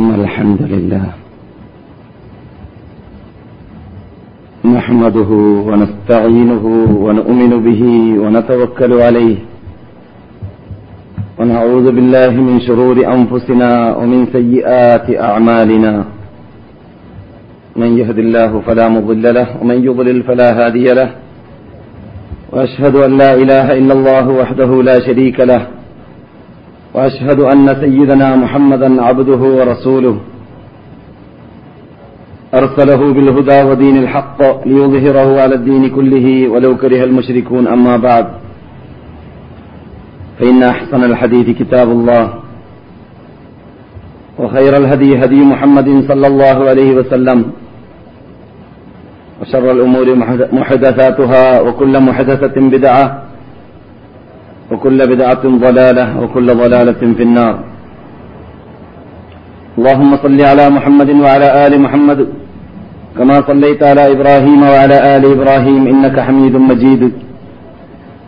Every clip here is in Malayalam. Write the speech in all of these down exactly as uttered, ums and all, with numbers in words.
إن الحمد لله نحمده ونستعينه ونؤمن به ونتوكل عليه ونعوذ بالله من شرور أنفسنا ومن سيئات أعمالنا من يهد الله فلا مضل له ومن يضلل فلا هادي له وأشهد أن لا إله إلا الله وحده لا شريك له وأشهد أن سيدنا محمدا عبده ورسوله أرسله بالهدى ودين الحق ليظهره على الدين كله ولو كره المشركون أما بعد فإن أحسن الحديث كتاب الله وخير الهدي هدي محمد صلى الله عليه وسلم وشر الأمور محدثاتها وكل محدثة بدعة وكل بدعة ضلالة وكل ضلالة في النار اللهم صل على محمد وعلى آل محمد كما صليت على إبراهيم وعلى آل إبراهيم إنك حميد مجيد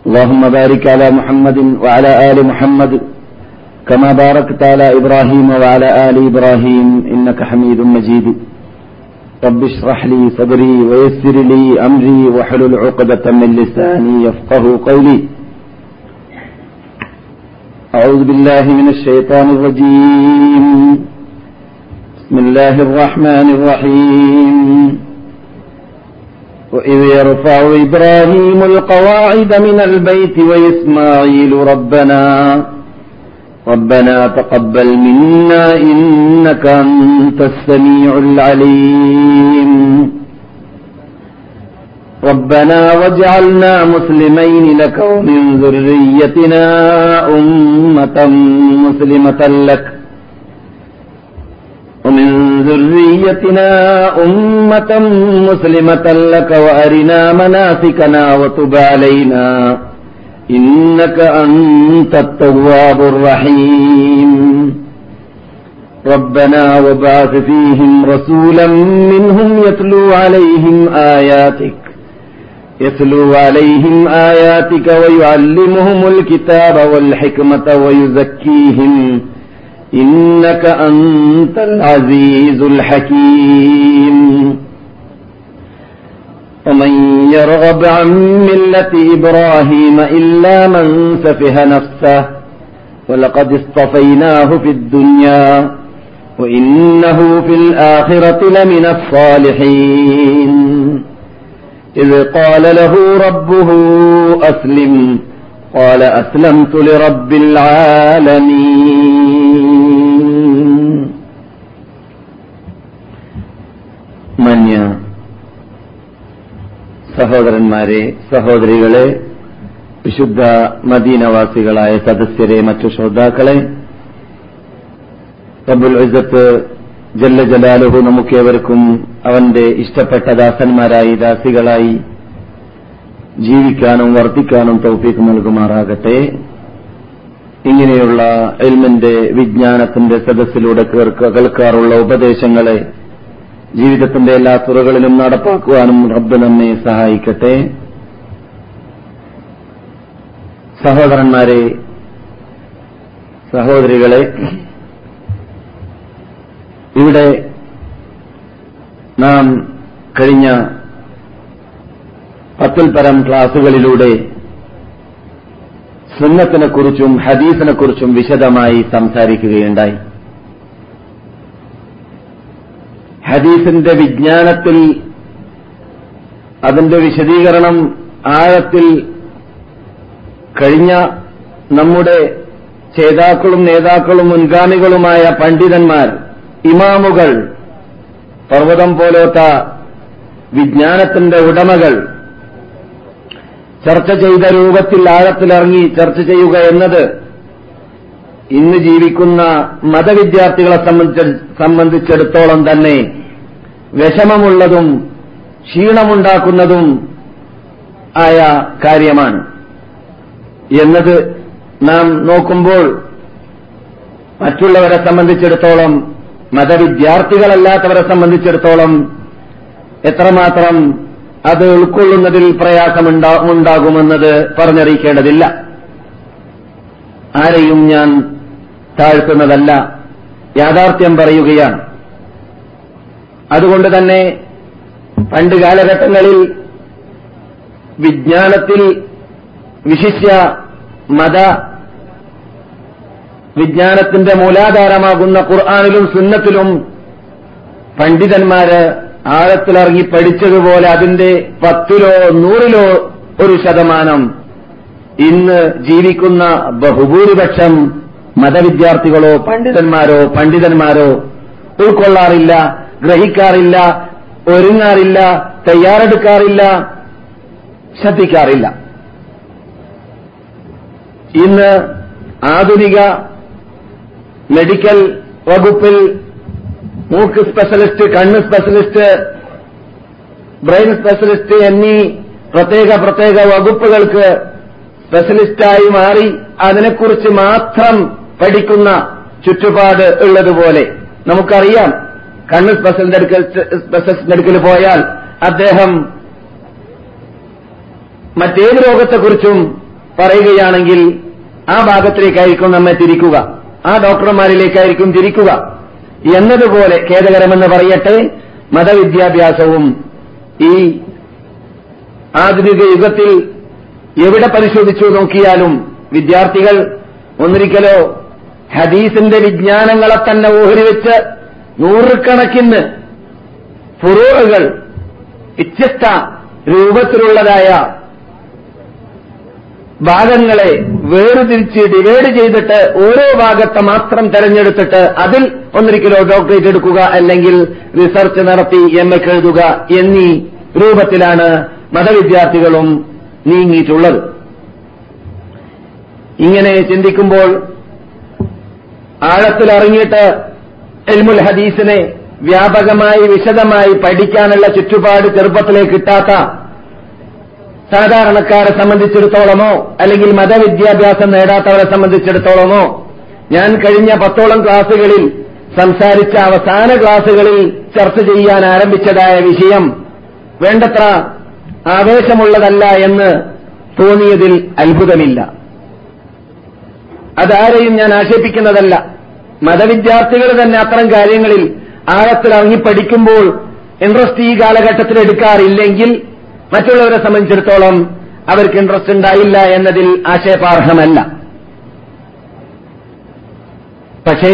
اللهم بارك على محمد وعلى آل محمد كما باركت على إبراهيم وعلى آل إبراهيم إنك حميد مجيد رب اشرح لي صدري ويسر لي أمري واحلل عقدة من لساني يفقه قولي أعوذ بالله من الشيطان الرجيم بسم الله الرحمن الرحيم وإذ يرفع إبراهيم القواعد من البيت وإسماعيل ربنا ربنا تقبل منا إنك أنت السميع العليم ربنا واجعلنا مسلمين لك ومن ذريتنا أمة مسلمة لك ومن ذريتنا أمة مسلمة لك وأرنا مناسكنا وتب علينا إنك أنت التواب الرحيم ربنا وابعث فيهم رسولا منهم يتلو عليهم آياتك يتلو عليهم آياتك ويعلمهم الكتاب والحكمة ويزكيهم إنك أنت العزيز الحكيم ومن يرغب عن ملة إبراهيم إلا من سفه نفسه ولقد اصطفيناه في الدنيا وإنه في الآخرة لمن الصالحين إذ قال له ربه أسلم قال أسلمت لرب العالمين من يا സഹോദരന്മാരെ സഹോദരികളെ വിശുദ്ധ മദീനവാസികളായ സദസ്യരെ മറ്റു ശ്രോതാക്കളെ റബ്ബുൽ ഇസ്സത്ത് ജല്ല ജലാലുഹു നമുക്കേവർക്കും അവന്റെ ഇഷ്ടപ്പെട്ട ദാസന്മാരായി ദാസികളായി ജീവിക്കാനും വർദ്ധിക്കാനും തൗഫീഖ് നൽകുമാറാകട്ടെ. ഇങ്ങനെയുള്ള ഇൽമിന്റെ വിജ്ഞാനത്തിന്റെ സദസ്സിലൂടെ കേൾക്കാറുള്ള ഉപദേശങ്ങളെ ജീവിതത്തിന്റെ എല്ലാ തുറകളിലും നടപ്പാക്കുവാനും റബ്ബ് നമ്മെ സഹായിക്കട്ടെ. സഹോദരന്മാരെ സഹോദരികളെ, ഇവിടെ നാം കഴിഞ്ഞ പത്തിൽ പരം ക്ലാസുകളിലൂടെ സുന്നത്തിനെക്കുറിച്ചും ഹദീസിനെക്കുറിച്ചും വിശദമായി സംസാരിക്കുകയുണ്ടായി. ഹദീസിന്റെ വിജ്ഞാനത്തിൽ, അതിന്റെ വിശദീകരണം ആഴത്തിൽ കഴിഞ്ഞ നമ്മുടെ ചേതാക്കളും നേതാക്കളും മുൻഗാമികളുമായ പണ്ഡിതന്മാർ, ഇമാമുകൾ, പർവ്വതം പോലത്ത വിജ്ഞാനത്തിന്റെ ഉടമകൾ ചർച്ച ചെയ്ത രൂപത്തിൽ ആഴത്തിലിറങ്ങി ചർച്ച ചെയ്യുക എന്നത് ഇന്ന് ജീവിക്കുന്ന മതവിദ്യാർത്ഥികളെ സംബന്ധിച്ചിടത്തോളം തന്നെ വിഷമമുള്ളതും ക്ഷീണമുണ്ടാക്കുന്നതും ആയ കാര്യമാണ് എന്നത് നാം നോക്കുമ്പോൾ, മറ്റുള്ളവരെ സംബന്ധിച്ചിടത്തോളം, മതവിദ്യാർത്ഥികളല്ലാത്തവരെ സംബന്ധിച്ചിടത്തോളം എത്രമാത്രം അത് ഉൾക്കൊള്ളുന്നതിൽ പ്രയാസമുണ്ടാകുമെന്നത് പറഞ്ഞറിയിക്കേണ്ടതില്ല. ആരെയും ഞാൻ താഴ്ത്തുന്നതല്ല, യാഥാർത്ഥ്യം പറയുകയാണ്. അതുകൊണ്ട് തന്നെ പണ്ട് കാലഘട്ടങ്ങളിൽ വിജ്ഞാനത്തിൽ വിശിഷ്യ മത വിജ്ഞാനത്തിന്റെ മൂലാധാരമാകുന്ന ഖുർആനിലും സുന്നത്തിലും പണ്ഡിതന്മാര് ആഴത്തിലിറങ്ങി പഠിച്ചതുപോലെ അതിന്റെ പത്തിലോ നൂറിലോ ഒരു ശതമാനം ഇന്ന് ജീവിക്കുന്ന ബഹുഭൂരിപക്ഷം മതവിദ്യാർത്ഥികളോ പണ്ഡിതന്മാരോ പണ്ഡിതന്മാരോ ഉൾക്കൊള്ളാറില്ല, ഗ്രഹിക്കാറില്ല, ഒരുങ്ങാറില്ല, തയ്യാറെടുക്കാറില്ല, ശ്രദ്ധിക്കാറില്ല. ഇന്ന് ആധുനിക മെഡിക്കൽ വകുപ്പിൽ മൂക്ക് സ്പെഷ്യലിസ്റ്റ്, കണ്ണ് സ്പെഷ്യലിസ്റ്റ്, ബ്രെയിൻ സ്പെഷ്യലിസ്റ്റ് എന്നീ പ്രത്യേക പ്രത്യേക വകുപ്പുകൾക്ക് സ്പെഷ്യലിസ്റ്റായി മാറി അതിനെക്കുറിച്ച് മാത്രം പഠിക്കുന്ന ചുറ്റുപാട് ഉള്ളതുപോലെ നമുക്കറിയാം. കണ്ണ് സ്പെഷ്യലിന്റെ സ്പെഷ്യലിസ്റ്റിന്റെ അടുക്കൽ പോയാൽ അദ്ദേഹം മറ്റേത് രോഗത്തെക്കുറിച്ചും പറയുകയാണെങ്കിൽ ആ ഭാഗത്തിലേക്കായിരിക്കും നമ്മെ തിരിക്കുക, ആ ഡോക്ടർമാരിലേക്കായിരിക്കും തിരിക്കുക എന്നതുപോലെ ഖേദകരമെന്ന് പറയട്ടെ, മതവിദ്യാഭ്യാസവും ഈ ആധുനിക യുഗത്തിൽ എവിടെ പരിശോധിച്ചു നോക്കിയാലും വിദ്യാർത്ഥികൾ ഒന്നിരിക്കലോ ഹദീസിന്റെ വിജ്ഞാനങ്ങളെ തന്നെ ഓഹരിവെച്ച് നൂറുകണക്കിന് ഫുറൂകൾ വ്യത്യസ്ത രൂപത്തിലുള്ളതായ ഭാഗങ്ങളെ വേർതിരിച്ച് ഡിവൈഡ് ചെയ്തിട്ട് ഓരോ ഭാഗത്തെ മാത്രം തെരഞ്ഞെടുത്തിട്ട് അതിൽ ഒന്നിരിക്കലോ ഡോക്ടറേറ്റ് എടുക്കുക, അല്ലെങ്കിൽ റിസർച്ച് നടത്തി എം എ എഴുതുക എന്നീ രൂപത്തിലാണ് മതവിദ്യാർത്ഥികളും നീങ്ങിയിട്ടുള്ളത്. ഇങ്ങനെ ചിന്തിക്കുമ്പോൾ ആഴത്തിലിറങ്ങിയിട്ട് ഇൽമുൽ ഹദീസിനെ വ്യാപകമായി വിശദമായി പഠിക്കാനുള്ള ചുറ്റുപാട് ചെറുപ്പത്തിലേ കിട്ടാത്ത സാധാരണക്കാരെ സംബന്ധിച്ചിടത്തോളമോ അല്ലെങ്കിൽ മതവിദ്യാഭ്യാസം നേടാത്തവരെ സംബന്ധിച്ചിടത്തോളമോ ഞാൻ കഴിഞ്ഞ പത്തോളം ക്ലാസുകളിൽ സംസാരിച്ച അവസാന ക്ലാസുകളിൽ ചർച്ച ചെയ്യാൻ ആരംഭിച്ചതായ വിഷയം വേണ്ടത്ര ആവേശമുള്ളതല്ല എന്ന് തോന്നിയതിൽ അത്ഭുതമില്ല. അതാരെയും ഞാൻ ആക്ഷേപിക്കുന്നതല്ല. മതവിദ്യാർത്ഥികൾ തന്നെ അത്തരം കാര്യങ്ങളിൽ ആഴത്തിലിറങ്ങി പഠിക്കുമ്പോൾ ഇൻട്രസ്റ്റ് ഈ കാലഘട്ടത്തിൽ എടുക്കാറില്ലെങ്കിൽ മറ്റുള്ളവരെ സംബന്ധിച്ചിടത്തോളം അവർക്ക് ഇൻട്രസ്റ്റ് ഉണ്ടായില്ല എന്നതിൽ ആക്ഷേപാർഹമല്ല. പക്ഷേ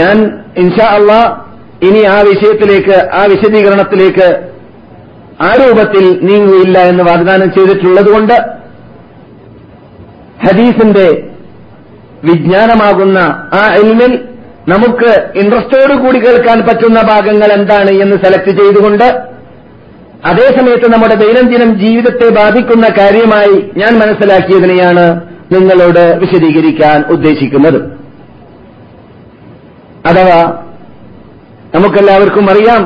ഞാൻ ഇൻഷാ അള്ളാ ഇനി ആ വിഷയത്തിലേക്ക്, ആ വിശദീകരണത്തിലേക്ക് ആ രൂപത്തിൽ നീങ്ങുകയില്ല എന്ന് വാഗ്ദാനം ചെയ്തിട്ടുള്ളതുകൊണ്ട് ഹദീസിന്റെ വിജ്ഞാനമാകുന്ന ആ ഇൽമിൽ നമുക്ക് ഇൻട്രസ്റ്റോടുകൂടി കേൾക്കാൻ പറ്റുന്ന ഭാഗങ്ങൾ എന്താണ് എന്ന് സെലക്ട് ചെയ്തുകൊണ്ട് അതേസമയത്ത് നമ്മുടെ ദൈനംദിനം ജീവിതത്തെ ബാധിക്കുന്ന കാര്യമായി ഞാൻ മനസ്സിലാക്കിയതിനെയാണ് നിങ്ങളോട് വിശദീകരിക്കാൻ ഉദ്ദേശിക്കുന്നത്. അഥവാ നമുക്കെല്ലാവർക്കും അറിയാം,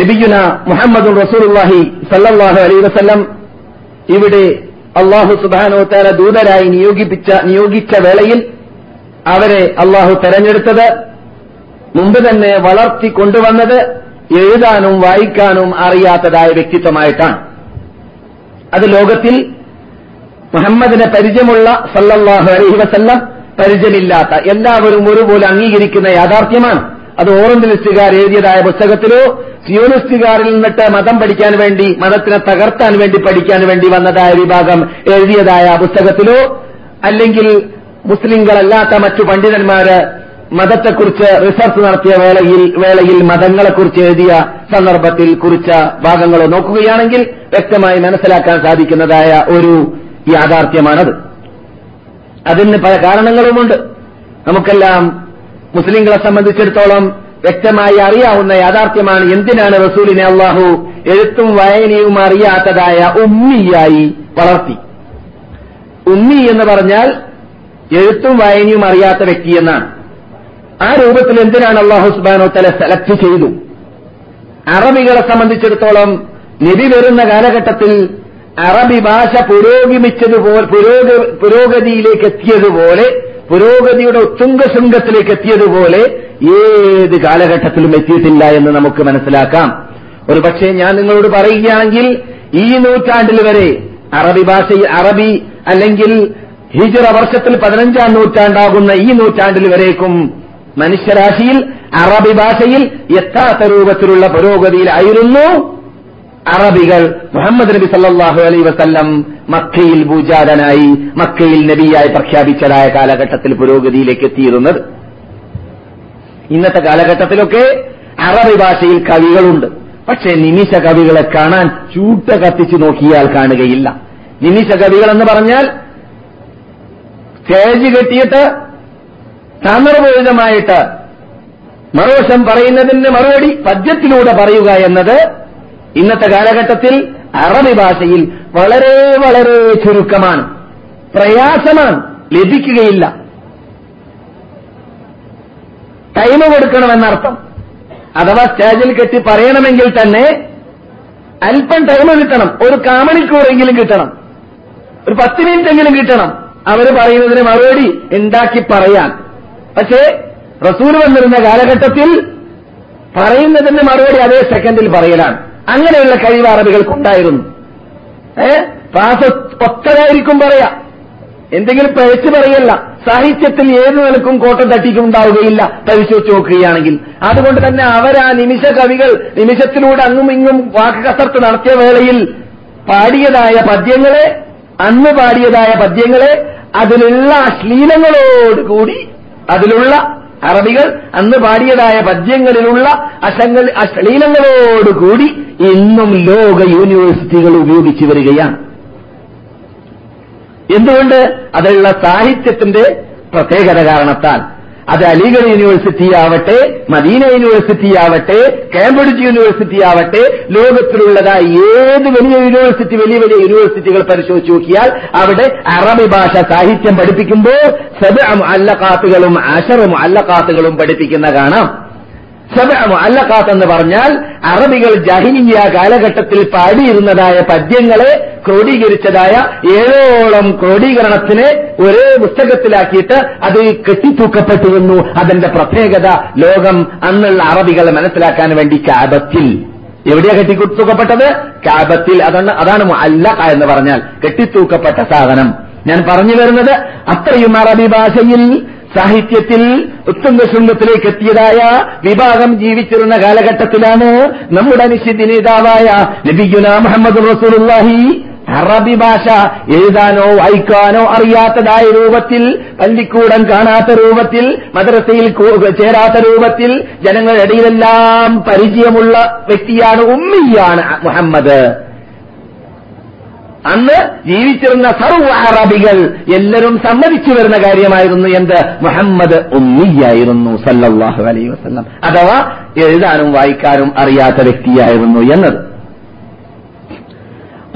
നബിയുന മുഹമ്മദ് റസൂലുള്ളാഹി സല്ലല്ലാഹു അലൈഹി വസല്ലം ഇവിടെ അള്ളാഹു സുബ്ഹാനഹു വ തആല ദൂതരായി നിയോഗിപ്പിച്ച നിയോഗിച്ച വേളയിൽ അവരെ അള്ളാഹു തെരഞ്ഞെടുത്തത്, മുമ്പ് തന്നെ വളർത്തി കൊണ്ടുവന്നത് എഴുതാനും വായിക്കാനും അറിയാത്തതായ വ്യക്തിത്വമായിട്ടാണ്. അത് ലോകത്തിൽ മുഹമ്മദിനെ പരിചയമുള്ള സല്ലല്ലാഹു അലൈഹി വസല്ലം പരിചയമില്ലാത്ത എല്ലാവരും ഒരുപോലെ അംഗീകരിക്കുന്ന യാഥാർത്ഥ്യമാണ്. അത് ഓറിയന്റലിസ്റ്റുകാർ എഴുതിയതായ പുസ്തകത്തിലോ സിയോണിസ്റ്റുകാരിൽ നിന്നിട്ട് മതം പഠിക്കാൻ വേണ്ടി, മതത്തിനെ തകർത്താൻ വേണ്ടി പഠിക്കാൻ വേണ്ടി വന്നതായ വിഭാഗം എഴുതിയതായ പുസ്തകത്തിലോ അല്ലെങ്കിൽ മുസ്ലിങ്ങളല്ലാത്ത മറ്റു പണ്ഡിതന്മാര് മതത്തെക്കുറിച്ച് റിസർച്ച് നടത്തിയ വേളയിൽ വേളയിൽ മതങ്ങളെക്കുറിച്ച് എഴുതിയ സന്ദർഭത്തിൽ കുറിച്ച ഭാഗങ്ങൾ നോക്കുകയാണെങ്കിൽ വ്യക്തമായി മനസ്സിലാക്കാൻ സാധിക്കുന്നതായ ഒരു യാഥാർത്ഥ്യമാണത്. അതിന് പല കാരണങ്ങളുമുണ്ട്. നമുക്കെല്ലാം മുസ്ലിങ്ങളെ സംബന്ധിച്ചിടത്തോളം വ്യക്തമായി അറിയാവുന്ന യാഥാർത്ഥ്യമാണ് എന്തിനാണ് റസൂലിനെ അള്ളാഹു എഴുത്തും വായനയും അറിയാത്തതായ ഉമ്മിയായി വളർത്തി. ഉമ്മി എന്ന് പറഞ്ഞാൽ എഴുത്തും വായനയും അറിയാത്ത വ്യക്തി എന്നാണ്. ആ രൂപത്തിൽ എന്തിനാണ് അള്ളാഹു സുബ്ഹാനഹു വ തആല സെലക്ട് ചെയ്തു? അറബികളെ സംബന്ധിച്ചിടത്തോളം നബി വരുന്ന കാലഘട്ടത്തിൽ അറബി ഭാഷ പുരോഗമിച്ചതുപോലെ പുരോഗതിയിലേക്ക് എത്തിയതുപോലെ പുരോഗതിയുടെ ഉത്തുംഗ ശൃംഗത്തിലേക്ക് എത്തിയതുപോലെ ഏത് കാലഘട്ടത്തിലും എത്തിയിട്ടില്ല എന്ന് നമുക്ക് മനസ്സിലാക്കാം. ഒരു പക്ഷേ ഞാൻ നിങ്ങളോട് പറയുകയാണെങ്കിൽ ഈ നൂറ്റാണ്ടിൽ വരെ അറബി ഭാഷയിൽ അറബി അല്ലെങ്കിൽ ഹിജറ വർഷത്തിൽ പതിനഞ്ചാം നൂറ്റാണ്ടാകുന്ന ഈ നൂറ്റാണ്ടിൽ വരേക്കും മനുഷ്യരാശിയിൽ അറബി ഭാഷയിൽ യഥാർത്ഥ രൂപത്തിലുള്ള പുരോഗതിയിലായിരുന്നു അറബികൾ. മുഹമ്മദ് നബി സല്ലല്ലാഹു അലൈഹി വസല്ലം മക്കയിൽ ഭൂജാതനായി മക്കയിൽ നബിയായി പ്രഖ്യാപിച്ചതായ കാലഘട്ടത്തിൽ പുരോഗതിയിലേക്ക് എത്തിയിരുന്നത്. ഇന്നത്തെ കാലഘട്ടത്തിലൊക്കെ അറബി ഭാഷയിൽ കവികളുണ്ട്, പക്ഷേ നിമിഷ കവികളെ കാണാൻ ചൂട്ട കത്തിച്ചു നോക്കിയാൽ കാണുകയില്ല. നിമിഷ കവികൾ എന്ന് പറഞ്ഞാൽ സ്റ്റേജ് കെട്ടിയിട്ട് തമർബോധമായിട്ട് മറുവശം പറയുന്നതിന് മറുപടി പദ്യത്തിലൂടെ പറയുക എന്നത് ഇന്നത്തെ കാലഘട്ടത്തിൽ അറബി ഭാഷയിൽ വളരെ വളരെ ചുരുക്കമാണ്, പ്രയാസമാണ്, ലഭിക്കുകയില്ല. ടൈം കൊടുക്കണമെന്നർത്ഥം. അഥവാ സ്റ്റേജിൽ കെട്ടി പറയണമെങ്കിൽ തന്നെ അല്പം ടൈം കിട്ടണം, ഒരു കാമണിക്കൂറെങ്കിലും കിട്ടണം, ഒരു പത്ത് മിനിറ്റെങ്കിലും കിട്ടണം അവർ പറയുന്നതിന് മറുപടി ഉണ്ടാക്കി പറയാൻ. പക്ഷേ റസൂൽ വന്നിരുന്ന കാലഘട്ടത്തിൽ പറയുന്നതിന് മറുപടി അതേ സെക്കൻഡിൽ പറയലാണ്. അങ്ങനെയുള്ള കഴിവ് അറബികൾക്കുണ്ടായിരുന്നു. ഏ ഭാഷ ഒത്തതായിരിക്കും പറയാ, എന്തെങ്കിലും പഴച്ചു പറയല്ല. സാഹിത്യത്തിൽ ഏത് നിലക്കും കോട്ടം തട്ടിക്കും ഉണ്ടാവുകയില്ല പരിശോധിച്ചു നോക്കുകയാണെങ്കിൽ. അതുകൊണ്ട് തന്നെ അവരാ നിമിഷ കവികൾ നിമിഷത്തിലൂടെ അങ്ങും ഇങ്ങും വാക്ക് കസർത്ത് നടത്തിയ വേളയിൽ പാടിയതായ പദ്യങ്ങളെ അന്ന് പാടിയതായ പദ്യങ്ങളെ അതിലുള്ള അശ്ലീലങ്ങളോടുകൂടി അതിലുള്ള അറബികൾ അന്ന് പാടിയതായ പദ്യങ്ങളിലുള്ള അശ്ലീലങ്ങളോടുകൂടി ഇന്നും ലോക യൂണിവേഴ്സിറ്റികൾ ഉപയോഗിച്ചു വരികയാണ്. എന്തുകൊണ്ട്? അതിലുള്ള സാഹിത്യത്തിന്റെ പ്രത്യേകത കാരണത്താൽ. അത് അലിഗഡ് യൂണിവേഴ്സിറ്റി ആവട്ടെ, മദീന യൂണിവേഴ്സിറ്റി ആവട്ടെ, കാംബ്രിഡ്ജ് യൂണിവേഴ്സിറ്റി ആവട്ടെ, ലോകത്തിലുള്ളതായ ഏത് വലിയ യൂണിവേഴ്സിറ്റി വലിയ വലിയ യൂണിവേഴ്സിറ്റികൾ പരിശോധിച്ചു നോക്കിയാൽ അവിടെ അറബി ഭാഷ സാഹിത്യം പഠിപ്പിക്കുമ്പോൾ സബ് മുഅല്ലഖാത്തുകളും അശറ മുഅല്ലഖാത്തുകളും പഠിപ്പിക്കുന്ന കാണാം. സബ് മുഅല്ലഖാത്ത് എന്ന് പറഞ്ഞാൽ അറബികൾ ജാഹിലിയ്യ കാലഘട്ടത്തിൽ പാടിയിരുന്നതായ പദ്യങ്ങളെ ക്രോഡീകരിച്ചതായ ഏഴോളം ക്രോഡീകരണത്തിനെ ഒരേ പുസ്തകത്തിലാക്കിയിട്ട് അത് കെട്ടിത്തൂക്കപ്പെട്ടിരുന്നു. അതിന്റെ പ്രത്യേകത ലോകം അന്നുള്ള അറബികളെ മനസ്സിലാക്കാൻ വേണ്ടി കഅബത്തിൽ. എവിടെയാ കെട്ടിത്തൂക്കപ്പെട്ടത്? കഅബത്തിൽ. അതാണ് അതാണ് മുഅല്ലഖ എന്ന് പറഞ്ഞാൽ കെട്ടിത്തൂക്കപ്പെട്ട സാധനം. ഞാൻ പറഞ്ഞു വരുന്നത് അത്രയും അറബി ഭാഷയിൽ സാഹിത്യത്തിൽ ഉത്തുംഗ ശൃംഗത്തിലേക്ക് എത്തിയതായ വിഭാഗം ജീവിച്ചിരുന്ന കാലഘട്ടത്തിലാണ് നമ്മുടെ നിശ്ചിത നേതാവായ നബിയുനാ മുഹമ്മദ് റസൂലുള്ളാഹി അറബി ഭാഷ എഴുതാനോ വായിക്കാനോ അറിയാത്തതായ രൂപത്തിൽ, പള്ളിക്കൂടം കാണാത്ത രൂപത്തിൽ, മദ്രസയിൽ ചേരാത്ത രൂപത്തിൽ, ജനങ്ങളുടെ ഇടയിലെല്ലാം പരിചയമുള്ള വ്യക്തിയാണ്, ഉമ്മിയാണ് മുഹമ്മദ്. അന്ന് ജീവിച്ചിരുന്ന സർവ്വ അറബികൾ എല്ലാവരും സമ്മതിച്ചു വരുന്ന കാര്യമായിരുന്നു എന്ത്? മുഹമ്മദ് ഉമ്മിയായിരുന്നു സല്ലല്ലാഹു അലൈഹി വസല്ലം, അഥവാ എഴുതാനും വായിക്കാനും അറിയാത്ത വ്യക്തിയായിരുന്നു എന്നത്.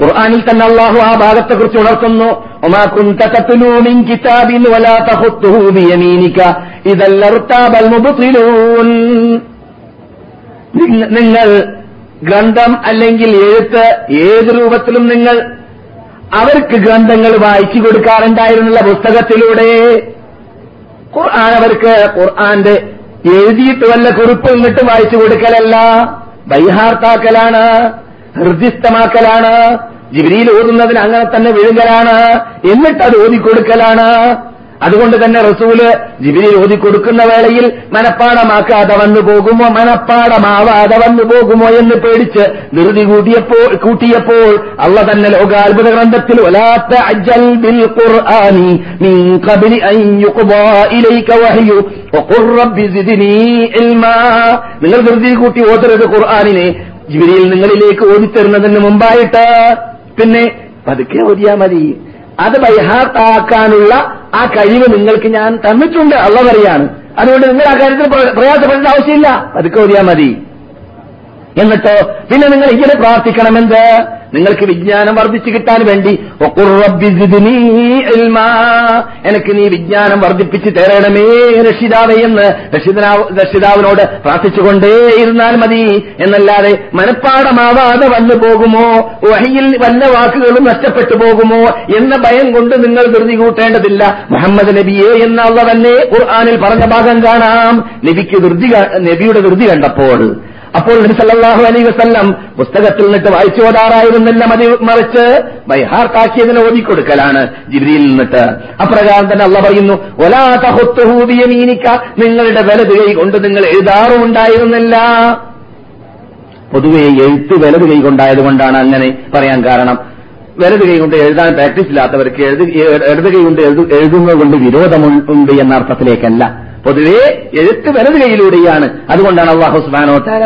ഖുർആനിൽ തന്നെ അല്ലാഹു ആ ഭാഗത്തെക്കുറിച്ച് ഉണർത്തുന്നു, വമാ കുൻത തത്ലൂ മിൻ കിതാബിൻ വലാ തഖുത്തുഹു ബിയമീനിക ഇദൽ ലർതാബൽ മുബ്തിലൂൻ. നിങ്ങൾ ഗ്രന്ഥം അല്ലെങ്കിൽ എഴുത്ത് ഏത് രൂപത്തിലും നിങ്ങൾ അവർക്ക് ഗ്രന്ഥങ്ങൾ വായിച്ചു കൊടുക്കാറുണ്ടായിരുന്നുള്ള പുസ്തകത്തിലൂടെ ഖുർആൻ അവർക്ക് ഖുർആന്റെ എഴുതിയിട്ട് വല്ല കുറിപ്പ് ഇങ്ങോട്ട് വായിച്ചു കൊടുക്കലല്ല, ബൈഹാർത്താക്കലാണ്, ഹൃദ്യസ്ഥമാക്കലാണ്, ജിബ്രീൽ ഓതുന്നതിന് അങ്ങനെ തന്നെ വിഴുങ്ങലാണ്, എന്നിട്ട് അത് ഓതിക്കൊടുക്കലാണ്. അതുകൊണ്ട് തന്നെ റസൂല് ജിബ്രീൽ ഓതിക്കൊടുക്കുന്ന വേളയിൽ മനപ്പാടമാക്കാതെ വന്നു പോകുമോ, മനപ്പാടമാവാതെ വന്നു പോകുമോ എന്ന് പേടിച്ച് ധൃതി കൂട്ടിയപ്പോൾ കൂട്ടിയപ്പോൾ അള്ളാഹ് തന്നെ ലോകാത്ഭുത ഗ്രന്ഥത്തിൽ വലാ തഅജ്ജൽ ബിൽ ഖുർആനി മിൻ ഖബ്ലി അൻ യുഖ്ദാ ഇലൈക വഹ്യു വഖുർ റബ്ബി സിദ്നി ഇൽമാ. നിങ്ങൾ ധൃതി കൂട്ടി ഓതരുത് ഖുർആനിനെ, ജിബ്രീൽ നിങ്ങളിലേക്ക് ഓതിത്തരുന്നതിന് മുമ്പായിട്ട്. പിന്നെ പതുക്കെ ഓതിയാൽ മതി. അത് ബൈഹാർത്താക്കാനുള്ള ആ കഴിവ് നിങ്ങൾക്ക് ഞാൻ തന്നിട്ടുണ്ട്, അള്ള പറയാണ്. അതുകൊണ്ട് നിങ്ങൾ ആ കാര്യത്തിൽ പ്രയാസപ്പെടേണ്ട ആവശ്യമില്ല, അതൊക്കെ ഓതിയാൽ മതി. എന്നിട്ടോ പിന്നെ നിങ്ങൾ ഇങ്ങനെ പ്രാർത്ഥിക്കണമെന്ത്? നിങ്ങൾക്ക് വിജ്ഞാനം വർദ്ധിച്ചു കിട്ടാൻ വേണ്ടി വഖുർ റബ്ബി സിദ്നി ഇൽമാ, എനിക്ക് നീ വിജ്ഞാനം വർദ്ധിപ്പിച്ച് തരണമേ രക്ഷിതാവേ എന്ന് രക്ഷിതാവിനോട് പ്രാർത്ഥിച്ചുകൊണ്ടേയിരുന്നാൽ മതി. എന്നല്ലാതെ മനപ്പാടമാവാതെ വന്നു പോകുമോ, വഹയിൽ വല്ല വാക്കുകളും നഷ്ടപ്പെട്ടു പോകുമോ എന്ന ഭയം കൊണ്ട് നിങ്ങൾ ധൃതി കൂട്ടേണ്ടതില്ല. മുഹമ്മദ് നബിയെ എന്നുള്ള തന്നെ ഖുർആനിൽ പറഞ്ഞ ഭാഗം കാണാം. നബിക്ക് ധൃതി, നബിയുടെ ധൃതി കണ്ടപ്പോൾ അപ്പോൾ നബി സല്ലല്ലാഹു അലൈഹി വസല്ലം പുസ്തകത്തിൽ നിന്നിട്ട് വായിച്ചു ഓതാറായിരുന്നില്ല, മറിച്ച് ബൈഹാർത്താക്കിയതിനെ ഓതിക്കൊടുക്കലാണ് ജിബ്രീൽ നിന്നിട്ട്. അപ്രകാരം തന്നെ അള്ളാഹു പറയുന്നു, വലാ തഖുത്തുഹു ബിയമീനിക, നിങ്ങളുടെ വലതു കൈ കൊണ്ട് നിങ്ങൾ എഴുതാറുമുണ്ടായിരുന്നില്ല. പൊതുവെ എഴുത്ത് വലതു കൈ കൊണ്ടായതുകൊണ്ടാണ് അങ്ങനെ പറയാൻ കാരണം. വലത് കൈ കൊണ്ട് എഴുതാൻ പ്രാക്ടീസ് ഇല്ലാത്തവർക്ക് ഇടത് കൈ കൊണ്ട് എഴുതുന്നത് കൊണ്ട് വിരോധമുണ്ട് എന്ന അർത്ഥത്തിലേക്കല്ല, പൊതുവേ എഴുത്ത് വലത് കൈയിലൂടെയാണ്. അതുകൊണ്ടാണ് അല്ലാഹു സുബ്ഹാനഹു വ തആല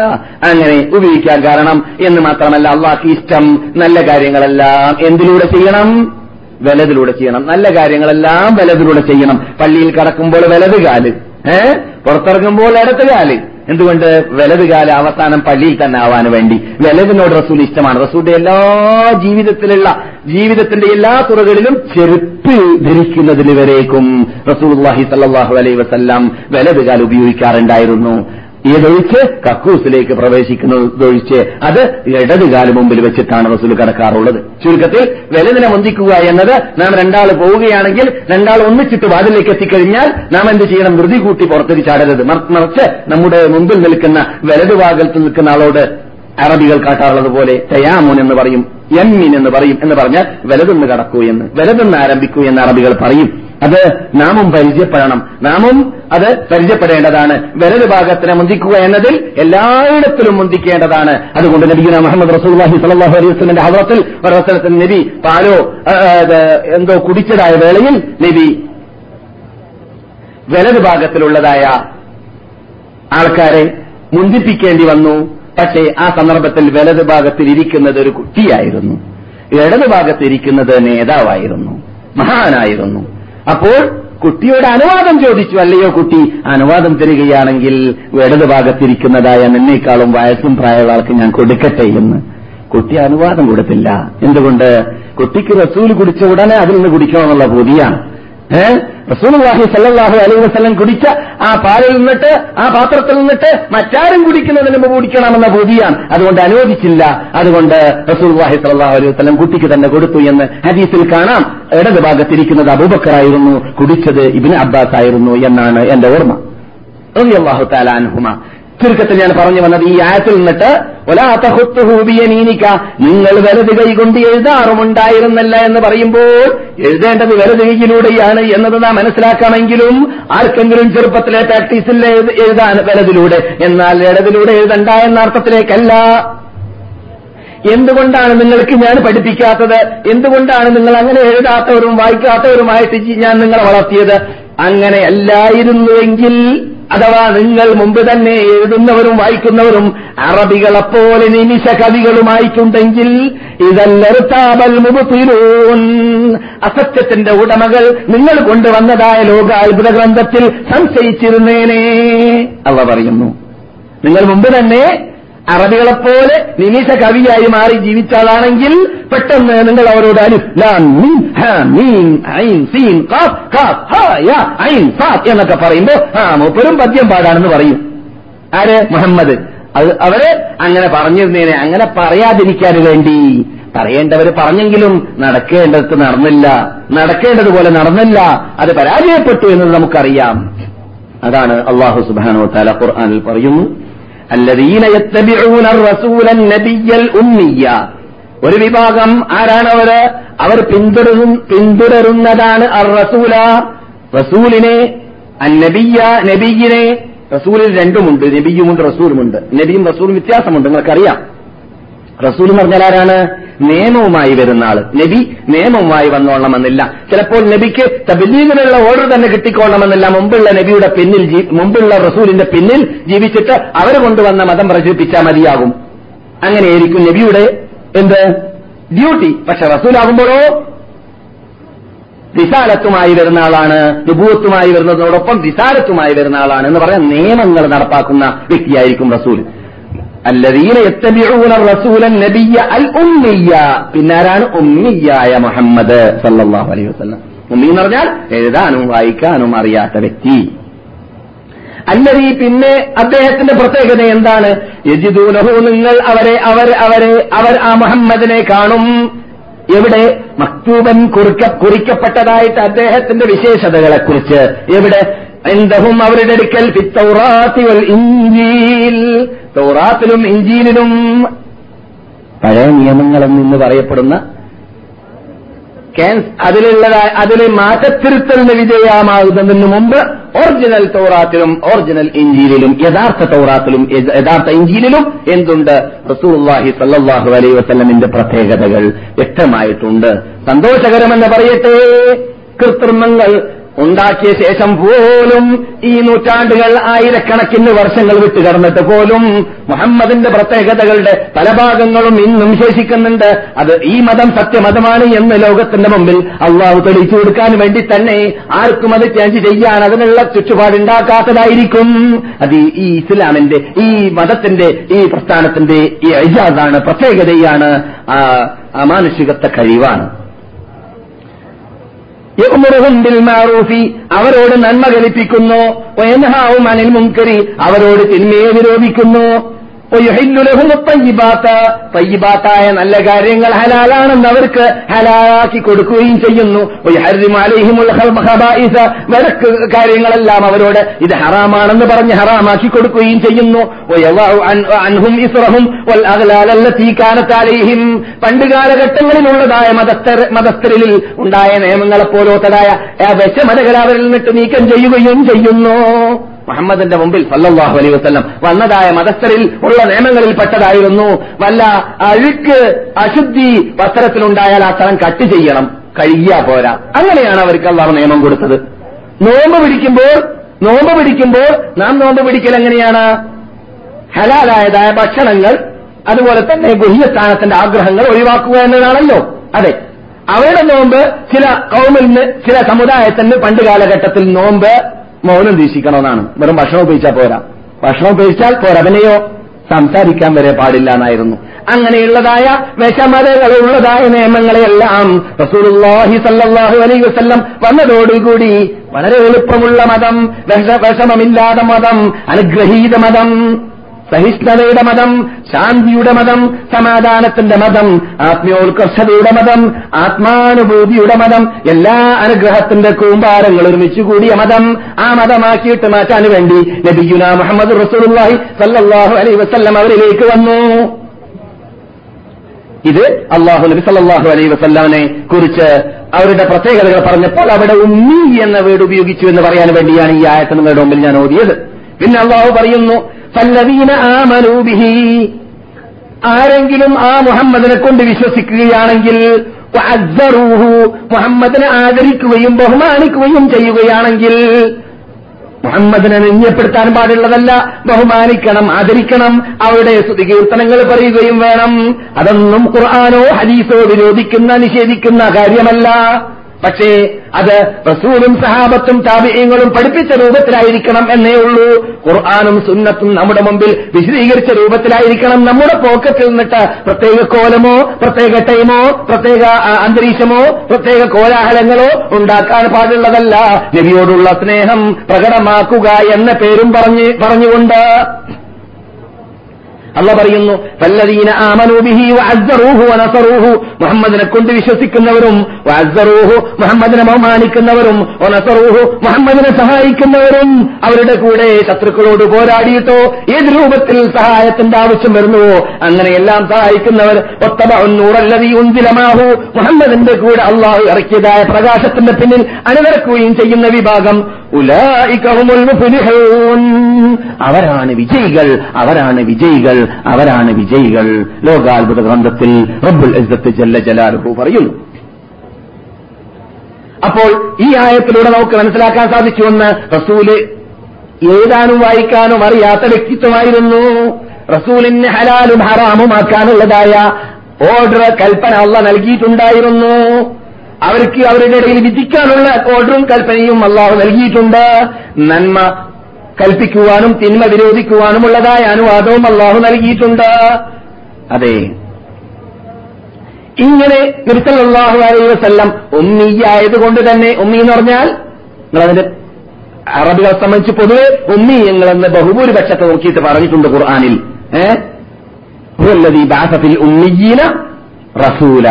അങ്ങനെ ഉപയോഗിക്കാൻ കാരണം. എന്ന് മാത്രമല്ല, അല്ലാഹു ഇഷ്ടം നല്ല കാര്യങ്ങളെല്ലാം എന്തിലൂടെ ചെയ്യണം? വലതിലൂടെ ചെയ്യണം. നല്ല കാര്യങ്ങളെല്ലാം വലതിലൂടെ ചെയ്യണം. പള്ളിയിൽ കടക്കുമ്പോൾ വലത് കാല്, ഏഹ് പുറത്തിറങ്ങുമ്പോൾ ഇടത് കാല്. എന്തുകൊണ്ട്? വലത് കാല അവസാനം പള്ളിയിൽ തന്നെ ആവാൻ വേണ്ടി. വലതിനോട് റസൂൽ ഇഷ്ടമാണ്. റസൂലിന്റെ എല്ലാ ജീവിതത്തിലുള്ള ജീവിതത്തിന്റെ എല്ലാ തുറകളിലും ചെരുപ്പ് ധരിക്കുന്നതിന് വരേക്കും റസൂലുള്ളാഹി സ്വല്ലല്ലാഹു അലൈഹി വസല്ലം വലത് കാല ഉപയോഗിക്കാറുണ്ടായിരുന്നു. ഏതൊഴിച്ച് കക്കൂസിലേക്ക് പ്രവേശിക്കുന്നതൊഴിച്ച് അത് ഇടത് കാല് മുമ്പിൽ വെച്ചിട്ടാണ് റസൂൽ കടക്കാറുള്ളത്. ചുരുക്കത്തിൽ വലതിനെ മുന്തിക്കുക എന്നത്, നാം രണ്ടാൾ പോവുകയാണെങ്കിൽ രണ്ടാൾ ഒന്നിച്ചിട്ട് വാതിലേക്ക് എത്തിക്കഴിഞ്ഞാൽ നാം എന്ത് ചെയ്യണം? ധൃതി കൂട്ടി പുറത്തേക്ക് ചാടരുത്. മറിച്ച് നമ്മുടെ മുമ്പിൽ നിൽക്കുന്ന വലതു ഭാഗത്ത് നിൽക്കുന്ന ആളോട് അറബികൾ കാട്ടാറുള്ളത് പോലെ തയാമൂൻ എന്ന് പറയും, യമ്മീൻ എന്ന് പറയും. എന്ന് പറഞ്ഞാൽ വലതുനിന്ന് കടക്കൂ എന്ന്, വലതുനിന്ന് ആരംഭിക്കൂ എന്ന് അറബികൾ പറയും. അത് നാമും പരിചയപ്പെടണം, നാമും അത് പരിചയപ്പെടേണ്ടതാണ്. വലത് ഭാഗത്തിനെ മുന്തിക്കുക എന്നതിൽ എല്ലായിടത്തിലും മുന്തിക്കേണ്ടതാണ്. അതുകൊണ്ട് നബിയുനാ മുഹമ്മദ് റസൂലുള്ളാഹി സ്വല്ലല്ലാഹു അലൈഹി വസല്ലമയുടെ ഹദ്റത്തിൽ ഒരു അവസരത്തിൽ നബി പാലോ എന്തോ കുടിച്ചതായ വേളയിൽ നബി വലത് ഭാഗത്തിലുള്ളതായ ആൾക്കാരെ മുന്തിപ്പിക്കേണ്ടി വന്നു. പക്ഷേ ആ സന്ദർഭത്തിൽ വലത് ഭാഗത്തിൽ ഇരിക്കുന്നത് ഒരു കുട്ടിയായിരുന്നു, ഇടത് ഭാഗത്ത് ഇരിക്കുന്നത് നേതാവായിരുന്നു, മഹാനായിരുന്നു. അപ്പോൾ കുട്ടിയോട് അനുവാദം ചോദിച്ചു, അല്ലയോ കുട്ടി അനുവാദം തരികയാണെങ്കിൽ ഇടത് ഭാഗത്തിരിക്കുന്നതായ നിന്നേക്കാളും വയസ്സും പ്രായമുള്ള ആൾക്ക് ഞാൻ കൊടുക്കട്ടെ എന്ന്. കുട്ടി അനുവാദം കൊടുത്തില്ല. എന്തുകൊണ്ട്? കുട്ടിക്ക് റസൂൽ കുടിച്ച ഉടനെ അതിൽ നിന്ന് കുടിക്കണമെന്നുള്ള പൂതിയാണ്. ഏഹ് റസൂലുള്ളാഹി സ്വല്ലല്ലാഹു അലൈഹി വസല്ലം കുടിച്ച ആ പാലിൽ നിന്നിട്ട്, ആ പാത്രത്തിൽ നിന്നിട്ട് മറ്റാരും കുടിക്കുന്നതിന് മുമ്പ് കുടിക്കണമെന്ന പൂതിയാണ്. അതുകൊണ്ട് അനുവദിച്ചില്ല. അതുകൊണ്ട് റസൂലുള്ളാഹി സ്വല്ലല്ലാഹു അലൈഹി വസല്ലം കുട്ടിക്ക് തന്നെ കൊടുത്തു എന്ന് ഹദീസിൽ കാണാം. ഇടത് ഭാഗത്തിരിക്കുന്നത് അബൂബക്കറായിരുന്നു, കുടിച്ചത് ഇബ്നു അബ്ബാസ് ആയിരുന്നു എന്നാണ് എന്റെ ഓർമ്മ, റളിയല്ലാഹു തആല അൻഹുമാ. ചുരുക്കത്തിൽ ഞാൻ പറഞ്ഞു വന്നത്, ഈ ആയത്തിൽ നിന്നിട്ട് വലാ തഖുത്തുഹു ബിയമീനിക, നിങ്ങൾ വലത് കൈ കൊണ്ട് എഴുതാറുമുണ്ടായിരുന്നല്ല എന്ന് പറയുമ്പോൾ എഴുതേണ്ടത് വലത് കൈയിലൂടെയാണ് എന്നത് നാം മനസ്സിലാക്കാമെങ്കിലും ആർക്കെങ്കിലും ചെറുപ്പത്തിലെ പ്രാക്ടീസിൽ എഴുതാൻ വലതിലൂടെ, എന്നാൽ ഇടതിലൂടെ എഴുതണ്ട എന്ന അർത്ഥത്തിലേക്കല്ല. എന്തുകൊണ്ടാണ് നിങ്ങൾക്ക് ഞാൻ പഠിപ്പിക്കാത്തത്? എന്തുകൊണ്ടാണ് നിങ്ങൾ അങ്ങനെ എഴുതാത്തവരും വായിക്കാത്തവരുമായിട്ട് ഞാൻ നിങ്ങളെ വളർത്തിയത്? അങ്ങനെയല്ലായിരുന്നുവെങ്കിൽ, അഥവാ നിങ്ങൾ മുമ്പ് തന്നെ എഴുതുന്നവരും വായിക്കുന്നവരും അറബികളെപ്പോലെ നിമിഷ കവികളുമായിട്ടുണ്ടെങ്കിൽ, ഇതല്ലർതാബൽ മുബ്തിലൂൻ, അസത്യത്തിന്റെ ഉടമകൾ നിങ്ങൾ കൊണ്ടുവന്നതായ ലോകാത്ഭുത ഗ്രന്ഥത്തിൽ സംശയിച്ചിരുന്നേനെ. അവ പറയുന്നു, നിങ്ങൾ മുമ്പ് തന്നെ അറബികളെപ്പോലെ നിമിഷ കവിയായി മാറി ജീവിച്ച ആളാണെങ്കിൽ പെട്ടെന്ന് നിങ്ങൾ അവരോട് അലിഫ് ലാം മീം ഹാ മീം ഐൻ സീൻ ഖാഫ് ഖാഫ് ഹാ യാ ഐൻ ഫാ എന്നൊക്കെ പറയുമ്പോൾ ആ മൂപ്പരും പദ്യം പാടാണെന്ന് പറയും. ആര്? മുഹമ്മദ്. അവര് അങ്ങനെ പറഞ്ഞിരുന്നേനെ. അങ്ങനെ പറയാതിരിക്കാൻ വേണ്ടി പറയേണ്ടവര് പറഞ്ഞെങ്കിലും നടക്കേണ്ടത് നടന്നില്ല, നടക്കേണ്ടതുപോലെ നടന്നില്ല. അത് പരാജയപ്പെട്ടു എന്നത് നമുക്കറിയാം. അതാണ് അല്ലാഹു സുബ്ഹാനഹു വ തആല ഖുർആനിൽ പറയുന്നു, الذين يتبعون الرسول النبي الأمي. ഒരു വിഭാഗം ആരാണവർ? അവർ പിന്തുടരും പിന്തുടരുന്നതാണ് അർറസൂല, റസൂലിനെ, അന്നബിയ, നബിയിനെ. റസൂലിൽ രണ്ടുമുണ്ട്, നബിയുമുണ്ട് റസൂലുമുണ്ട്. നബിയും റസൂലും വ്യത്യാസമുണ്ട്, നിങ്ങൾക്കറിയാം. റസൂൽ എന്ന് പറഞ്ഞാൽ ആരാണ്? നിയമവുമായി വരുന്ന ആള്. നബി നിയമവുമായി വന്നോളണമെന്നില്ല. ചിലപ്പോൾ നബിക്ക് തബ്ലീഗിനുള്ള ഓർഡർ തന്നെ കിട്ടിക്കോളണമെന്നില്ല. മുമ്പുള്ള നബിയുടെ പിന്നിൽ, മുമ്പുള്ള റസൂലിന്റെ പിന്നിൽ ജീവിച്ചിട്ട് അവർ കൊണ്ടുവന്ന മതം പ്രചരിപ്പിച്ചാൽ മതിയാകും. അങ്ങനെയായിരിക്കും നബിയുടെ എന്ത് ഡ്യൂട്ടി. പക്ഷെ റസൂലാകുമ്പോഴോ റിസാലത്തുമായി വരുന്ന ആളാണ്, നുബുവത്തുമായി വരുന്നതിനോടൊപ്പം റിസാലത്തുമായി വരുന്ന ആളാണ് എന്ന് പറയാൻ നിയമങ്ങൾ നടപ്പാക്കുന്ന വ്യക്തിയായിരിക്കും റസൂൽ. الذين يتبعون الرسول النبي الأمي. പിന്നാരാണ് ഉമ്മിയായ മുഹമ്മദ് സല്ലല്ലാഹു അലൈഹി വസല്ലം. ഉമ്മി എന്ന് പറഞ്ഞാൽ എഴുതാനും വായിക്കാനും അറിയാത്ത വ്യക്തി. അല്ലരീ, പിന്നെ അദ്ദേഹത്തിന്റെ പ്രത്യേകത എന്താണ്? യജിദൂനഹു, നിങ്ങൾ അവരെ അവരെ അവരെ അവർ ആ മുഹമ്മദിനെ കാണും. എവിടെ? മക്തൂബൻ, കുറിക്കപ്പെട്ടതായിട്ട് അദ്ദേഹത്തിന്റെ വിശേഷതകളെക്കുറിച്ച് എവിടെ? അവരുടെ അടുക്കൽ ഫിത്തൗറാത്തി വൽ ഇൻജീൽ, തൗറാത്തിലും ഇഞ്ചീലിലും പഴയ നിയമങ്ങളെന്ന് ഇന്ന് പറയപ്പെടുന്ന അതിലുള്ളതായ അതിലെ മാറ്റത്തിരുത്തലിന് വിജയമാകുന്നതിന് മുമ്പ് ഒറിജിനൽ തൗറാത്തിലും ഒറിജിനൽ ഇഞ്ചീലിലും യഥാർത്ഥ തൗറാത്തിലും യഥാർത്ഥ ഇഞ്ചീലിലും എന്തുണ്ട്? റസൂലുള്ളാഹി സ്വല്ലല്ലാഹു അലൈഹി വസല്ലമിന്റെ പ്രത്യേകതകൾ വ്യക്തമായിട്ടുണ്ട്. സന്തോഷകരമെന്ന് പറയട്ടെ, കൃത്രിമങ്ങൾ ഉണ്ടാക്കിയ ശേഷം പോലും ഈ നൂറ്റാണ്ടുകൾ ആയിരക്കണക്കിന് വർഷങ്ങൾ വിട്ടുകടന്നിട്ട് പോലും മുഹമ്മദിന്റെ പ്രത്യേകതകളുടെ പല ഭാഗങ്ങളും ഇന്നും ശേഷിക്കുന്നുണ്ട്. അത് ഈ മതം സത്യമതമാണ് എന്ന് ലോകത്തിന്റെ മുമ്പിൽ അള്ളാഹു തെളിയിച്ചു കൊടുക്കാൻ വേണ്ടി തന്നെ ആർക്കും അത് ചേഞ്ച് ചെയ്യാൻ അതിനുള്ള ചുറ്റുപാടുണ്ടാക്കാത്തതായിരിക്കും. അത് ഈ ഇസ്ലാമിന്റെ ഈ മതത്തിന്റെ ഈ പ്രസ്ഥാനത്തിന്റെ ഈ ഇജാസാണ്, പ്രത്യേകതയാണ്, അമാനുഷികത്തെ കഴിവാണ്. അവരോട് നന്മ കൽപ്പിക്കുന്നു, അവരോട് തിന്മയെ വിരോധിക്കുന്നു, തയ്യിബാത്തായ നല്ല കാര്യങ്ങൾ ഹലാലാണെന്ന് അവർക്ക് ഹലാലാക്കി കൊടുക്കുകയും ചെയ്യുന്നു. വടക്ക് കാര്യങ്ങളെല്ലാം അവരോട് ഇത് ഹറാമാണെന്ന് പറഞ്ഞ് ഹറാമാക്കി കൊടുക്കുകയും ചെയ്യുന്നു. പണ്ട് കാലഘട്ടങ്ങളിലുള്ളതായ മതസ്ഥരിൽ ഉണ്ടായ നിയമങ്ങളെപ്പോലോത്തതായ വിഷമതകൾ അവരിൽ നിന്നിട്ട് നീക്കം ചെയ്യുകയും ചെയ്യുന്നു. മുഹമ്മദിന്റെ മുമ്പിൽ സല്ലല്ലാഹു അലൈഹി വസല്ലം വന്നതായ മതസ്ഥരിൽ ഉള്ള നിയമങ്ങളിൽ പെട്ടതായിരുന്നു വല്ല അഴുക്ക് അശുദ്ധി വസ്ത്രത്തിലുണ്ടായാൽ ആ സ്ഥലം കട്ട് ചെയ്യണം, കഴുകിയാ പോരാ. അങ്ങനെയാണ് അവർക്ക് അള്ളാഹു നിയമം കൊടുത്തത്. നോമ്പ് പിടിക്കുമ്പോൾ നോമ്പ് പിടിക്കുമ്പോൾ നാം നോമ്പ് പിടിക്കൽ എങ്ങനെയാണ്? ഹലാലായതായ ഭക്ഷണങ്ങൾ അതുപോലെ തന്നെ ഗുഹ്യസ്ഥാനത്തിന്റെ ആഗ്രഹങ്ങൾ ഒഴിവാക്കുക എന്നതാണല്ലോ. അതെ, അവരുടെ നോമ്പ് ചില കൗമിൽ നിന്ന് ചില സമുദായത്തിന് പണ്ട് കാലഘട്ടത്തിൽ നോമ്പ് മൗനം വീക്ഷിക്കണമെന്നാണ്. വെറും ഭക്ഷണം ഉപയോഗിച്ചാൽ പോരാ, ഭക്ഷണം ഉപയോഗിച്ചാൽ പോരവനെയോ സംസാരിക്കാൻ വരെ പാടില്ല എന്നായിരുന്നു. അങ്ങനെയുള്ളതായ വിഷമതകളുള്ളതായ നിയമങ്ങളെയെല്ലാം റസൂലുള്ളാഹി സ്വല്ലല്ലാഹു അലൈഹി വസല്ലം വന്നതോടുകൂടി വളരെ എളുപ്പമുള്ള മതം, വിഷമമില്ലാത്ത മതം, അനുഗ്രഹീത മതം, സഹിഷ്ണുതയുടെ മതം, ശാന്തിയുടെ മതം, സമാധാനത്തിന്റെ മതം, ആത്മീയോത്കർഷതയുടെ മതം, ആത്മാനുഭൂതിയുടെ മതം, എല്ലാ അനുഗ്രഹത്തിന്റെ കൂമ്പാരങ്ങൾ ഒരുമിച്ച് കൂടിയ മതം, ആ മതമാക്കിയിട്ട് മാറ്റാൻ വേണ്ടി നബിയുനാ മുഹമ്മദ് റസൂലുള്ളാഹി സല്ലല്ലാഹു അലൈഹി വസല്ലം അവരിലേക്ക് വന്നു. ഇത് അല്ലാഹു നബി സല്ലല്ലാഹു അലൈഹി വസല്ലമനെ കുറിച്ച് അവരുടെ പ്രത്യേകതകൾ പറഞ്ഞപ്പോൾ അവിടെ ഉമ്മി എന്ന വീട് ഉപയോഗിച്ചു എന്ന് പറയാൻ വേണ്ടിയാണ് ഈ ആയത്ത് നിങ്ങളുടെ മുമ്പിൽ ഞാൻ ഓതിയത്. പിന്നെ അല്ലാഹു പറയുന്നു, ഫല്ലദീന ആമനൂ ബിഹി, ആരെങ്കിലും ആ മുഹമ്മദിനെ കൊണ്ട് വിശ്വസിക്കുകയാണെങ്കിൽ വഅസ്സറൂഹു, മുഹമ്മദിനെ ആദരിക്കുകയും ബഹുമാനിക്കുകയും ചെയ്യുകയാണെങ്കിൽ, മുഹമ്മദിനെ നിന്ദപ്പെടുത്താൻ പാടുള്ളതല്ല, ബഹുമാനിക്കണം, ആദരിക്കണം, അവരുടെ സ്തുതികീർത്തനങ്ങൾ പറയുകയും വേണം. അതൊന്നും ഖുർആനോ ഹദീസോ വിരോധിക്കുന്ന നിഷേധിക്കുന്ന കാര്യമല്ല. പക്ഷേ അത് റസൂലും സഹാബത്തും താബിഈങ്ങളും പഠിപ്പിച്ച രൂപത്തിലായിരിക്കണം എന്നേ ഉള്ളൂ. ഖുർആനും സുന്നത്തും നമ്മുടെ മുമ്പിൽ വിശദീകരിച്ച രൂപത്തിലായിരിക്കണം. നമ്മുടെ പോക്കറ്റിൽ നിന്നിട്ട് പ്രത്യേക കോലമോ പ്രത്യേക ടൈമോ പ്രത്യേക അന്തരീക്ഷമോ പ്രത്യേക കോലാഹലങ്ങളോ ഉണ്ടാക്കാൻ പാടുള്ളതല്ല. നബിയോടുള്ള സ്നേഹം പ്രകടമാക്കുക എന്ന പേരും പറഞ്ഞു പറഞ്ഞുകൊണ്ട് അള്ളാഹു പറയുന്നു, വല്ലദീന ആമനൂ ബിഹി വഅസ്സറൂഹു വനസറൂഹു, മുഹമ്മദിനെ കൊണ്ട് വിശ്വസിക്കുന്നവരും വഅസ്സറൂഹു മുഹമ്മദിനെ ബഹുമാനിക്കുന്നവരും വനസറൂഹു മുഹമ്മദിനെ സഹായിക്കുന്നവരും അവരുടെ കൂടെ ശത്രുക്കളോട് പോരാടിയിട്ടോ ഏത് രൂപത്തിൽ സഹായത്തിന്റെ ആവശ്യം വരുന്നുവോ അങ്ങനെയെല്ലാം സഹായിക്കുന്നവർ വത്തബഉ നൂറല്ലദീ ഉൻസില മാഹു, മുഹമ്മദിന്റെ കൂടെ അള്ളാഹു ഇറക്കിയതായ പ്രകാശത്തിന്റെ പിന്നിൽ അണിനിരക്കുകയും ചെയ്യുന്ന വിഭാഗം ഉലൈക ഹുമുൽ മുഫ്ലിഹൂൻ, അവരാണ് വിജയികൾ, അവരാണ് വിജയികൾ, അവരാണ് വിജയികൾ. ലോകാത്ഭുത ഗ്രന്ഥത്തിൽ റബ്ബുൽ ഇസ്സത്ത് ജല്ല ജലാലുഹു പറയുന്നു. അപ്പോൾ ഈ ആയത്തിലൂടെ നമുക്ക് മനസ്സിലാക്കാൻ സാധിച്ചുവെന്ന്, റസൂല് ഏതാനും വായിക്കാനും അറിയാത്ത വ്യക്തിത്വമായിരുന്നു. റസൂലിന് ഹലാലും ഹറാമുമാക്കാനുള്ളതായ ഓർഡർ കൽപ്പന അള്ളാഹ് നൽകിയിട്ടുണ്ടായിരുന്നു. അവർക്ക് അവരുടെ ഇടയിൽ വിധിക്കാനുള്ള ഓർഡറും കൽപ്പനയും അള്ളാഹു നൽകിയിട്ടുണ്ട്. നന്മ കൽപ്പിക്കുവാനും തിന്മ വിരോധിക്കുവാനുമുള്ളതായ അനുവാദവും അള്ളാഹു നൽകിയിട്ടുണ്ട്. അതെ, ഇങ്ങനെ നബി സല്ലല്ലാഹു അലൈഹി വസല്ലം ഉമ്മിയായതുകൊണ്ട് തന്നെ, ഉമ്മി എന്ന് പറഞ്ഞാൽ നിങ്ങളതിന്റെ അറബികളെ സംബന്ധിച്ച് പൊതുവെ ഉമ്മി നിങ്ങളെന്ന് ബഹുഭൂരിപക്ഷത്തെ നോക്കിയിട്ട് പറഞ്ഞിട്ടുണ്ട് ഖുർആനിൽ. ഹുവല്ലദീ ബഅസ ഫിൽ ഉമ്മീന റസൂല,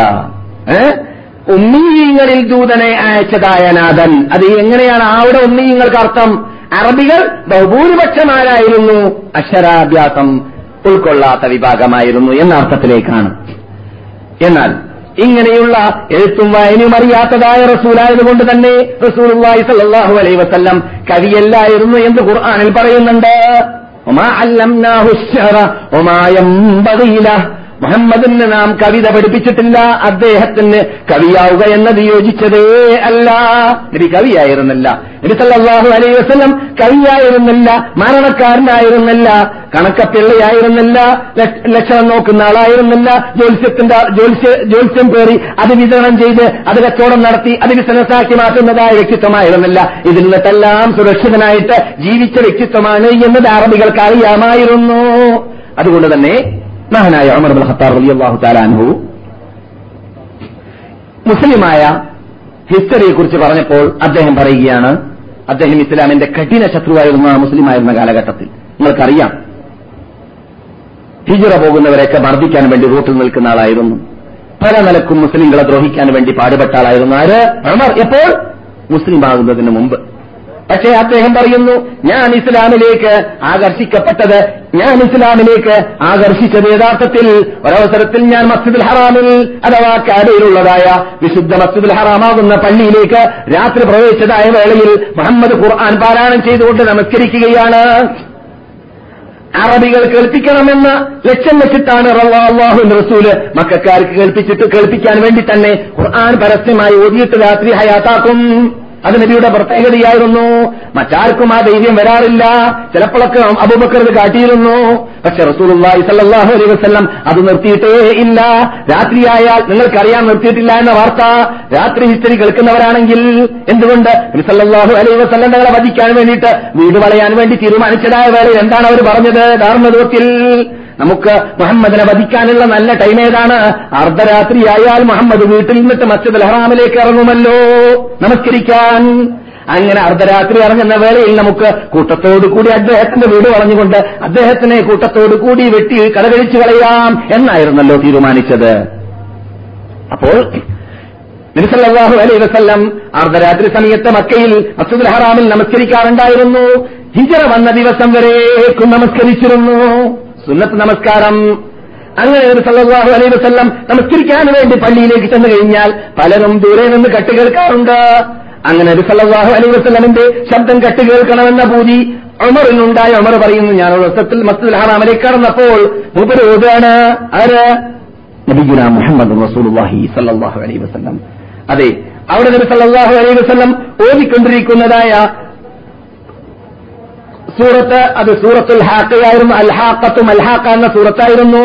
ഉമ്മീങ്ങളിൽ ദൂതനെ അയച്ചതായ നാഥൻ. അത് എങ്ങനെയാണ് അവിടെ ഉമ്മീങ്ങൾക്ക് അർത്ഥം? അറബികൾ ബഹുഭൂരിപക്ഷമാരായിരുന്നു അക്ഷരാഭ്യാസം ഉൾക്കൊള്ളാത്ത വിഭാഗമായിരുന്നു എന്ന അർത്ഥത്തിലേക്കാണ്. എന്നാൽ ഇങ്ങനെയുള്ള എഴുത്തും വായനയും അറിയാത്തതായ റസൂലായതുകൊണ്ട് തന്നെ റസൂലുള്ളാഹി സ്വല്ലല്ലാഹു അലൈഹി വസല്ലം കവിയല്ലായിരുന്നു എന്ന് ഖുർആനിൽ പറയുന്നുണ്ട്. വമാ അല്ലംനാഹു അശ്ശഅറ വമാ യംബഗീ ലഹ്. മുഹമ്മദിന് നാം കവിത പഠിപ്പിച്ചിട്ടില്ല, അദ്ദേഹത്തിന് കവിയാവുക എന്നത് യോജിച്ചതേ അല്ല. നബി കവിയായിരുന്നില്ല, നബി സല്ലല്ലാഹു അലൈഹി വസല്ലം കവിയായിരുന്നില്ല, മരണക്കാരനായിരുന്നില്ല, കണക്കപ്പിള്ളയായിരുന്നില്ല, ലക്ഷണം നോക്കുന്ന ആളായിരുന്നില്ല, ജ്യോത്സ്യത്തിന്റെ ജ്യോത്സ്യം പേറി അത് വിതരണം ചെയ്ത് അത് കച്ചവടം നടത്തി അത് ബിസിനസ്സാക്കി മാറ്റുന്നതായ വ്യക്തിത്വമായിരുന്നില്ല. ഇതിൽ നിന്നെല്ലാം സുരക്ഷിതനായിട്ട് ജീവിച്ച വ്യക്തിത്വമാണ് എന്നത് അറബികൾക്ക് അറിയാമായിരുന്നു. അതുകൊണ്ട് തന്നെ മഹാനായ ഉമർ ഇബ്നുൽ ഖത്താബ് റളിയല്ലാഹു തആല അൻഹു മുസ്ലിമായ ഹിസ്റ്ററിയെ കുറിച്ച് പറഞ്ഞപ്പോൾ അദ്ദേഹം പറയുകയാണ്, അദ്ദേഹം ഇസ്ലാമിന്റെ കഠിന ശത്രുവായിരുന്ന മുസ്ലിമായിരുന്ന കാലഘട്ടത്തിൽ നിങ്ങൾക്കറിയാം ഹിജ്റ പോകുന്നവരെയൊക്കെ മർദ്ദിക്കാൻ വേണ്ടി റൂട്ടിൽ നിൽക്കുന്ന ആളായിരുന്നു, പല നിലക്കും മുസ്ലിങ്ങളെ ദ്രോഹിക്കാൻ വേണ്ടി പാടുപെട്ട ആളായിരുന്നു ആര്? ഉമർ. എപ്പോൾ? മുസ്ലിം ആകുന്നതിന് മുമ്പ്. പക്ഷേ അദ്ദേഹം പറയുന്നു, ഞാൻ ഇസ്ലാമിലേക്ക് ആകർഷിക്കപ്പെട്ടത് ഞാൻ ഇസ്ലാമിലേക്ക് ആകർഷിച്ചത് യഥാർത്ഥത്തിൽ ഒരവസരത്തിൽ ഞാൻ മസ്ജിദുൽ ഹറാമിൽ അഥവാ കാബയിലുള്ളതായ വിശുദ്ധ മസ്ജിദുൽ ഹറാമാകുന്ന പള്ളിയിലേക്ക് രാത്രി പ്രവേശിച്ചതായ വേളയിൽ മുഹമ്മദ് ഖുർആൻ പാരായണം ചെയ്തുകൊണ്ട് നമസ്കരിക്കുകയാണ്. അറബികൾ കേൾപ്പിക്കണമെന്ന ലക്ഷ്യം വെച്ചിട്ടാണ് അല്ലാഹു റസൂല് മക്കക്കാർക്ക് കേൾപ്പിച്ചിട്ട് കേൾപ്പിക്കാൻ വേണ്ടി തന്നെ ഖുർആൻ പരസ്യമായി ഓതിയിട്ട് രാത്രി ഹയാത്താക്കും. അത് നബിയുടെ പ്രത്യേകതയായിരുന്നു. മറ്റാർക്കും ആ ധൈര്യം വരാറില്ല. ചിലപ്പോഴൊക്കെ അബൂബക്കർ ഇത് കാട്ടിയിരുന്നു. പക്ഷെ റസൂലുള്ളാഹി സ്വല്ലല്ലാഹു അലൈഹി വസല്ലം അത് നിർത്തിയിട്ടേ ഇല്ല. രാത്രിയായാൽ നിങ്ങൾക്കറിയാൻ നിർത്തിയിട്ടില്ല എന്ന വാർത്ത രാത്രി ഹിസ്റ്ററി കേൾക്കുന്നവരാണെങ്കിൽ എന്തുകൊണ്ട് നബി സ്വല്ലല്ലാഹു അലൈഹി വസല്ലം തങ്ങളെ വധിക്കാൻ വേണ്ടിയിട്ട് വീട് വളയാൻ വേണ്ടി തീരുമാനിച്ചതായ വേളയിൽ എന്താണ് അവർ പറഞ്ഞത്? ധാർമ്മതത്തിൽ നമുക്ക് മുഹമ്മദിനെ വധിക്കാനുള്ള നല്ല ടൈം ഏതാണ്? അർദ്ധരാത്രിയായാൽ മുഹമ്മദ് വീട്ടിൽ നിന്നിട്ട് മസ്ജിദുൽ ഹറാമിലേക്ക് ഇറങ്ങുമല്ലോ നമസ്കരിക്കാൻ. അങ്ങനെ അർദ്ധരാത്രി ഇറങ്ങുന്ന വേളയിൽ നമുക്ക് കൂട്ടത്തോടുകൂടി അദ്ദേഹത്തിന്റെ വീട് വളഞ്ഞുകൊണ്ട് അദ്ദേഹത്തിനെ കൂട്ടത്തോടുകൂടി വെട്ടി കടകഴിച്ചു കളയാം എന്നായിരുന്നല്ലോ തീരുമാനിച്ചത്. അപ്പോൾ നബി സല്ലല്ലാഹു അലൈഹി വസല്ലം അർദ്ധരാത്രി സമയത്ത് മക്കയിൽ മസ്ജിദുൽ ഹറാമിൽ നമസ്കരിക്കാറുണ്ടായിരുന്നു. ഹിജ്റ വന്ന ദിവസം വരേക്കും നമസ്കരിച്ചിരുന്നു സുന്നത്ത് നമസ്കാരം. അങ്ങനെ നബി സല്ലല്ലാഹു അലൈഹി വസല്ലം നമസ്കരിക്കാൻ വേണ്ടി പള്ളിയിലേക്ക് ചെന്നു കഴിഞ്ഞാൽ പലരും ദൂരെ നിന്ന് കെട്ട് കേൾക്കാറുണ്ട്. അങ്ങനെ നബി സല്ലല്ലാഹു അലൈഹി വസല്ലമിന്റെ ശബ്ദം കെട്ട് കേൾക്കണമെന്ന ഭൂതി ഉമറിനുണ്ടായി. ഉമർ പറയുന്നു, ഞാൻ ഒരവസരത്തിൽ മസ്ജിദുൽ ഹറാമിലേക്ക് കടന്നപ്പോൾ മൂപ്പര് ഓതുകയാണ്, ആര്? നബിയുനാ മുഹമ്മദ് റസൂലുള്ളാഹി സല്ലല്ലാഹു അലൈഹി വസല്ലം. അതെ, അവിടെ നബി സല്ലല്ലാഹു അലൈഹി വസല്ലം ഓതിക്കൊണ്ടിരിക്കുന്നതായ സൂറത്ത് അത് സൂറത്തുൽ ഹാഖയായിരുന്നു. അൽഹാഖത്തു മൽഹാഖ എന്ന സൂറത്തായിരുന്നു.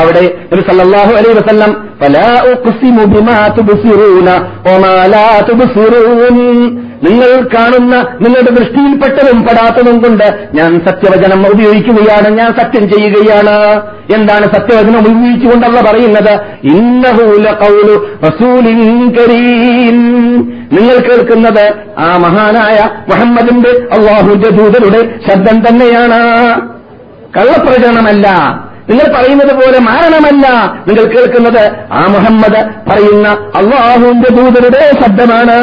അവിടെ നബി സല്ലല്ലാഹു അലൈഹി വസല്ലം ഫലാ ഉഖ്സിമു ബിമാ തുബ്സിറൂന വമാ ലാ തുബ്സിറൂൻ, നിങ്ങൾ കാണുന്ന നിങ്ങളുടെ ദൃഷ്ടിയിൽപ്പെട്ടതും പെടാത്തതും കൊണ്ട് ഞാൻ സത്യവചനം ഉപയോഗിക്കുകയാണ്, ഞാൻ സത്യം ചെയ്യുകയാണ്. എന്താണ് സത്യവചനം ഉപയോഗിച്ചുകൊണ്ടല്ല പറയുന്നത്? ഇന്നഹു ലഖൗലു റസൂലിൻ കരീം, നിങ്ങൾ കേൾക്കുന്നത് ആ മഹാനായ മുഹമ്മദിന്റെ അല്ലാഹുവിന്റെ ദൂതരുടെ ശബ്ദം തന്നെയാണ്. കള്ളപ്രചരണമല്ല, നിങ്ങൾ പറയുന്നത് പോലെ മാരണമല്ല, നിങ്ങൾ കേൾക്കുന്നത് ആ മുഹമ്മദ് പറയുന്ന അല്ലാഹുവിന്റെ ദൂതരുടെ ശബ്ദമാണ്.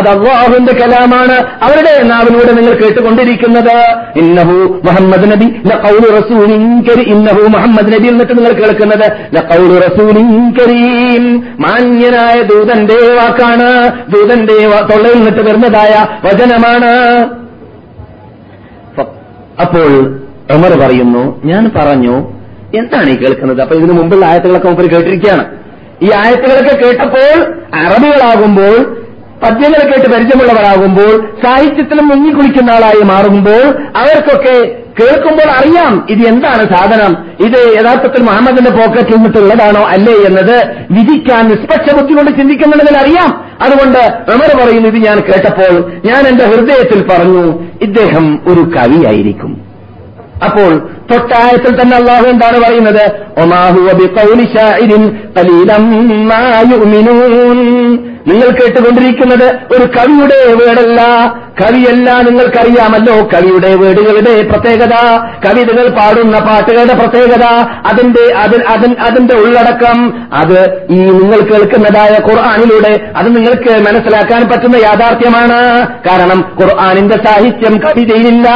അത് അല്ലാഹുവിന്റെ കലാമാണ് അവരുടെ നാവിലൂടെ നിങ്ങൾ കേട്ടുകൊണ്ടിരിക്കുന്നത്. ഇന്നഹു മുഹമ്മദ് നബി ലഖൗലു റസൂലിൻ കരീം, ഇന്നഹു മുഹമ്മദ് നബി എന്നിട്ട് നിങ്ങൾ കേൾക്കുന്നത് ലഖൗലു റസൂലിൻ കരീം, മാന്യനായ ദൂതന്റെ വാക്കാണ്, ദൂതന്റെ തൊള്ളയിൽ നിന്നിട്ട് വരുന്നതായ വചനമാണ്. അപ്പോൾ ഉമർ പറയുന്നു, ഞാൻ പറഞ്ഞു എന്താണ് ഈ കേൾക്കുന്നത്? അപ്പൊ ഇതിനു മുമ്പുള്ള ആയത്തുകളൊക്കെ മുമ്പിൽ കേട്ടിരിക്കുകയാണ്. ഈ ആയത്തുകളൊക്കെ കേട്ടപ്പോൾ അറബികളാകുമ്പോൾ പദ്യങ്ങളെ കേട്ട് പരിചയമുള്ളവരാകുമ്പോൾ സാഹിത്യത്തിലും മുങ്ങിക്കുളിക്കുന്ന ആളായി മാറുമ്പോൾ അവർക്കൊക്കെ കേൾക്കുമ്പോൾ അറിയാം ഇത് എന്താണ് സാധനം, ഇത് യഥാർത്ഥത്തിൽ മുഹമ്മദിന്റെ പോക്കറ്റിൽ നിന്നിട്ടുള്ളതാണോ അല്ലേ എന്നത് വിധിക്കാൻ നിഷ്പക്ഷ ബുദ്ധി കൊണ്ട് ചിന്തിക്കുന്നുണ്ടെങ്കിൽ അറിയാം. അതുകൊണ്ട് ഉമർ പറയുന്നു, ഇത് ഞാൻ കേട്ടപ്പോൾ ഞാൻ എന്റെ ഹൃദയത്തിൽ പറഞ്ഞു ഇദ്ദേഹം ഒരു കവിയായിരിക്കും. അപ്പോൾ തൊട്ടായത്തിൽ തന്നെ അല്ലാഹു എന്താണ് പറയുന്നത്? വമാ ഹുവ ബിഖൗലി ശാഇരിൻ ഖലീലൻ മാ യുമിനൂൻ, നിങ്ങൾ കേട്ടുകൊണ്ടിരിക്കുന്നത് ഒരു കവിയുടെ വേടല്ല, കവിയല്ല, നിങ്ങൾക്കറിയാമല്ലോ കവിയുടെ വേടുകളുടെ പ്രത്യേകത, കവിതകൾ പാടുന്ന പാട്ടുകളുടെ പ്രത്യേകത, അതിന്റെ അതിന്റെ ഉള്ളടക്കം അത് ഈ നിങ്ങൾ കേൾക്കുന്നതായ ഖുർആനിലൂടെ അത് നിങ്ങൾക്ക് മനസ്സിലാക്കാൻ പറ്റുന്ന യാഥാർത്ഥ്യമാണ്. കാരണം ഖുർആനിന്റെ സാഹിത്യം കവിതയിലില്ല,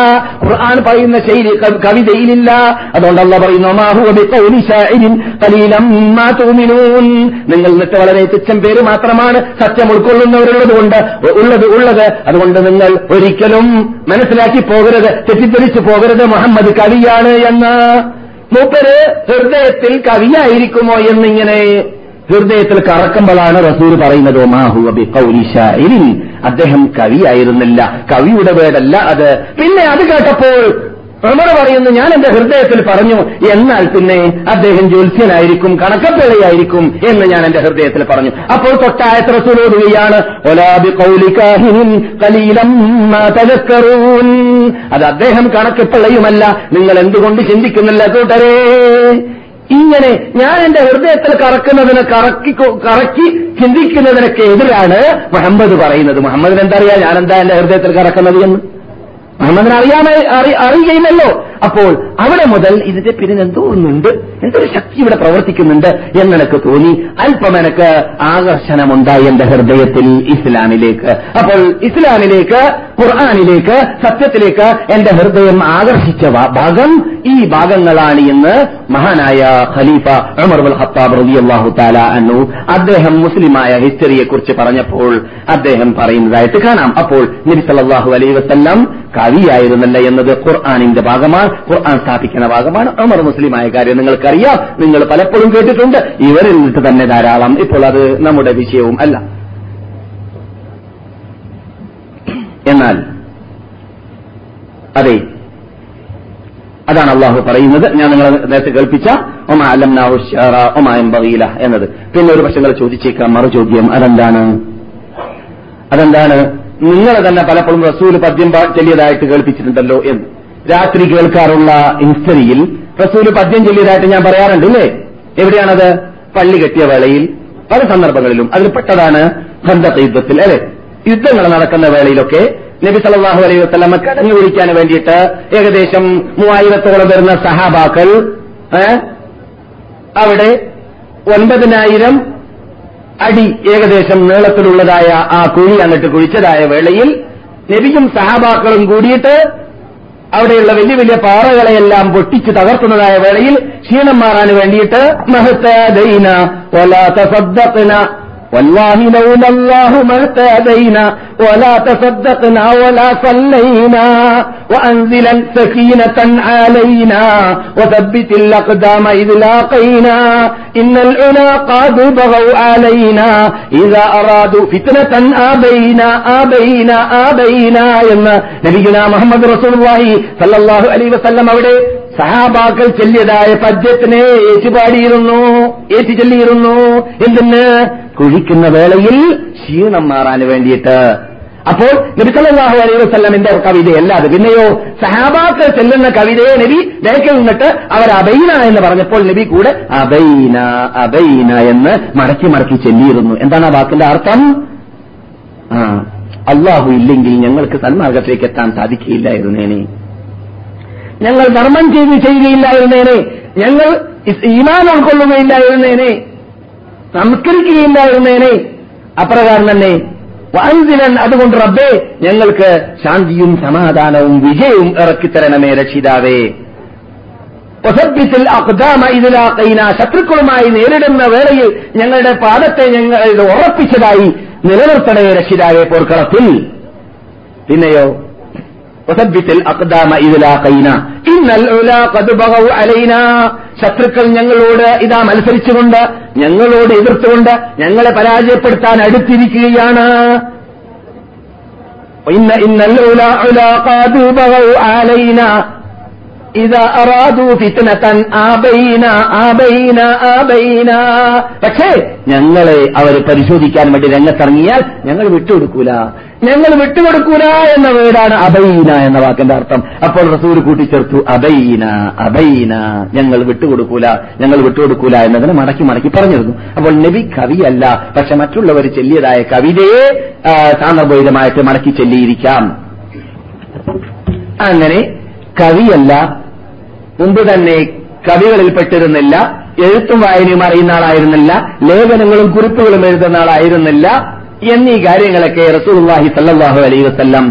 ഖുർആൻ പറയുന്ന ശൈലി കവിതയിലില്ല. അതുകൊണ്ട് അല്ലാഹു പറയുന്നു മാ ഹുവ ബിഖൗലി ശാഇരിൻ ഖലീലം മാ തുമിനൂൻ, നിങ്ങൾ എന്നിട്ട് വളരെ തുച്ഛം പേര് മാത്രമാണ് സത്യം ഉൾക്കൊള്ളുന്നവരുള്ളതുകൊണ്ട് ഉള്ളത് ഉള്ളത് അതുകൊണ്ട് നിങ്ങൾ ഒരിക്കലും മനസ്സിലാക്കി പോകരുത്, തെറ്റിദ്ധരിച്ചു പോകരുത് മുഹമ്മദ് കവിയാണ് എന്ന്. മൂപ്പര് ഹൃദയത്തിൽ കവിയായിരിക്കുമോ എന്നിങ്ങനെ ഹൃദയത്തിൽ കറക്കുമ്പോഴാണ് റസൂൽ പറയുന്നത് മാഹുവ ബിഖൗലി ശാഇരിൻ, അദ്ദേഹം കവിയായിരുന്നില്ല, കവിയുടെ വേടല്ല അത്. പിന്നെ അത് കേട്ടപ്പോൾ ഉമർ പറയുന്നു ഞാൻ എന്റെ ഹൃദയത്തിൽ പറഞ്ഞു, എന്നാൽ പിന്നെ അദ്ദേഹം ജ്യോത്സ്യനായിരിക്കും, കണക്കപ്പിള്ളയായിരിക്കും എന്ന് ഞാൻ എന്റെ ഹൃദയത്തിൽ പറഞ്ഞു. അപ്പോൾ തൊട്ടായത്ത് റസൂൽ ഓതുകയാണ് വലാ ബിഖൗലി കാഹിനിൻ ഖലീലം മാ തദക്കറൂൻ, അത് അദ്ദേഹം കണക്കപ്പിള്ളയുമല്ല, നിങ്ങൾ എന്തുകൊണ്ട് ചിന്തിക്കുന്നില്ല കൂട്ടരേ. ഇങ്ങനെ ഞാൻ എന്റെ ഹൃദയത്തിൽ കറക്കുന്നതിനെ കറക്കി കറക്കി ചിന്തിക്കുന്നതിനൊക്കെ എതിരാണ് മുഹമ്മദ് പറയുന്നത്. മുഹമ്മദിന് എന്താ അറിയാം ഞാൻ എന്താ എന്റെ ഹൃദയത്തിൽ കറക്കുന്നത് എന്ന്? മുഹമ്മദിന് അറിയാമേ, അറിയുകയില്ലല്ലോ. അപ്പോൾ അവിടെ മുതൽ ഇതിന്റെ പിന്നെന്തോ ഒന്നുണ്ട്, എന്തൊരു ശക്തി ഇവിടെ പ്രവർത്തിക്കുന്നുണ്ട് എന്നെനിക്ക് തോന്നി. അല്പം എനിക്ക് ആകർഷണമുണ്ടായി എന്റെ ഹൃദയത്തിൽ ഇസ്ലാമിലേക്ക്. അപ്പോൾ ഇസ്ലാമിലേക്ക്, ഖുർആനിലേക്ക്, സത്യത്തിലേക്ക് എന്റെ ഹൃദയം ആകർഷിച്ച ഭാഗം ഈ ഭാഗങ്ങളാണ് എന്ന് മഹാനായ ഖലീഫ ഉമർ ബിൻ ഖത്താബ് റളിയല്ലാഹു തആല അൻഹു അദ്ദേഹം മുസ്ലിമായ ഹിസ്റ്ററിയെക്കുറിച്ച് പറഞ്ഞപ്പോൾ അദ്ദേഹം പറയുന്നതായിട്ട് കാണാം. അപ്പോൾ നബി സല്ലല്ലാഹു അലൈഹി വസല്ലം കവിയായിരുന്നില്ല എന്നത് ഖുർആനിന്റെ ഭാഗമാണ്, ഖുർആൻ സ്ഥാപിക്കുന്ന ഭാഗമാണ്. ഉമർ മുസ്ലിമായ കാര്യം നിങ്ങൾക്കറിയാം, നിങ്ങൾ പലപ്പോഴും കേട്ടിട്ടുണ്ട്. ഇവരിൽ നിന്ന് തന്നെ ധാരാളം. ഇപ്പോൾ അത് നമ്മുടെ വിഷയവും അല്ല. എന്നാൽ അതെ, അതാണ് അള്ളാഹു പറയുന്നത്. ഞാൻ നിങ്ങളെ നേരത്തെ കേൾപ്പിച്ച ഒമാ അലംനാഹു ശഅറ ഒമാ യൻബഗീല എന്നത്. പിന്നെ ഒരു പക്ഷേ നിങ്ങൾ ചോദിച്ചേക്കാം മറു ചോദ്യം, അതെന്താണ് അതെന്താണ് നിങ്ങളെ തന്നെ പലപ്പോഴും റസൂൽ പദ്യം ചൊല്ലിയതായിട്ട് കേൾപ്പിച്ചിട്ടുണ്ടല്ലോ എന്ന്. രാത്രി കേൾക്കാറുള്ള ഹിസ്റ്ററിയിൽ റസൂൽ പദ്യം ചൊല്ലിയതായിട്ട് ഞാൻ പറയാറുണ്ട് അല്ലേ? എവിടെയാണത്? പള്ളി കെട്ടിയ വേളയിൽ പല സന്ദർഭങ്ങളിലും. അതിൽപ്പെട്ടതാണ് ഖന്ദഖ് യുദ്ധത്തിൽ അല്ലെ. യുദ്ധങ്ങൾ നടക്കുന്ന വേളയിലൊക്കെ നബി സല്ലല്ലാഹു അലൈഹി വസല്ലമ കടഞ്ഞു പിടിക്കാൻ വേണ്ടിയിട്ട് ഏകദേശം മൂവായിരത്തോളം വരുന്ന സഹാബാക്കൾ അവിടെ ഒൻപതിനായിരം അടി ഏകദേശം നീളത്തിലുള്ളതായ ആ കുഴി അങ്ങോട്ട് കുഴിച്ചതായ വേളയിൽ നബിയും സഹാബാക്കളും കൂടിയിട്ട് അവിടെയുള്ള വലിയ വലിയ പാറകളെയെല്ലാം പൊട്ടിച്ച് തകർക്കുന്നതായ വേളയിൽ ക്ഷീണം മാറാൻ വേണ്ടിയിട്ട് മഹ്തദൈന വലാ തസദ്ദഖ്ന വല്ലാഹി ലൗല അല്ലാഹു മഹ്തദൈന വലാ തസദ്ദഖ്ന വലാ സല്ലൈന വഅൻസിലൻ സഖീനതൻ അലൈന വതബ്ബിതിൽ അഖ്ദാമ ഇദ്ലാഖൈന ഇന്നൽ ഉലാ ഖാദു ബഗൗ അലൈന ഇദാ അറാദു ഫിത്നതൻ ആബൈന ആബൈന ആബൈന എന്ന് നബിയുനാ മുഹമ്മദ് റസൂലുള്ളാഹി സല്ലല്ലാഹു അലൈഹി വസല്ലം അവിടെ സഹാബാക്കൾ ചൊല്ലിയതായ പദ്യത്തിനെ ഏറ്റുപാടിയിരുന്നു, ഏറ്റി ചൊല്ലിയിരുന്നു. എന്തിന്? കുഴിക്കുന്ന വേളയിൽ ക്ഷീണം മാറാൻ വേണ്ടിയിട്ട്. അപ്പോൾ നബി സല്ലല്ലാഹു അലൈഹി വസല്ലമയുടെ കവിതയല്ല അത്. പിന്നെയോ സഹാബാക്കൾ ചൊല്ലുന്ന കവിതയെ നബി ലേഖയിൽ നിന്നിട്ട് അവർ അബൈന എന്ന് പറഞ്ഞപ്പോൾ നബി കൂടെ അബൈന അബൈന എന്ന് മടക്കി മടക്കി ചൊല്ലിയിരുന്നു. എന്താണ് ആ വാക്കിന്റെ അർത്ഥം? ആ, അല്ലാഹു ഇല്ലെങ്കിൽ ഞങ്ങൾക്ക് സന്മാർഗത്തിലേക്ക് എത്താൻ സാധിക്കുകയില്ലായിരുന്നേനെ, ഞങ്ങൾ ധർമ്മം ചെയ്ത് ചെയ്യുകയില്ലായിരുന്നേനെ, ഞങ്ങൾ ഈമാൻ ഉൾക്കൊള്ളുകയില്ലായിരുന്നേനെ, സംസ്കരിക്കുകയില്ലായിരുന്നേനെ. അപ്രകാരം തന്നെ വഅൻസിലൻ, അതുകൊണ്ട് റബ്ബേ ഞങ്ങൾക്ക് ശാന്തിയും സമാധാനവും വിജയവും ഇറക്കിത്തരണമേ രക്ഷിതാവേ. വസബ്ബിതിൽ അഖ്ദാമ ഇദ്ലാഖൈന, ശത്രുക്കളുമായി നേരിടുന്ന വേളയിൽ ഞങ്ങളുടെ പാദത്തെ ഞങ്ങൾ ഉറപ്പിച്ചതായി നിലനിർത്തണമേ രക്ഷിതാവേ പോർക്കളത്തിൽ. പിന്നെയോ വസബ്ബിതിൽ അഖ്ദാമ ഇദ്ലാഖൈന ഇന്നൽ ഉലാ ഖദ് ബഗൗ അലൈന, ശത്രുക്കൾ ഞങ്ങളോട് ഇതാ മത്സരിച്ചുകൊണ്ട്, ഞങ്ങളോട് എതിർത്തുകൊണ്ട് ഞങ്ങളെ പരാജയപ്പെടുത്താൻ അടുത്തിരിക്കുകയാണ്. ഇന്ന ഇന്നൽ ഉലാ ഉലാ ഖദ് ബഗൗ അലൈന ഇദാ അറാദു ഫിത്നതൻ ആബൈന ആബൈന ആബൈന, പക്ഷേ ഞങ്ങളെ അവർ പരിശോധിക്കാൻ വേണ്ടി രംഗത്തിറങ്ങിയാൽ ഞങ്ങൾ വിട്ടുകൊടുക്കൂല, ഞങ്ങൾ വിട്ടുകൊടുക്കൂല എന്ന വേടാണ് അബൈന എന്ന വാക്കിന്റെ അർത്ഥം. അപ്പോൾ റസൂൽ കൂട്ടിച്ചേർത്തു അബൈന അബൈന, ഞങ്ങൾ വിട്ടുകൊടുക്കൂല, ഞങ്ങൾ വിട്ടുകൊടുക്കൂല എന്നതിന് മടക്കി മടക്കി പറഞ്ഞിരുന്നു. അപ്പോൾ നബി കവിയല്ല, പക്ഷെ മറ്റുള്ളവർ ചൊല്ലിയതായ കവിതയെ സാന്ദർഭോചിതമായിട്ട് മടക്കി ചൊല്ലിയിരിക്കാം. അങ്ങനെ കവിയല്ല, മുമ്പ് തന്നെ കവികളിൽപ്പെട്ടിരുന്നില്ല, എഴുത്തും വായനയും അറിയുന്ന ആളായിരുന്നില്ല, ലേഖനങ്ങളും കുറിപ്പുകളും എഴുതുന്ന ആളായിരുന്നില്ല. എന്നീ കാര്യങ്ങളൊക്കെ റസൂലുള്ളാഹി സ്വല്ലല്ലാഹു അലൈഹി വസല്ലം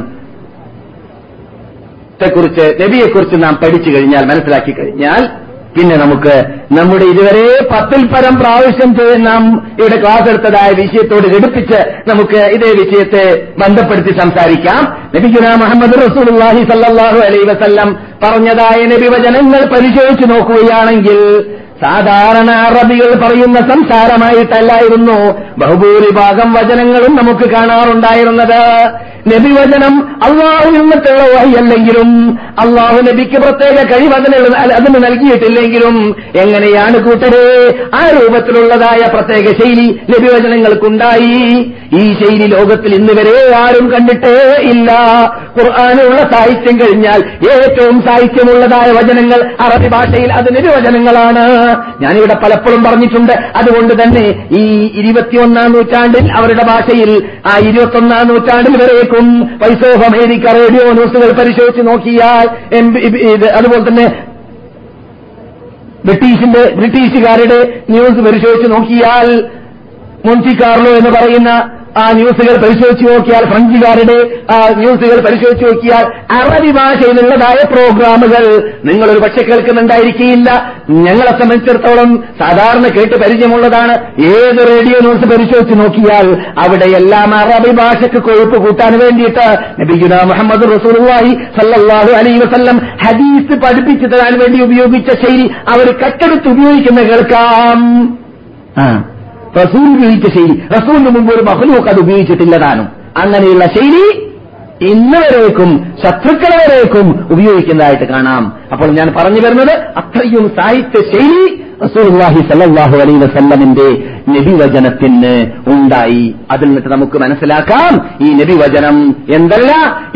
ത്തെക്കുറിച്ച് നബിയെക്കുറിച്ച് നാം പഠിച്ചു കഴിഞ്ഞാൽ, മനസ്സിലാക്കി കഴിഞ്ഞാൽ, പിന്നെ നമുക്ക് നമ്മുടെ ഇതുവരെ പത്തിൽ പരം പ്രാവശ്യം നാം ഇവിടെ ക്ലാസ് എടുത്തതായ വിഷയത്തോട് ഘടിപ്പിച്ച് നമുക്ക് ഇതേ വിഷയത്തെ ബന്ധപ്പെടുത്തി സംസാരിക്കാം. നബിയുനാ മുഹമ്മദ് റസൂലുള്ളാഹി സ്വല്ലല്ലാഹു അലൈഹി വസല്ലം പറഞ്ഞതായ നബിവചനങ്ങൾ പരിശോധിച്ചു നോക്കുകയാണെങ്കിൽ സാധാരണ അറബികൾ പറയുന്ന സംസാരമായിട്ടല്ലായിരുന്നു ബഹുഭൂരിഭാഗം വചനങ്ങളും നമുക്ക് കാണാറുണ്ടായിരുന്നത്. നബിവചനം അല്ലാഹുവിൽ നിന്നുള്ള വഹിയല്ലെങ്കിലും, അല്ലാഹു നബിക്ക് പ്രത്യേക കഴിവ് അതിന് നൽകിയിട്ടില്ലെങ്കിലും, എങ്ങനെയാണ് കൂട്ടരെ ആ രൂപത്തിലുള്ളതായ പ്രത്യേക ശൈലി നബിവചനങ്ങൾക്കുണ്ടായി? ഈ ശൈലി ലോകത്തിൽ ഇന്ന് വരെ ആരും കണ്ടിട്ടേ ഇല്ല. ഖുർആനുള്ള സാഹിത്യം കഴിഞ്ഞാൽ ഏറ്റവും സാഹിത്യമുള്ളതായ വചനങ്ങൾ അറബി ഭാഷയിൽ അത് നബിവചനങ്ങളാണ്. ഞാനിവിടെ പലപ്പോഴും പറഞ്ഞിട്ടുണ്ട്. അതുകൊണ്ട് തന്നെ ഈ ഇരുപത്തിയൊന്നാം നൂറ്റാണ്ടിൽ അവരുടെ ഭാഷയിൽ ആ ഇരുപത്തിയൊന്നാം നൂറ്റാണ്ടിൽ വരേക്കും വൈസ് ഓഫ് അമേരിക്ക റേഡിയോ ന്യൂസുകൾ പരിശോധിച്ച് നോക്കിയാൽ, അതുപോലെ തന്നെ ബ്രിട്ടീഷിന്റെ ബ്രിട്ടീഷുകാരുടെ ന്യൂസ് പരിശോധിച്ച് നോക്കിയാൽ, മോണ്ടി കാർലോ എന്ന് പറയുന്ന ആ ന്യൂസുകൾ പരിശോധിച്ചു നോക്കിയാൽ, ഫ്രഞ്ചുകാരുടെ ആ ന്യൂസുകൾ പരിശോധിച്ചു നോക്കിയാൽ, അറബി ഭാഷയിലുള്ളതായ പ്രോഗ്രാമുകൾ നിങ്ങളൊരു പക്ഷെ കേൾക്കുന്നുണ്ടായിരിക്കില്ല. ഞങ്ങളെ സംബന്ധിച്ചിടത്തോളം സാധാരണ കേട്ട് പരിചയമുള്ളതാണ്. ഏത് റേഡിയോ ന്യൂസ് പരിശോധിച്ചു നോക്കിയാൽ അവിടെയെല്ലാം അറബി ഭാഷയ്ക്ക് കൊഴുപ്പ് കൂട്ടാൻ വേണ്ടിയിട്ട് നബിയുനാ മുഹമ്മദ് റസൂലുള്ളാഹി സ്വല്ലല്ലാഹു അലൈഹി വസല്ലം ഹദീസ് പഠിപ്പിച്ചു തരാൻ വേണ്ടി ഉപയോഗിച്ച ശൈലി അവർ കട്ടെടുത്ത് ഉപയോഗിക്കുന്ന കേൾക്കാം. റസൂൽ ഉപയോഗിച്ച ശൈലി റസൂലിന് മുമ്പ് ഒരു മഹ്ലൂഖ് അത് ഉപയോഗിച്ചിട്ടില്ലതാനും. അങ്ങനെയുള്ള ശൈലി ഇന്ന് വരേക്കും ശത്രുക്കളെ വരേക്കും ഉപയോഗിക്കുന്നതായിട്ട് കാണാം. അപ്പോൾ ഞാൻ പറഞ്ഞു വരുന്നത്, അത്രയും സാഹിത്യ ശൈലി റസൂലുള്ളാഹി സ്വല്ലല്ലാഹു അലൈഹി വസല്ലമിന്റെ നബിവചനത്തിന് ഉണ്ടായി. അതിൽ നിന്നിട്ട് നമുക്ക് മനസ്സിലാക്കാം ഈ നബിവചനം എന്തല്ല,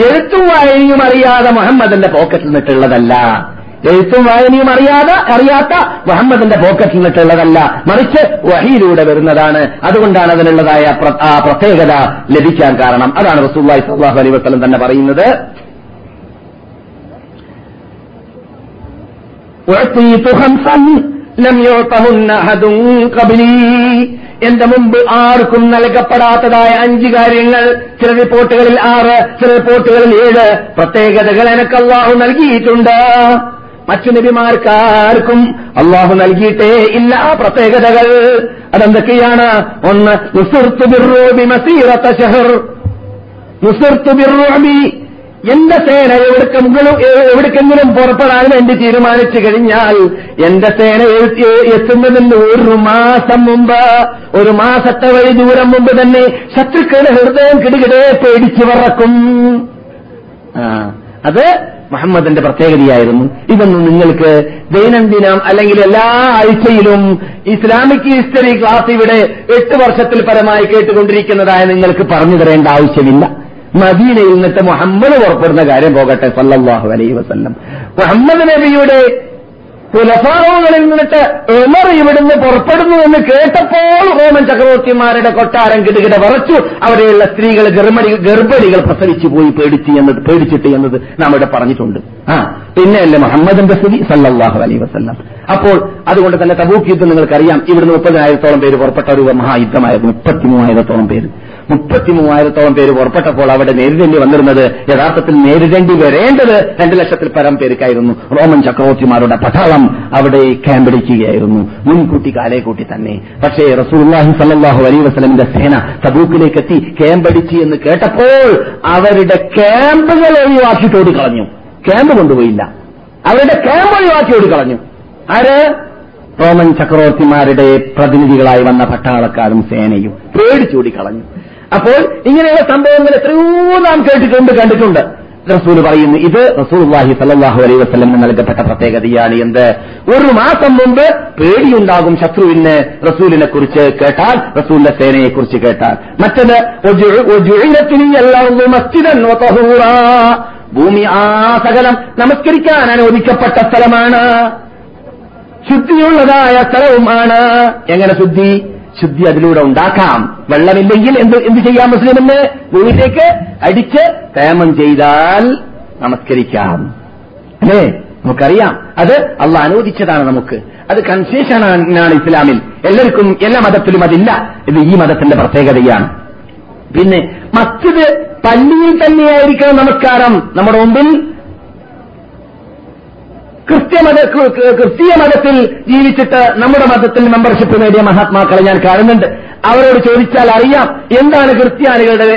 എഴുത്തും വായനയും അറിയാതെ മുഹമ്മദിന്റെ പോക്കറ്റിൽ നിന്നിട്ടുള്ളതല്ല, എഴുത്തും വായനയും അറിയാതെ അറിയാത്ത മുഹമ്മദിന്റെ പോക്കറ്റിൽ നിന്നിട്ടുള്ളതല്ല, മറിച്ച് വഹീയിലൂടെ വരുന്നതാണ്. അതുകൊണ്ടാണ് അതിനുള്ളതായ ആ പ്രത്യേകത ലഭിക്കാൻ കാരണം. അതാണ് റസൂലുള്ളാഹി സ്വല്ലല്ലാഹു അലൈഹി വസല്ലം തന്നെ പറയുന്നത്, ഉഅതീതു ഖംസൻ ലം യുതഹുന്ന അഹദുൻ ഖബ്ലി. എന്റെ മുമ്പ് ആർക്കും നൽകപ്പെടാത്തതായ അഞ്ച് കാര്യങ്ങൾ, ചില റിപ്പോർട്ടുകളിൽ ആറ്, ചില റിപ്പോർട്ടുകളിൽ ഏഴ് പ്രത്യേകതകൾ എനിക്ക് അല്ലാഹു നൽകിയിട്ടുണ്ട്. മറ്റു നബിമാർക്കാർക്കും അള്ളാഹു നൽകിയിട്ടേ ഇല്ല പ്രത്യേകതകൾ. അതെന്തൊക്കെയാണ്? ഒന്ന്, എന്റെ സേന എവിടേക്കെങ്കിലും പുറപ്പെടാൻ വേണ്ടി തീരുമാനിച്ചു കഴിഞ്ഞാൽ, എന്റെ സേന എത്തുന്നതിന് ഒരു മാസം മുമ്പ്, ഒരു മാസത്തെ വഴി ദൂരം മുമ്പ് തന്നെ ശത്രുക്കളുടെ ഹൃദയം കിടുകിടെ പേടിച്ചു വറക്കും. അത് മുഹമ്മദിന്റെ പ്രത്യേകതയായിരുന്നു. ഇതൊന്നും നിങ്ങൾക്ക് ദൈനംദിനം അല്ലെങ്കിൽ എല്ലാ ആഴ്ചയിലും ഇസ്ലാമിക് ഹിസ്റ്ററി ക്ലാസ് ഇവിടെ എട്ട് വർഷത്തിൽ പരമായി കേട്ടുകൊണ്ടിരിക്കുന്നതായ നിങ്ങൾക്ക് പറഞ്ഞു തരേണ്ട ആവശ്യമില്ല. മദീനയിൽ നിന്നിട്ട് മുഹമ്മദ് പുറപ്പെടുന്ന കാര്യം പോകട്ടെ സല്ലല്ലാഹു അലൈഹി വസല്ലം, മുഹമ്മദ് നബിയുടെ ഖുലഫാഉകളിൽ നിന്നിട്ട് ഉമർ ഇവിടുന്ന് പുറപ്പെടുന്നു എന്ന് കേട്ടപ്പോൾ റോമൻ ചക്രവർത്തിമാരുടെ കൊട്ടാരം കിടുകിട വിറച്ചു. അവിടെയുള്ള സ്ത്രീകൾ ഗർഭിണികൾ പ്രസവിച്ചു പോയി പേടിച്ചു എന്നത് പേടിച്ചിട്ട് എന്നത് നാം ഇവിടെ പറഞ്ഞിട്ടുണ്ട്. ആ പിന്നെയല്ലേ മുഹമ്മദിന്റെ സ്ഥിതി സല്ലല്ലാഹു അലൈഹി വസല്ലം. അപ്പോൾ അതുകൊണ്ട് തന്നെ തബൂക്ക് യുദ്ധം നിങ്ങൾക്കറിയാം, ഇവിടുന്ന് മുപ്പതിനായിരത്തോളം പേര് പുറപ്പെട്ട ഒരു മഹായുദ്ധമായിരുന്നു. മുപ്പത്തി മൂവായിരത്തോളം പേര് മുപ്പത്തി മൂവായിരത്തോളം പേര് പുറപ്പെട്ടപ്പോൾ അവിടെ നേരിടേണ്ടി വന്നിരുന്നത്, യഥാർത്ഥത്തിൽ നേരിടേണ്ടി വരേണ്ടത് രണ്ടു ലക്ഷത്തിൽ പരം പേർക്കായിരുന്നു. റോമൻ ചക്രവർത്തിമാരുടെ പട്ടാളം അവിടെ ക്യാമ്പടിക്കുകയായിരുന്നു മുൻകൂട്ടി കാലേ കൂട്ടി തന്നെ. പക്ഷേ റസൂലുള്ളാഹി സ്വല്ലല്ലാഹു അലൈഹി വസല്ലമിന്റെ സേന തബൂക്കിലേക്ക് എത്തി ക്യാമ്പടിച്ചു എന്ന് കേട്ടപ്പോൾ അവരുടെ ക്യാമ്പുകൾ ഒഴിവാക്കിയിട്ട് ഓടിക്കളഞ്ഞു. ക്യാമ്പ് കൊണ്ടുപോയില്ല, അവരുടെ ക്യാമ്പ് ഒഴിവാക്കി ഓടിക്കളഞ്ഞു. ആര്? റോമൻ ചക്രവർത്തിമാരുടെ പ്രതിനിധികളായി വന്ന പട്ടാളക്കാരും സേനയും പേടിച്ചോടിക്കളഞ്ഞു. അപ്പോൾ ഇങ്ങനെയുള്ള സംഭവങ്ങൾ എത്രയോ നാം കേട്ടിട്ടുണ്ട്, കണ്ടിട്ടുണ്ട്. റസൂൽ പറയുന്നു, ഇത് റസൂലുള്ളാഹി സ്വല്ലല്ലാഹു അലൈഹി വസല്ലമിന് നൽകപ്പെട്ട പ്രത്യേകതയാണ്. എന്ത്? ഒരു മാസം മുമ്പ് പേടിയുണ്ടാകും ശത്രുവിന് റസൂലിനെ കുറിച്ച് കേട്ടാൽ, റസൂലിന്റെ സേനയെ കുറിച്ച് കേട്ടാൽ. മറ്റത് ഭൂമി ആ സകലം നമസ്കരിക്കാൻ അനുവദിക്കപ്പെട്ട സ്ഥലമാണ്, ശുദ്ധിയുള്ളതായ സ്ഥലവുമാണ്. എങ്ങനെ ശുദ്ധി? ശുദ്ധി അതിലൂടെ ഉണ്ടാക്കാം. വെള്ളമില്ലെങ്കിൽ എന്ത് എന്ത് ചെയ്യാം? മുസ്ലിമിന് ഭൂമിയിലേക്ക് അടിച്ച് തേമം ചെയ്താൽ നമസ്കരിക്കാം. അല്ലേ? നമുക്കറിയാം അത് അള്ളാഹ് അനുവദിച്ചതാണ് നമുക്ക്. അത് കൺസെഷനാണ് ഇസ്ലാമിൽ. എല്ലാവർക്കും എല്ലാ മതത്തിലും അതില്ല. ഇത് ഈ മതത്തിന്റെ പ്രത്യേകതയാണ്. പിന്നെ മസ്ജിദ് പള്ളിയിൽ തന്നെയായിരിക്കണം നമസ്കാരം. നമ്മുടെ മുമ്പിൽ ക്രിസ്ത്യമത ക്രിസ്തീയ മതത്തിൽ ജീവിച്ചിട്ട് നമ്മുടെ മതത്തിൽ മെമ്പർഷിപ്പ് നേടിയ മഹാത്മാക്കളെ ഞാൻ കാണുന്നുണ്ട്. അവരോട് ചോദിച്ചാൽ അറിയാം എന്താണ് ക്രിസ്ത്യാനികളുടെ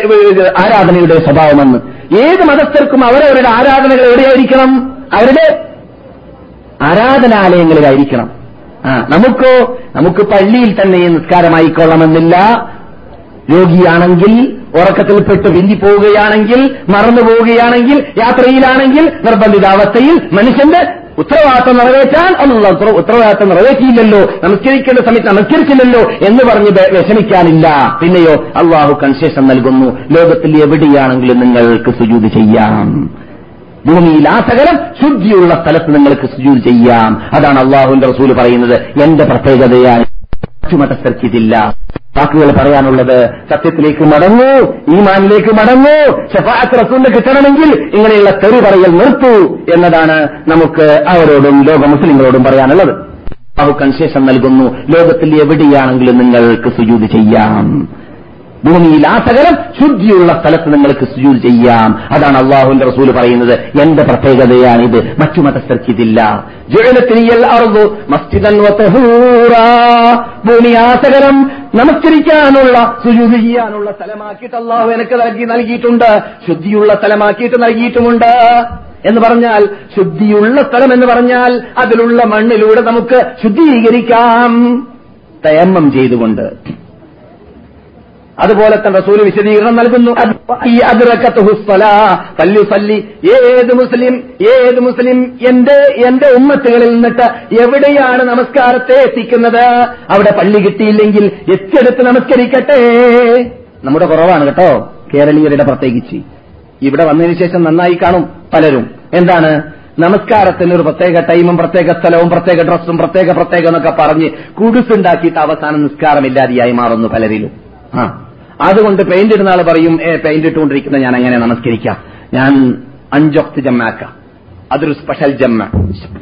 ആരാധനയുടെ സ്വഭാവമെന്ന്. ഏത് മതസ്ഥർക്കും അവരവരുടെ ആരാധനകൾ എവിടെയായിരിക്കണം? അവരുടെ ആരാധനാലയങ്ങളിലായിരിക്കണം. ആ നമുക്കോ നമുക്ക് പള്ളിയിൽ തന്നെ നിസ്കാരമായിക്കൊള്ളണമെന്നില്ല. രോഗിയാണെങ്കിൽ, ഉറക്കത്തിൽപ്പെട്ട് വിന്തി പോവുകയാണെങ്കിൽ, മറന്നു പോവുകയാണെങ്കിൽ, യാത്രയിലാണെങ്കിൽ, നിർബന്ധിത അവസ്ഥയിൽ മനുഷ്യന്റെ ഉത്തരവാദിത്തം നിറവേറ്റാൻ അല്ല ഉത്തരവാദിത്തം നിറവേറ്റിയില്ലല്ലോ, നമസ്കരിക്കേണ്ട സമയത്ത് നമസ്കരിച്ചില്ലല്ലോ എന്ന് പറഞ്ഞ് വിഷമിക്കാനില്ല. പിന്നെയോ അള്ളാഹു കൺസെഷൻ നൽകുന്നു. ലോകത്തിൽ എവിടെയാണെങ്കിലും നിങ്ങൾക്ക് സുജൂദ് ചെയ്യാം. ഭൂമിയിൽ ആ സകലം ശുദ്ധിയുള്ള സ്ഥലത്ത് നിങ്ങൾക്ക് സുജൂദ് ചെയ്യാം. അതാണ് അള്ളാഹുവിന്റെ റസൂൽ പറയുന്നത്. എന്റെ പ്രത്യേകതയാണ് മതസ്ഥർക്കിതില്ല. വാക്കുകൾ പറയാനുള്ളത് സത്യത്തിലേക്ക് മടങ്ങൂ, ഈമാനിലേക്ക് മടങ്ങൂ. ശഫാഅത്ത് റസൂലിന് കിട്ടണമെങ്കിൽ ഇങ്ങനെയുള്ള തെറി പറയൽ നിർത്തൂ എന്നതാണ് നമുക്ക് അവരോടും ലോക മുസ്ലിങ്ങളോടും പറയാനുള്ളത്. അള്ളാഹു കൺസെഷൻ നൽകുന്നു. ലോകത്തിൽ എവിടെയാണെങ്കിലും നിങ്ങൾക്ക് സുജൂദ് ചെയ്യാം. ഭൂമിയിൽ ആ സകലം ശുദ്ധിയുള്ള സ്ഥലത്ത് നിങ്ങൾക്ക് സുജൂദ് ചെയ്യാം. അതാണ് അള്ളാഹുവിന്റെ റസൂൽ പറയുന്നത്. എന്റെ പ്രത്യേകതയാണിത്, മറ്റു മതസ്ഥർക്കിതില്ല. ഭൂമി ആ സകലം നമസ്കരിക്കാനുള്ള സുജൂദ് ചെയ്യാനുള്ള സ്ഥലമാക്കിയിട്ട് അള്ളാഹു എനിക്ക് നൽകി നൽകിയിട്ടുണ്ട് ശുദ്ധിയുള്ള സ്ഥലമാക്കിയിട്ട് നൽകിയിട്ടുമുണ്ട് എന്ന് പറഞ്ഞാൽ, ശുദ്ധിയുള്ള സ്ഥലം എന്ന് പറഞ്ഞാൽ അതിലുള്ള മണ്ണിലൂടെ നമുക്ക് ശുദ്ധീകരിക്കാം തയമ്മം ചെയ്തുകൊണ്ട്. അതുപോലെ തന്നെ റസൂൽ വിശദീകരണം നൽകുന്നു. ഏത് മുസ്ലിം ഏത് മുസ്ലിം എന്റെ എന്റെ ഉമ്മത്തുകളിൽ നിന്നിട്ട് എവിടെയാണ് നമസ്കാരത്തെ എത്തിക്കുന്നത്, അവിടെ പള്ളി കിട്ടിയില്ലെങ്കിൽ എച്ചെടുത്ത് നമസ്കരിക്കട്ടെ. നമ്മുടെ കുറവാണ് കേട്ടോ, കേരളീയരുടെ പ്രത്യേകിച്ച്. ഇവിടെ വന്നതിന് ശേഷം നന്നായി കാണും പലരും. എന്താണ് നമസ്കാരത്തിന് ഒരു പ്രത്യേക ടൈമും പ്രത്യേക സ്ഥലവും പ്രത്യേക ഡ്രസ്സും പ്രത്യേക പ്രത്യേകം എന്നൊക്കെ പറഞ്ഞ് കുടുസുണ്ടാക്കിയിട്ട് അവസാനം നിസ്കാരമില്ലാതെയായി മാറുന്നു പലരിലും. ആ അതുകൊണ്ട് പെയിന്റ് ഇടുന്ന ആൾ പറയും, ഏ പെയിന്റ് ഇട്ടുകൊണ്ടിരിക്കുന്ന ഞാൻ എങ്ങനെ നമസ്കരിക്കാം, ഞാൻ അഞ്ചൊക്ത് ജമ്മാക്കാം. അതൊരു സ്പെഷ്യൽ ജമ്മ,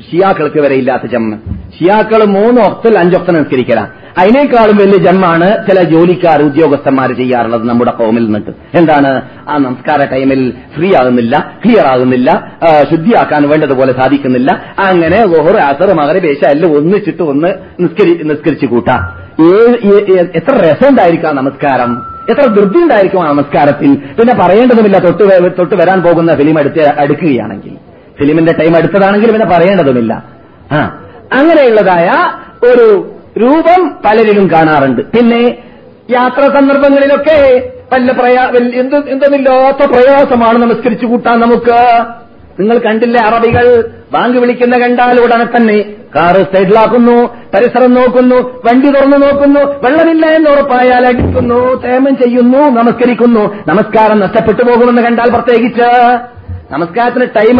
ഷിയാക്കൾക്ക് വരെ ഇല്ലാത്ത ജമ്മ. ഷിയാക്കൾ മൂന്ന് ഒക്തിൽ അഞ്ചൊക്ത നമസ്കരിക്കലാണ്. അതിനേക്കാളും വലിയ ജമ്മാണ് ചില ജോലിക്കാർ ഉദ്യോഗസ്ഥന്മാർ ചെയ്യാറുള്ളത് നമ്മുടെ കോമിൽ നിന്നിട്ട്. എന്താണ്? ആ നമസ്കാര ടൈമിൽ ഫ്രീ ആകുന്നില്ല, ക്ലിയർ ആകുന്നില്ല, ശുദ്ധിയാക്കാൻ വേണ്ടതുപോലെ സാധിക്കുന്നില്ല. അങ്ങനെ ളുഹുർ, അസർ, മഗ്‌രിബ്, ഇശാ എല്ലാം ഒന്നിച്ചിട്ട് ഒന്ന് നിസ്കരിച്ചു കൂട്ടാം. എത്ര രസമുണ്ടായിരിക്കും ആ നമസ്കാരം, എത്ര ധൃതി ഉണ്ടായിരിക്കും ആ നമസ്കാരത്തിൽ. പിന്നെ പറയേണ്ടതുമില്ല, തൊട്ട് തൊട്ട് വരാൻ പോകുന്ന ഫിലിം അടുത്ത് അടുക്കുകയാണെങ്കിൽ, ഫിലിമിന്റെ ടൈം അടുത്തതാണെങ്കിൽ പിന്നെ പറയേണ്ടതുമില്ല. ആ അങ്ങനെയുള്ളതായ ഒരു രൂപം പലരിലും കാണാറുണ്ട്. പിന്നെ യാത്രാ സന്ദർഭങ്ങളിലൊക്കെ പല പ്രയാ എന്തെന്നില്ലാത്ത പ്രയാസമാണ് നമസ്കരിച്ചു കൂട്ടാൻ നമുക്ക്. നിങ്ങൾ കണ്ടില്ലേ അറബികൾ ബാങ്ക് വിളിക്കുന്ന കണ്ടാൽ ഉടനെ തന്നെ കാറ് സൈഡിലാക്കുന്നു, പരിസരം നോക്കുന്നു, വണ്ടി തുറന്നു നോക്കുന്നു, വെള്ളമില്ല എന്ന് ഉറപ്പായാൽ അടിക്കുന്നു, തേമം ചെയ്യുന്നു, നമസ്കരിക്കുന്നു. നമസ്കാരം നഷ്ടപ്പെട്ടു പോകുമെന്ന് കണ്ടാൽ, പ്രത്യേകിച്ച് നമസ്കാരത്തിന് ടൈം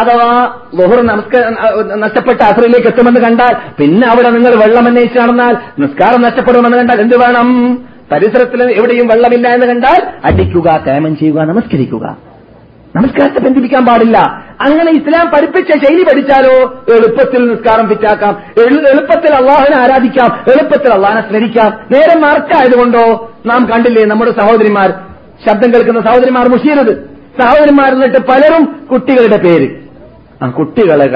അഥവാ ളുഹുർ നമസ്കാരം നഷ്ടപ്പെട്ട അസറിലേക്ക് എത്തുമെന്ന് കണ്ടാൽ, പിന്നെ അവിടെ നിങ്ങൾ വെള്ളം അന്വേഷിച്ച് നടന്നാൽ നിസ്കാരം നഷ്ടപ്പെടുമെന്ന് കണ്ടാൽ എന്ത് വേണം? പരിസരത്തിൽ എവിടെയും വെള്ളമില്ല എന്ന് കണ്ടാൽ അടിക്കുക, തേമം ചെയ്യുക, നമസ്കരിക്കുക. നമസ്കാരത്തെ ബന്ധിപ്പിക്കാൻ പാടില്ല. അങ്ങനെ ഇസ്ലാം പഠിപ്പിച്ച ശൈലി പഠിച്ചാലോ എളുപ്പത്തിൽ നിസ്കാരം പിറ്റാക്കാം, എളുപ്പത്തിൽ അള്ളാഹുവിനെ ആരാധിക്കാം, എളുപ്പത്തിൽ അള്ളാഹുവിനെ സ്മരിക്കാം. നേരെ മറക്കായതുകൊണ്ടോ നാം കണ്ടില്ലേ നമ്മുടെ സഹോദരിമാർ, ശബ്ദം കേൾക്കുന്ന സഹോദരിമാർ മുഷിയരുത്. സഹോദരിമാർ എന്നിട്ട് പലരും കുട്ടികളുടെ പേര്, ആ കുട്ടികളെ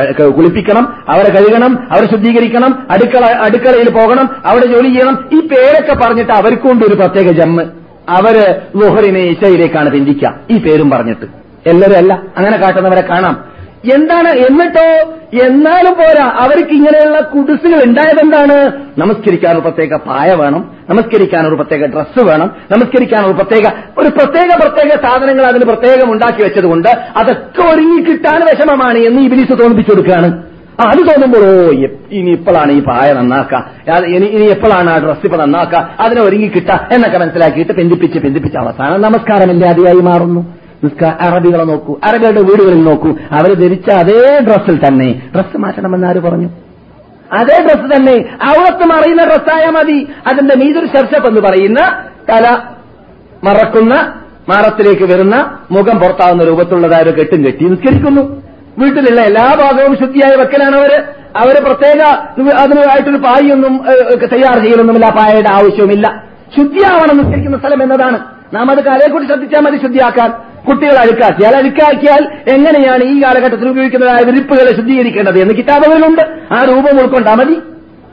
കുളിപ്പിക്കണം, അവരെ കഴുകണം, അവരെ ശുദ്ധീകരിക്കണം, അടുക്കള അടുക്കളയിൽ പോകണം, അവിടെ ജോലി ചെയ്യണം, ഈ പേരൊക്കെ പറഞ്ഞിട്ട് അവർക്കൊണ്ടൊരു പ്രത്യേക ജമ്മ്. അവര് ളുഹുറിനെ ഇശയിലേക്കാണ് പിന്തിക്കാം ഈ പേരും പറഞ്ഞിട്ട്. എല്ലാവരും അല്ല, അങ്ങനെ കാട്ടുന്നവരെ കാണാം. എന്താണ്? എന്നിട്ടോ എന്നാലും പോരാ, അവർക്ക് ഇങ്ങനെയുള്ള കുടിസുകൾ ഉണ്ടായതെന്താണ്? നമസ്കരിക്കാൻ ഒരു പ്രത്യേക പായ വേണം, നമസ്കരിക്കാൻ ഒരു പ്രത്യേക ഡ്രസ്സ് വേണം, നമസ്കരിക്കാൻ ഒരു പ്രത്യേക ഒരു പ്രത്യേക പ്രത്യേക സാധനങ്ങൾ അതിന് പ്രത്യേകം ഉണ്ടാക്കി വെച്ചതുകൊണ്ട് അതൊക്കെ ഒരുങ്ങി കിട്ടാൻ വിഷമമാണ് എന്ന് ഇബ്ലീസ് തോന്നിപ്പിച്ചു കൊടുക്കുകയാണ്. ആ അത് തോന്നുമ്പോഴോ ഇനി ഇപ്പോഴാണ് ഈ പായ നന്നാക്കുക, ഇനി എപ്പോഴാണ് ആ ഡ്രസ്സ് ഇപ്പൊ നന്നാക്കുക, അതിനെ ഒരുങ്ങി കിട്ടുക എന്നൊക്കെ മനസ്സിലാക്കിയിട്ട് പിന്തിപ്പിച്ച് പിന്തിപ്പിച്ച് അവസാനം നമസ്കാരമില്ലാതെയായി മാറുന്നു. അറബികളെ നോക്കൂ, അറബികളുടെ വീടുകളിൽ നോക്കൂ, അവർ ധരിച്ച അതേ ഡ്രസ്സിൽ തന്നെ. ഡ്രസ്സ് മാറ്റണമെന്ന് ആര് പറഞ്ഞു? അതേ ഡ്രസ്സ് തന്നെ, അവർക്ക് മറിയുന്ന ഡ്രസ്സായാൽ മതി. അതിന്റെ മീതൊരു ഷർഷപ്പ് എന്ന് പറയുന്ന തല മറക്കുന്ന മാറത്തിലേക്ക് വരുന്ന മുഖം പുറത്താവുന്ന രൂപത്തിലുള്ളതായ ഒരു കെട്ടും കെട്ടി നിസ്കരിക്കുന്നു. വീട്ടിലുള്ള എല്ലാ ഭാഗവും ശുദ്ധിയായി വെക്കലാണ് അവര് അവര് പ്രത്യേക അതിനായിട്ടൊരു പായൊന്നും തയ്യാർ ചെയ്യലൊന്നുമില്ല. പായയുടെ ആവശ്യവുമില്ല. ശുദ്ധിയാവണം നിസ്കരിക്കുന്ന സ്ഥലം എന്നതാണ്. നാം അത് കാലേക്കൂടി ശ്രദ്ധിച്ചാൽ മതി ശുദ്ധിയാക്കാൻ. കുട്ടികൾ അഴുക്കാക്കിയാൽ അഴുക്കാക്കിയാൽ എങ്ങനെയാണ് ഈ കാലഘട്ടത്തിൽ ഉപയോഗിക്കുന്നതായ വിരിപ്പുകളെ ശുദ്ധീകരിക്കേണ്ടത് എന്ന് കിതാബുകളുണ്ട്. ആ രൂപം ഉൾക്കൊണ്ടാ മതി,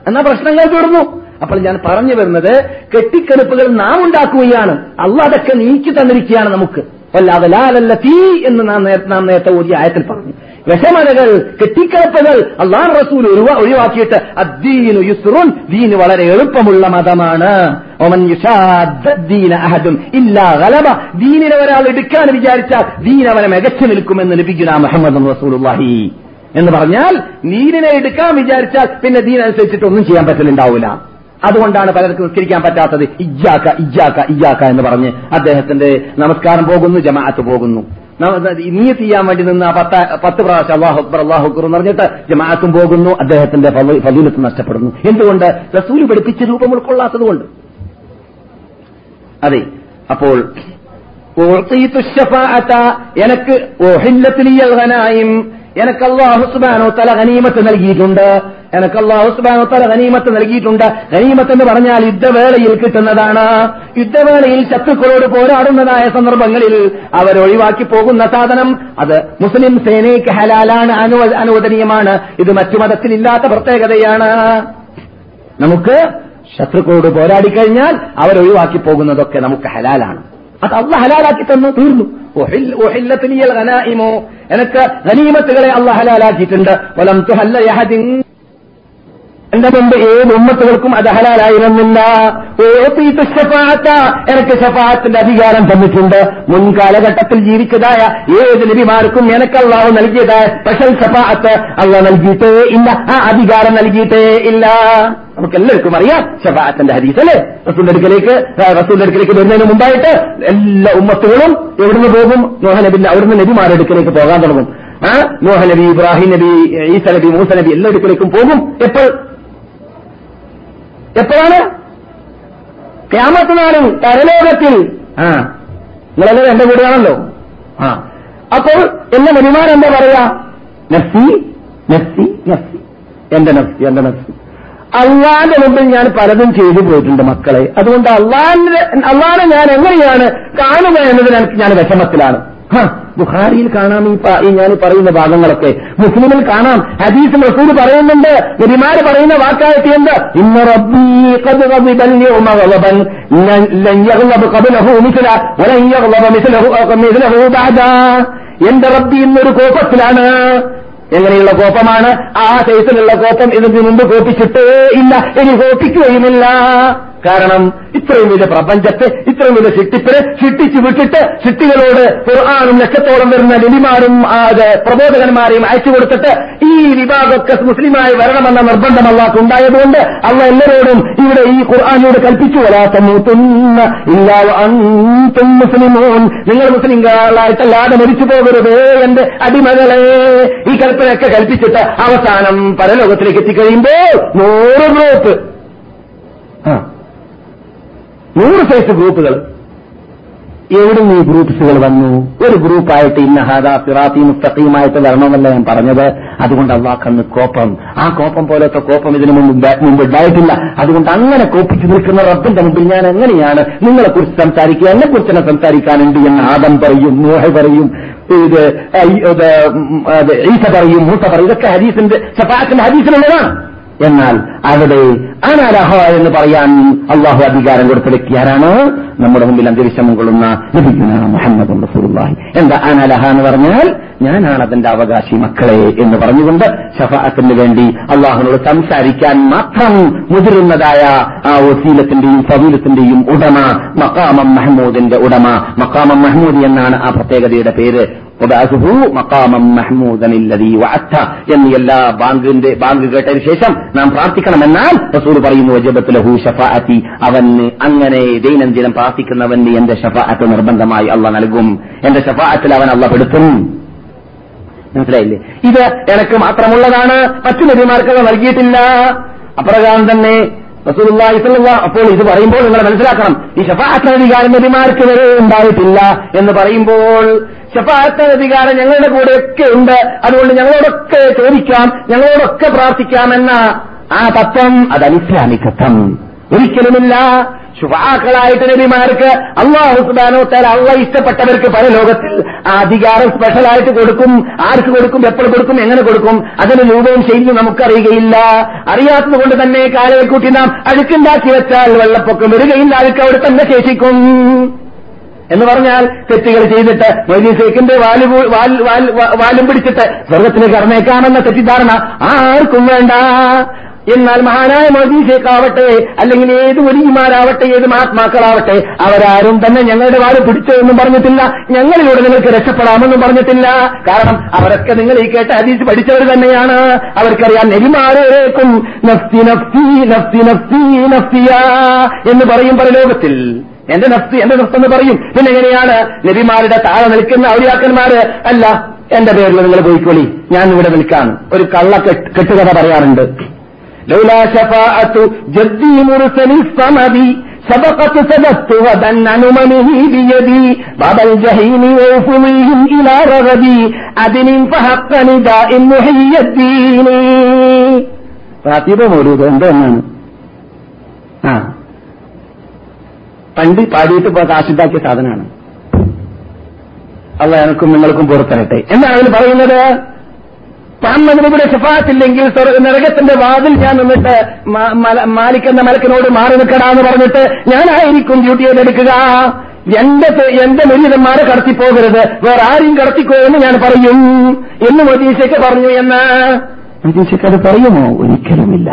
എന്നാ പ്രശ്നങ്ങൾ തീർന്നു. അപ്പോൾ ഞാൻ പറഞ്ഞു വരുന്നത് കെട്ടിക്കെടുപ്പുകൾ നാം ഉണ്ടാക്കുകയാണ്. അള്ളാഹ് അതൊക്കെ നീക്കി തന്നിരിക്കുകയാണ് നമുക്ക്. വല്ലാതെ ലാലല്ല തീ എന്ന് നാം നേരത്തെ ഓതിയ ആയത്തിൽ പറഞ്ഞു. വിഷമലകൾ, കെട്ടിക്കിടപ്പുകൾ അള്ളാഹ് റസൂൽ ഒഴിവാക്കിയിട്ട് അദ്ദീനു യുസ്റുൻ, ദീന് വളരെ എളുപ്പമുള്ള മതമാണ്. ഒമൻ യുശാദ്ദീന അഹദുൻ ഇല്ലാ ഗലബ, ദീനിനെ ഒരാൾ എടുക്കാൻ വിചാരിച്ചാൽ ദീൻ അവനെ മികച്ചു നിൽക്കുമെന്ന് ലഭിക്കുന്ന മുഹമ്മദ് റസൂലുള്ളാഹി എന്ന് പറഞ്ഞാൽ, ദീനിനെ എടുക്കാൻ വിചാരിച്ചാൽ പിന്നെ ദീൻ അനുസരിച്ചിട്ട് ഒന്നും ചെയ്യാൻ പറ്റലുണ്ടാവില്ല. അതുകൊണ്ടാണ് പലർക്കും നിസ്കരിക്കാൻ പറ്റാത്തത്. ഇജ്ജാക്ക ഇജ്ജാക്ക ഇജ്ജാക്ക എന്ന് പറഞ്ഞ് അദ്ദേഹത്തിന്റെ നമസ്കാരം പോകുന്നു, ജമാഅത്ത് പോകുന്നു. നീയത്ത് ചെയ്യാൻ വേണ്ടി നിന്ന് പത്ത് പത്ത് പ്രാവശ്യം അല്ലാഹു അക്ബർ അല്ലാഹു അക്ബർ എന്ന് പറഞ്ഞിട്ട് ജമാഅത്തും പോകുന്നു, അദ്ദേഹത്തിന്റെ ഫളീലത്ത് നഷ്ടപ്പെടുന്നു. എന്തുകൊണ്ട്? റസൂൽ പഠിപ്പിച്ച രൂപം ഉൾക്കൊള്ളാത്തതുകൊണ്ട്. അതെ, അപ്പോൾ എനിക്ക് എനിക്ക് അല്ലാഹു സുബ്ഹാനഹു വ തആല ഗനീമത്ത് നൽകിയിട്ടുണ്ട്. എനിക്ക് അല്ലാഹു സുബ്ഹാനഹു വ തആല ഗനീമത്ത് നൽകിയിട്ടുണ്ട്. ഗനീമത്ത് എന്ന് പറഞ്ഞാൽ യുദ്ധവേളയിൽ കിട്ടുന്നതാണ്. യുദ്ധവേളയിൽ ശത്രുക്കളോട് പോരാടുന്നതായ സന്ദർഭങ്ങളിൽ അവരൊഴിവാക്കി പോകുന്ന സാധനം അത് മുസ്ലിം സേനയ്ക്ക് ഹലാലാണ്, അനുവദനീയമാണ്. ഇത് മറ്റു മതത്തിലില്ലാത്ത പ്രത്യേകതയാണ്. നമുക്ക് ശത്രുക്കളോട് പോരാടിക്കഴിഞ്ഞാൽ അവരൊഴിവാക്കി പോകുന്നതൊക്കെ നമുക്ക് ഹലാലാണ്. അത് അള്ളാഹ് ഹലാലാക്കി തന്നു, തീർന്നു. എനിക്ക് ഗനീമത്തുകളെ അള്ളാഹ് ഹലാലാക്കിയിട്ടുണ്ട്. എന്റെ മുമ്പ് ഏത് ഉമ്മത്തുകൾക്കും അത് ഹലാലായിരുന്നില്ല. എനിക്ക് ശഫാഅത്തിന്റെ അധികാരം തന്നിട്ടുണ്ട്. മുൻകാലഘട്ടത്തിൽ ജീവിച്ചതായ ഏത് നബിമാർക്കും എനിക്ക് അള്ളാഹു നൽകിയതായ സ്പെഷ്യൽ ശഫാഅത്ത് അള്ളാഹ് നൽകിയിട്ടേ ഇല്ല, ആ അധികാരം നൽകിയിട്ടേ ഇല്ല. നമുക്ക് എല്ലാവർക്കും അറിയാം ശഫാഅത്തിന്റെ ഹദീസ് അല്ലേ? റസൂലിന്റെ അടുക്കലേക്ക് റസൂലിന്റെ അടുക്കലേക്ക് വരുന്നതിന് മുമ്പായിട്ട് എല്ലാ ഉമ്മത്തുകളും എവിടുന്ന് പോകും? നൂഹ നബി, അവിടുന്ന് നബിമാരുടെ അടുക്കലേക്ക് പോകാൻ തുടങ്ങും. ആ നൂഹ നബി, ഇബ്രാഹിം നബി, ഈസ നബി, മൂസ നബി എല്ലാ അടുക്കലേക്കും പോകും. എപ്പോൾ? എപ്പോഴാണ്? ഖിയാമത്ത് നാളിൽ, പരലോകത്തിൽ. ആ, നിങ്ങളെല്ലാം എന്റെ കൂടെയാണല്ലോ. ആ, അപ്പോൾ എന്റെ നബിമാരെന്താ പറയാ? നഫ്സി നഫ്സി നഫ്സി, എന്റെ നഫ്സി എന്റെ നഫ്സി. അള്ളാന്റെ മുമ്പിൽ ഞാൻ പലതും ചെയ്തു പോയിട്ടുണ്ട് മക്കളെ. അതുകൊണ്ട് അള്ളാന്റെ അള്ളാനെ ഞാൻ എങ്ങനെയാണ് കാണുക എന്നതിന് ഞാൻ വിഷമത്തിലാണ്. ബുഖാരിയിൽ കാണാം ഈ ഞാൻ പറയുന്ന ഭാഗങ്ങളൊക്കെ, മുസ്ലിമിൽ കാണാം. ഹദീസിൽ റസൂൽ പറയുന്നുണ്ട്, നബിമാര് പറയുന്ന വാക്കായിട്ട് എന്ത്? ഇന്ന റബ്ബീ ഖദ് ഗളബ ലിയൗമ ഗളബൻ ലൻ യഗ്ലബ ഖബ്ലഹു മിസ്ല വലൻ യഗ്ലബ മിസ്ലഹു മിസ്ലഹു ബഅദ. എന്റെ റബ്ബി ഇന്നൊരു കോപത്തിലാണ്. എങ്ങനെയുള്ള കോപമാണ്? ആ സൈസിലുള്ള കോപം ഇതിന് മുമ്പ് കോപിച്ചിട്ടേ ഇല്ല, ഇനി കോപിക്കുകയുമില്ല. കാരണം ഇത്രയും വലിയ പ്രപഞ്ചത്തെ, ഇത്രയും വലിയ ശിട്ടിപ്പിനെ ശിട്ടിച്ചു വിട്ടിട്ട് ശിട്ടികളോട് ഖുർആനും ലക്ഷത്തോളം വരുന്ന നബിമാരും പ്രബോധകന്മാരെയും അയച്ചു കൊടുത്തിട്ട് ഈ വിഭാഗമൊക്കെ മുസ്ലിമായി വരണമെന്ന നിർബന്ധം അല്ലാഹു ഉണ്ടായതുകൊണ്ട് അല്ലാഹു എല്ലാവരോടും ഇവിടെ ഈ ഖുർആനിലൂടെ കൽപ്പിച്ചു, വലാ തമൂതുന്ന ഇല്ലാ വഅൻതും മുസ്ലിമൂൻ, നിങ്ങൾ മുസ്ലിങ്ങളായിട്ടല്ലാതെ മരിച്ചു പോകരുതേ എന്റെ അടിമകളെ. ഈ കൽപ്പനയൊക്കെ കൽപ്പിച്ചിട്ട് അവസാനം പരലോകത്തിലേക്ക് എത്തിക്കഴിയുമ്പോൾ നൂറ് ഗ്രൂപ്പ് നൂറ് സൈസ് ഗ്രൂപ്പുകൾ. എവിടുന്ന് ഈ ഗ്രൂപ്പ്സുകൾ വന്നു? ഒരു ഗ്രൂപ്പായിട്ട് ഇന്ന ഹാദാ സിറാത്തി മുസ്തഖീമായിട്ട് വരണമെന്നല്ല ഞാൻ പറഞ്ഞത്. അതുകൊണ്ട് അള്ളാഹുവിന് കോപം, ആ കോപം പോലത്തെ കോപം ഇതിനു മുമ്പ് മുമ്പ് ഉണ്ടായിട്ടില്ല. അതുകൊണ്ട് അങ്ങനെ കോപിച്ചു നിൽക്കുന്ന റബ്ബിന്റെ മുമ്പിൽ ഞാൻ എങ്ങനെയാണ് നിങ്ങളെക്കുറിച്ച് സംസാരിക്കുക? എന്നെക്കുറിച്ച് തന്നെ സംസാരിക്കാനുണ്ട് എന്ന് ആദം പറയും, നൂഹ പറയും, ഇത് ഈസ പറയും, മൂസ പറയും. ഇതൊക്കെ ഹദീസിന്റെ ശഫാഅത്തിന്റെ ഹദീസിലുള്ളതാണ്. എന്നാൽ അവിടെ അനാലഹ എന്ന് പറയാൻ അള്ളാഹു അധികാരം കൊടുത്ത വ്യക്തി ആരാണ്? നമ്മുടെ മുമ്പിൽ അന്തരീക്ഷമം കൊള്ളുന്ന നബിയുനാ മുഹമ്മദ് റസൂലുള്ളാഹി. എന്താ അനാലഹ എന്ന് പറഞ്ഞാൽ? ഞാനാണ് അതിന്റെ അവകാശി മക്കളെ എന്ന് പറഞ്ഞുകൊണ്ട് ശഫാഅത്തിന് വേണ്ടി അള്ളാഹുനോട് സംസാരിക്കാൻ മാത്രം മുതിരുന്നതായ ആ വസീലത്തിന്റെയും ഫളീലത്തിന്റെയും ഉടമ, മഖാമം മഹ്മൂദിന്റെ ഉടമ. മഖാമം മഹ്മൂദി എന്നാണ് ആ പ്രത്യേകതയുടെ പേര്. ഉദാഹു മഖാമം മഹ്മൂദൻ അല്ലദീ വഅത്ത എന്ന് എല്ലാ ബാങ്കിന്റെ ബാങ്ക് കേട്ടതിന് ശേഷം നാം പ്രാർത്ഥിക്കണമെന്നാൽ റസൂൽ പറയുന്നു, വജബത്ത് ലഹു ശഫാഅത്തി, അവന് അങ്ങനെ ദൈനംദിനം പ്രാർത്ഥിക്കുന്നവന് എന്റെ ശഫാഅത്ത് നിർബന്ധമായി അള്ളാഹ് നൽകും. എന്റെ ശഫാഅത്തിൽ അവൻ അള്ളാഹ് പെടുത്തും. മനസ്സിലായില്ലേ? ഇത് എനക്ക് മാത്രമുള്ളതാണ്, മറ്റു നബിമാർക്കത് നൽകിയിട്ടില്ല. അപ്രകാരം തന്നെ റസൂലുള്ളാഹി സ്വല്ലല്ലാഹു. അപ്പോൾ ഇത് പറയുമ്പോൾ നിങ്ങൾ മനസ്സിലാക്കണം, ഈ ശഫാഅത്ത് അധികാരം നബിമാർക്ക് വരെ ഉണ്ടായിട്ടില്ല എന്ന് പറയുമ്പോൾ ശഫാഅത്ത് അധികാരം ഞങ്ങളുടെ കൂടെയൊക്കെ ഉണ്ട്, അതുകൊണ്ട് ഞങ്ങളോടൊക്കെ ചോദിക്കാം, ഞങ്ങളോടൊക്കെ പ്രാർത്ഥിക്കാമെന്ന ആ തത്വം അത് അനിസ്ലാമികത്വം ഒരിക്കലുമില്ല. ശുഭാക്കളായിട്ട് നബിമാർക്ക് അല്ലാഹു സുബ്ഹാനഹു വ തആല അല്ലാഹു ഇഷ്ടപ്പെട്ടവർക്ക് പരലോകത്തിൽ ആ അധികാരം സ്പെഷ്യലായിട്ട് കൊടുക്കും. ആർക്ക് കൊടുക്കും, എപ്പോൾ കൊടുക്കും, എങ്ങനെ കൊടുക്കും, അതിന് രൂപവും ശൈലിയും നമുക്കറിയുകയില്ല. അറിയാത്തത് കൊണ്ട് തന്നെ കാലയെ കൂട്ടി നാം അഴുക്കുണ്ടാക്കി വെച്ചാൽ വെള്ളപ്പൊക്കം വരികയില്ല, അഴുക്ക് അവിടെ തന്നെ ശേഷിക്കും എന്ന് പറഞ്ഞാൽ തെറ്റുകൾ ചെയ്തിട്ട് വൈദ്യസേക്കിന്റെ വാല് വാലും പിടിച്ചിട്ട് സ്വർഗത്തിലേക്ക് കടന്നേക്കാമെന്ന തെറ്റിദ്ധാരണ ആർക്കും വേണ്ട. എന്നാൽ മഹാനായ മൗദീസേക്കാവട്ടെ, അല്ലെങ്കിൽ ഏത് വലിയമാരാവട്ടെ, ഏത് മഹാത്മാക്കളാവട്ടെ, അവരാരും തന്നെ ഞങ്ങളുടെ വാല് പിടിച്ചോ എന്നും പറഞ്ഞിട്ടില്ല, ഞങ്ങളിലൂടെ നിങ്ങൾക്ക് രക്ഷപ്പെടാമെന്നും പറഞ്ഞിട്ടില്ല. കാരണം അവരൊക്കെ നിങ്ങൾ ഈ കേട്ട ഹദീസ് പഠിച്ചവർ തന്നെയാണ്. അവർക്കറിയാം നബിമാരേക്കും നഫ്സി നഫ്സി നഫ്സി നഫ്സി നഫ്സിയാ എന്ന് പറയും പരലോകത്തിൽ. എന്റെ നഫ്സ് എന്റെ നഫ്സ് എന്ന് പറയും. പിന്നെ എങ്ങനെയാണ് നബിമാരുടെ താഴെ നിൽക്കുന്ന ഔലിയാക്കന്മാര് അല്ല എന്റെ പേരിൽ നിങ്ങൾ പോയിക്കോളി, ഞാൻ ഇവിടെ നിൽക്കാൻ ഒരു കള്ള കെട്ടുകഥ പറയാറുണ്ട്. ലൗലാ ശഫാഅത്തു ജദ്ദി മുർസലിൽ സമദി സബഖത് സദത്തു വദൻ അനുമനിഹി ബിയദി ബബൽ ജഹീമി വഫുമിഹിം ഇലാ റഗബി അദിനിൻ ഫഹഖനി ദാഇൻ മുഹിയദ്ദീനി. റാത്തിബ മൗലൂദ് എന്താണ് ആ പണ്ട് പാടിയിട്ട് കാശുണ്ടാക്കിയ സാധനമാണ്. അള്ളാഹ് എനിക്കും നിങ്ങൾക്കും പുറത്തിരട്ടെ എന്നാണ് അവർ പറയുന്നത്. താൻമതിലൂടെ ശഫാത്തില്ലെങ്കിൽ നരകത്തിന്റെ വാതിൽ ഞാൻ നിന്നിട്ട് മാലിക്കുന്ന മലക്കിനോട് മാറി നിൽക്കടാന്ന് പറഞ്ഞിട്ട് ഞാനായിരിക്കും ഡ്യൂട്ടി ഏറ്റെടുക്കുക. എന്റെ എന്റെ മുരീതന്മാരെ കടത്തിപ്പോകരുത്, വേറെ ആരും കടത്തിക്കോ എന്ന് ഞാൻ പറയും എന്ന് മദീസയ്ക്ക് പറഞ്ഞു. എന്ന് മദീസയ്ക്ക് അത് പറയുമോ? ഒരിക്കലുമില്ല,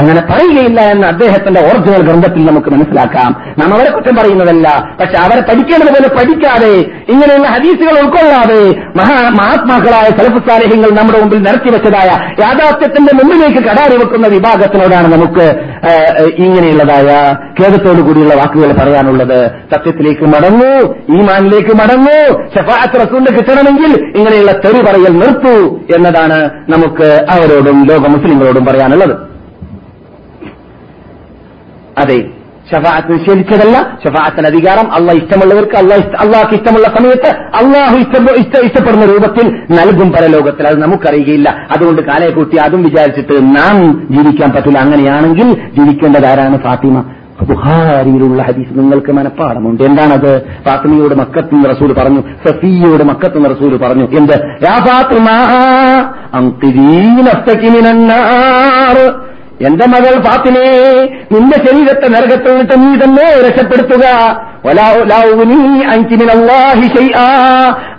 അങ്ങനെ പറയുകയില്ല എന്ന് അദ്ദേഹത്തിന്റെ ഒറിജിനൽ ഗ്രന്ഥത്തിൽ നമുക്ക് മനസ്സിലാക്കാം. നാം അവരെ കുറ്റം പറയുന്നതല്ല, പക്ഷെ അവരെ പഠിക്കേണ്ടത് പോലെ പഠിക്കാതെ ഇങ്ങനെയുള്ള ഹദീസുകൾ ഉൾക്കൊള്ളാതെ മഹാ മഹാത്മാക്കളായ സലഫു സാലിഹ്യങ്ങൾ നമ്മുടെ മുമ്പിൽ നിരത്തിവെച്ചതായ യാഥാർത്ഥ്യത്തിന്റെ മുമ്പിലേക്ക് കടാറി വെക്കുന്ന വിഭാഗത്തിനോടാണ് നമുക്ക് ഇങ്ങനെയുള്ളതായ ഖേദത്തോടു കൂടിയുള്ള വാക്കുകൾ പറയാനുള്ളത്. സത്യത്തിലേക്ക് മടങ്ങൂ, ഈമാനിലേക്ക് മടങ്ങൂ. ശഫാഅത്ത് റസൂലിന് കിട്ടണമെങ്കിൽ ഇങ്ങനെയുള്ള തെറി പറയൽ നിർത്തൂ എന്നതാണ് നമുക്ക് അവരോടും ലോക മുസ്ലിങ്ങളോടും പറയാനുള്ളത്. അതെ, ശഫാഅത്ത് നിഷേധിച്ചതല്ല. ശഫാഅത്തിന് അധികാരം അള്ളാഹ് ഇഷ്ടമുള്ളവർക്ക് അള്ളാഹ്ക്ക് ഇഷ്ടമുള്ള സമയത്ത് അള്ളാഹു ഇഷ്ടപ്പെടുന്ന രൂപത്തിൽ നൽകും പരലോകത്തിൽ. അത് നമുക്കറിയുകയില്ല. അതുകൊണ്ട് കാലയെ കൂട്ടി അതും വിചാരിച്ചിട്ട് നാം ജീവിക്കാൻ പറ്റില്ല. അങ്ങനെയാണെങ്കിൽ ജീവിക്കേണ്ടത് ആരാണ്? ഫാത്തിമ. ബുഖാരിയിലുള്ള ഹദീസ് നിങ്ങൾക്ക് മനഃപ്പാടമുണ്ട്. എന്താണത്? ഫാത്തിമയോട് മക്കത്ത് നിന്ന് റസൂൽ പറഞ്ഞു, സഫിയയോട് മക്കത്ത് നിന്ന് റസൂൽ പറഞ്ഞു, എന്ത്? യാ ഫാത്തിമ അംതിരി നഫ്തകി മിനന്നാർ. എന്റെ മകൾ ഫാത്തിമേ, നിന്റെ ശരീരത്തെ നരകത്തിൽ നിന്നിട്ട് നീ തന്നെ രക്ഷപ്പെടുത്തുക.